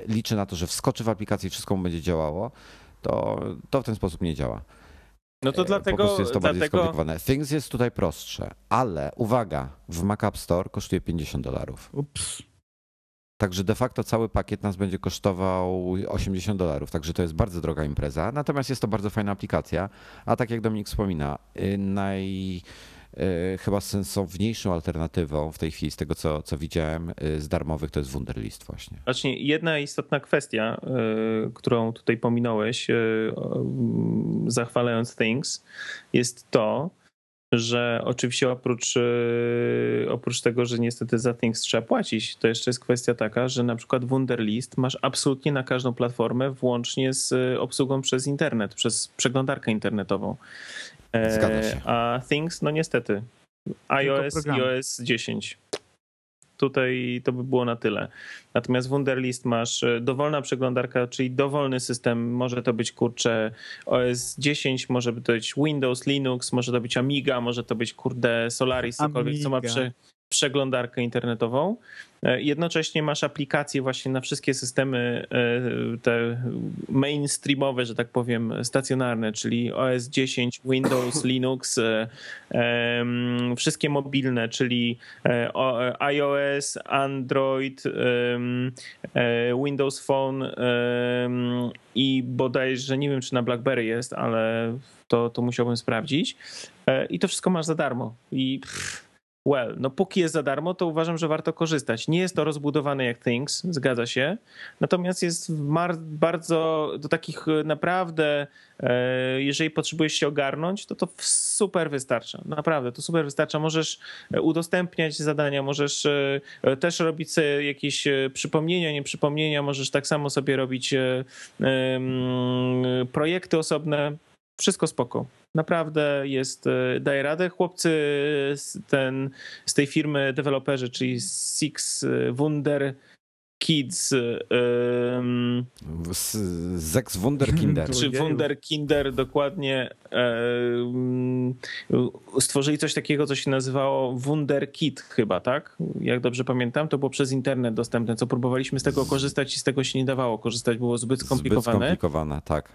liczy na to, że wskoczy w aplikację i wszystko mu będzie działało, to w ten sposób nie działa. No to dlatego, po prostu jest to bardziej skomplikowane. Things jest tutaj prostsze, ale uwaga, w Mac App Store kosztuje $50. Ups. Także de facto cały pakiet nas będzie kosztował $80, także to jest bardzo droga impreza. Natomiast jest to bardzo fajna aplikacja, a tak jak Dominik wspomina, chyba sensowniejszą alternatywą w tej chwili z tego, co widziałem z darmowych, to jest Wunderlist właśnie. Znaczy jedna istotna kwestia, którą tutaj pominąłeś, zachwalając Things, jest to, że oczywiście oprócz tego, że niestety za Things trzeba płacić, to jeszcze jest kwestia taka, że na przykład Wunderlist masz absolutnie na każdą platformę, włącznie z obsługą przez internet, przez przeglądarkę internetową. Zgadza się. A Things, no niestety. iOS 10. Tutaj to by było na tyle. Natomiast Wunderlist masz dowolna przeglądarka, czyli dowolny system. Może to być, OS 10, może to być Windows, Linux, może to być Amiga, może to być, Solaris, cokolwiek, co ma przeglądarkę internetową. Jednocześnie masz aplikacje właśnie na wszystkie systemy te mainstreamowe, że tak powiem, stacjonarne, czyli OS 10, Windows, Linux, wszystkie mobilne, czyli iOS, Android, Windows Phone i bodajże, nie wiem czy na BlackBerry jest, ale to musiałbym sprawdzić. I to wszystko masz za darmo. I no póki jest za darmo, to uważam, że warto korzystać. Nie jest to rozbudowane jak Things, zgadza się. Natomiast jest bardzo do takich naprawdę, jeżeli potrzebujesz się ogarnąć, to super wystarcza. Naprawdę, to super wystarcza. Możesz udostępniać zadania, możesz też robić sobie jakieś przypomnienia, nieprzypomnienia, możesz tak samo sobie robić projekty osobne. Wszystko spoko. Naprawdę daje radę. Chłopcy z tej firmy, deweloperzy, czyli Six Wunder Kids, Sechs Wunderkinder. Czy Wunderkinder, dokładnie. Stworzyli coś takiego, co się nazywało Wunderkid chyba, tak? Jak dobrze pamiętam, to było przez internet dostępne, co próbowaliśmy z tego korzystać i z tego się nie dawało korzystać, było zbyt skomplikowane. Zbyt skomplikowane, tak.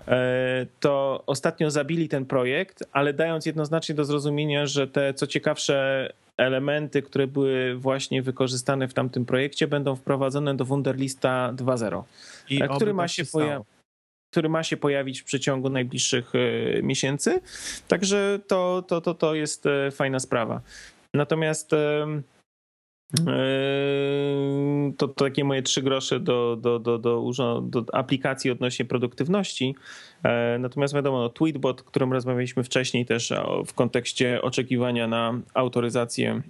To ostatnio zabili ten projekt, ale dając jednoznacznie do zrozumienia, że te co ciekawsze elementy, które były właśnie wykorzystane w tamtym projekcie, będą wprowadzone do Wunderlista 2.0, który ma się pojawić w przeciągu najbliższych miesięcy. Także to jest fajna sprawa. Natomiast to takie moje 3 grosze do aplikacji odnośnie produktywności. Natomiast wiadomo, Tweetbot, o którym rozmawialiśmy wcześniej też w kontekście oczekiwania na autoryzację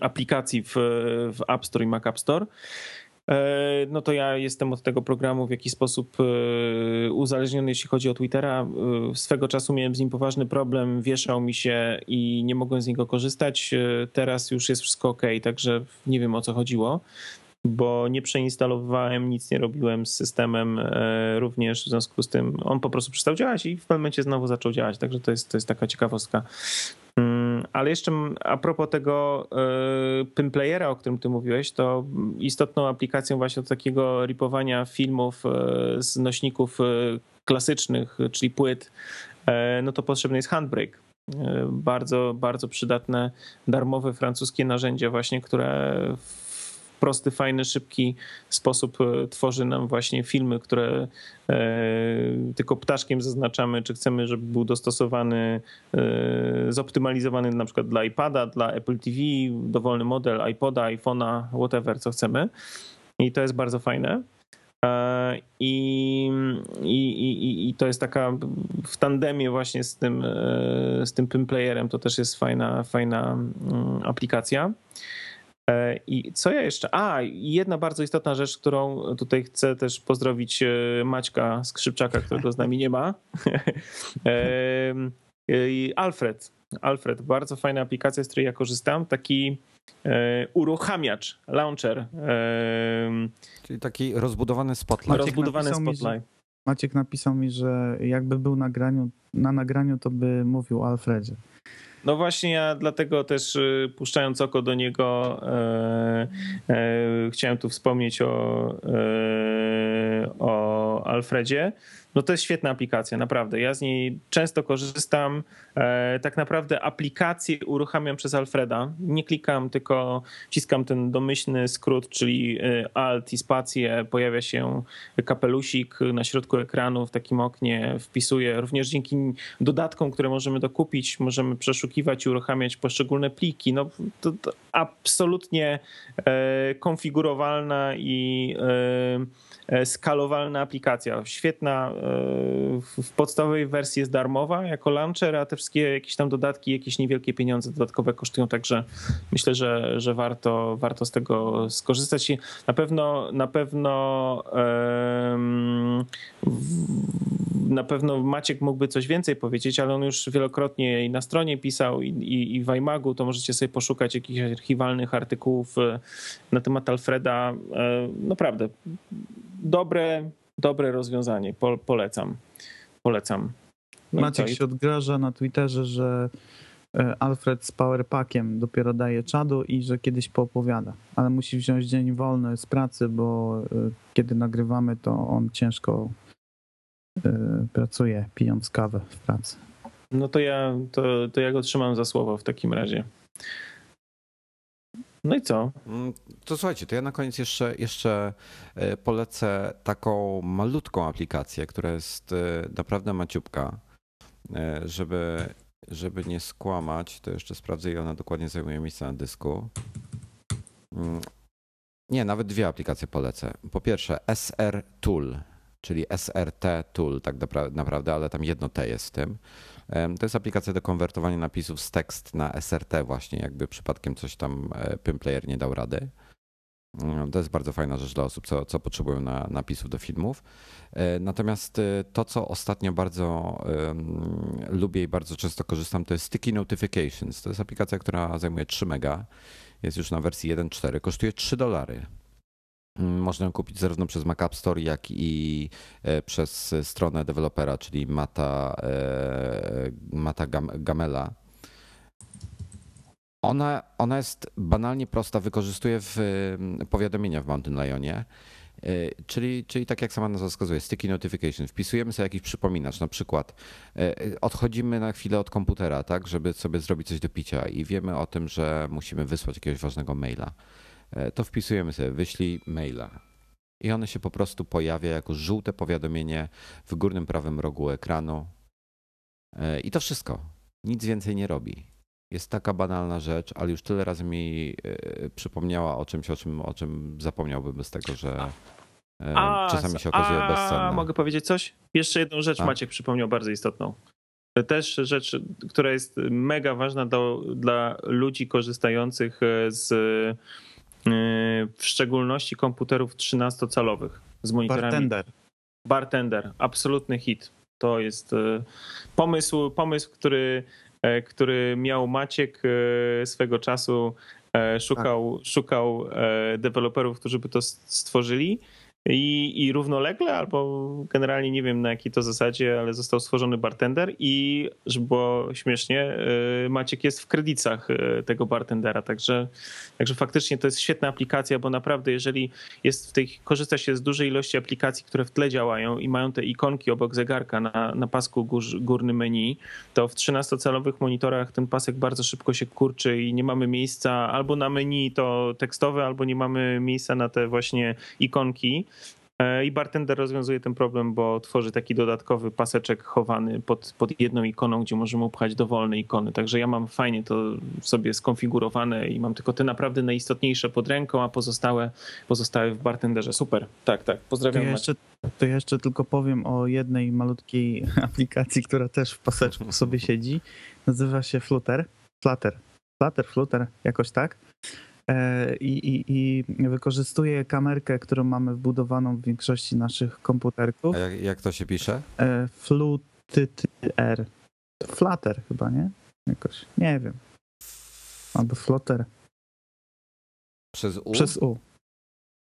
aplikacji w App Store i Mac App Store, no to ja jestem od tego programu w jakiś sposób uzależniony, jeśli chodzi o Twittera. Swego czasu miałem z nim poważny problem, wieszał mi się i nie mogłem z niego korzystać. Teraz już jest wszystko okej, także nie wiem, o co chodziło, bo nie przeinstalowałem, nic nie robiłem z systemem również, w związku z tym on po prostu przestał działać i w pewnym momencie znowu zaczął działać, także to jest taka ciekawostka. Ale jeszcze a propos tego Pimplayera, o którym ty mówiłeś, to istotną aplikacją właśnie do takiego ripowania filmów z nośników klasycznych, czyli płyt, no to potrzebny jest Handbrake. Bardzo, bardzo przydatne, darmowe francuskie narzędzie właśnie, które w prosty, fajny, szybki sposób tworzy nam właśnie filmy, które tylko ptaszkiem zaznaczamy, czy chcemy, żeby był dostosowany, zoptymalizowany na przykład dla iPada, dla Apple TV, dowolny model iPoda, iPhone'a, whatever, co chcemy. I to jest bardzo fajne. I to jest taka w tandemie właśnie z tym Pimplayerem, to też jest fajna aplikacja. I co ja jeszcze? Jedna bardzo istotna rzecz, którą tutaj chcę też pozdrowić Maćka Skrzypczaka, którego z nami nie ma. Alfred, bardzo fajna aplikacja, z której ja korzystam. Taki uruchamiacz, launcher. Czyli taki rozbudowany spotlight. Maciek napisał mi, że jakby był na nagraniu, to by mówił o Alfredzie. No właśnie, ja dlatego też puszczając oko do niego chciałem tu wspomnieć o Alfredzie. No to jest świetna aplikacja, naprawdę. Ja z niej często korzystam. Tak naprawdę aplikację uruchamiam przez Alfreda. Nie klikam, tylko ciskam ten domyślny skrót, czyli Alt i spację. Pojawia się kapelusik na środku ekranu w takim oknie. Wpisuję. Również dzięki dodatkom, które możemy dokupić, możemy przeszukiwać i uruchamiać poszczególne pliki. No to absolutnie konfigurowalna i skalowalna aplikacja. Świetna. W podstawowej wersji jest darmowa jako launcher, a te wszystkie jakieś tam dodatki, jakieś niewielkie pieniądze dodatkowe kosztują, także myślę, że warto z tego skorzystać i na pewno Maciek mógłby coś więcej powiedzieć, ale on już wielokrotnie i na stronie pisał i w iMagu, to możecie sobie poszukać jakichś archiwalnych artykułów na temat Alfreda. Naprawdę dobre rozwiązanie. Polecam. No Maciek się odgraża na Twitterze, że Alfred z powerpackiem dopiero daje czadu i że kiedyś poopowiada, ale musi wziąć dzień wolny z pracy, bo kiedy nagrywamy, to on ciężko pracuje, pijąc kawę w pracy. No to ja go trzymam za słowo w takim razie. No i co? To słuchajcie, to ja na koniec jeszcze polecę taką malutką aplikację, która jest naprawdę maciupka. Żeby nie skłamać, to jeszcze sprawdzę i ona dokładnie zajmuje miejsce na dysku. Nie, nawet 2 aplikacje polecę. Po pierwsze SR Tool, czyli SRT Tool tak naprawdę, ale tam jedno T jest w tym. To jest aplikacja do konwertowania napisów z tekst na SRT właśnie, jakby przypadkiem coś tam Pimplayer nie dał rady. To jest bardzo fajna rzecz dla osób, co potrzebują napisów do filmów. Natomiast to, co ostatnio bardzo lubię i bardzo często korzystam, to jest Sticky Notifications. To jest aplikacja, która zajmuje 3 mega, jest już na wersji 1.4, kosztuje $3. Można ją kupić zarówno przez Mac App Store, jak i przez stronę dewelopera, czyli Mata Gamela. Ona jest banalnie prosta, wykorzystuje powiadomienia w Mountain Lionie, czyli tak jak sama nazwa wskazuje, sticky notification. Wpisujemy sobie jakiś przypominacz, na przykład odchodzimy na chwilę od komputera, tak, żeby sobie zrobić coś do picia i wiemy o tym, że musimy wysłać jakiegoś ważnego maila. To wpisujemy sobie, wyślij maila i one się po prostu pojawia jako żółte powiadomienie w górnym prawym rogu ekranu i to wszystko, nic więcej nie robi. Jest taka banalna rzecz, ale już tyle razy mi przypomniała o czymś, o czym zapomniałbym bez tego, że czasami się okazuje bezcenne. Mogę powiedzieć coś? Jeszcze jedną rzecz Maciek przypomniał, bardzo istotną. To też rzecz, która jest mega ważna dla ludzi korzystających z w szczególności komputerów 13-calowych z monitorami. Bartender, absolutny hit. To jest pomysł, który miał Maciek swego czasu, szukał deweloperów, którzy by to stworzyli i równolegle albo generalnie nie wiem na jakiej to zasadzie, ale został stworzony Bartender i żeby było śmiesznie, Maciek jest w kredytach tego Bartendera, także faktycznie to jest świetna aplikacja, bo naprawdę jeżeli jest korzysta się z dużej ilości aplikacji, które w tle działają i mają te ikonki obok zegarka na pasku górnym menu, to w 13-calowych monitorach ten pasek bardzo szybko się kurczy i nie mamy miejsca albo na menu to tekstowe, albo nie mamy miejsca na te właśnie ikonki. I Bartender rozwiązuje ten problem, bo tworzy taki dodatkowy paseczek chowany pod jedną ikoną, gdzie możemy upchać dowolne ikony. Także ja mam fajnie to sobie skonfigurowane i mam tylko te naprawdę najistotniejsze pod ręką, a pozostałe w Bartenderze. Super, tak, pozdrawiam. To ja jeszcze tylko powiem o jednej malutkiej aplikacji, która też w paseczku sobie siedzi. Nazywa się Flutter, jakoś tak. I wykorzystuje kamerkę, którą mamy wbudowaną w większości naszych komputerków. A jak to się pisze? Flutter chyba, nie? Jakoś, nie wiem. Albo Flutter. Przez U.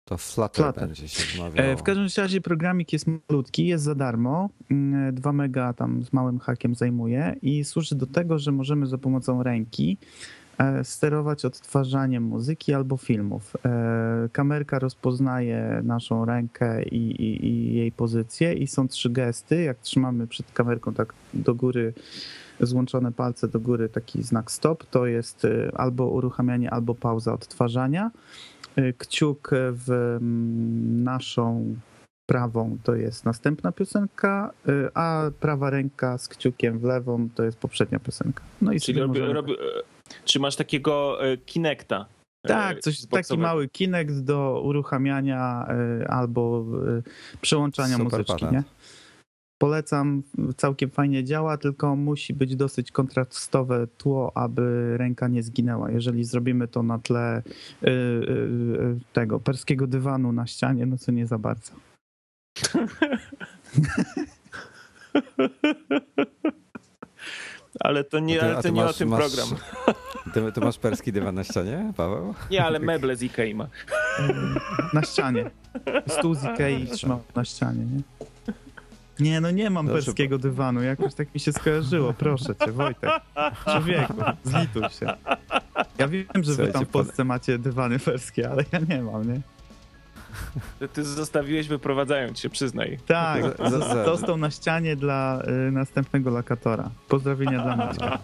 To Flutter będzie się wymawiało. W każdym razie programik jest malutki, jest za darmo. 2 mega tam z małym hakiem zajmuje i służy do tego, że możemy za pomocą ręki sterować odtwarzaniem muzyki albo filmów. Kamerka rozpoznaje naszą rękę i jej pozycję i są 3 gesty. Jak trzymamy przed kamerką tak do góry, złączone palce do góry, taki znak stop, to jest albo uruchamianie, albo pauza odtwarzania. Kciuk w naszą prawą to jest następna piosenka, a prawa ręka z kciukiem w lewą to jest poprzednia piosenka. No i czyli czy masz takiego Kinecta? Tak, taki mały Kinect do uruchamiania albo przełączania super muzyczki. Nie? Polecam, całkiem fajnie działa, tylko musi być dosyć kontrastowe tło, aby ręka nie zginęła. Jeżeli zrobimy to na tle tego perskiego dywanu na ścianie, no to nie za bardzo. Ale to nie, o tym program. Ty masz perski dywan na ścianie, Paweł? Nie, ale meble z Ikei ma. Na ścianie. Stół z Ikei trzymał na ścianie, nie? Nie, no nie mam perskiego dywanu. Jakoś tak mi się skojarzyło. Proszę cię, Wojtek. Człowieku, zlituj się. Ja wiem, że wy tam w Polsce macie dywany perskie, ale ja nie mam, nie? Ty zostawiłeś, wyprowadzając się, przyznaj. Tak, został na ścianie dla następnego lokatora. Pozdrowienia dla Maćka.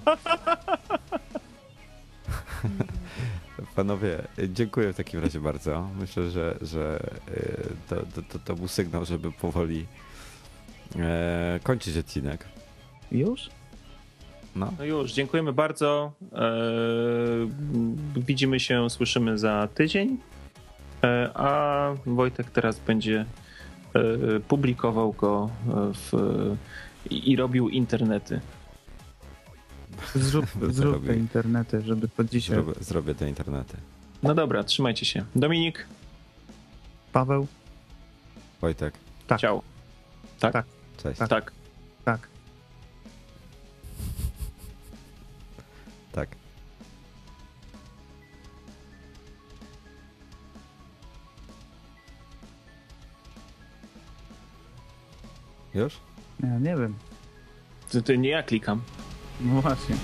Panowie, dziękuję w takim razie bardzo. Myślę, że to był sygnał, żeby powoli kończyć odcinek. Już? No już, dziękujemy bardzo. Widzimy się, słyszymy za tydzień. A Wojtek teraz będzie publikował go i robił internety. Zrób te internety, żeby to dzisiaj... Zrobię te internety. No dobra, trzymajcie się. Dominik. Paweł. Wojtek. Tak. Ciao. Tak? Tak. Cześć. Tak. Tak. Tak. Tak. Już? Ja nie wiem. To nie ja klikam. No właśnie.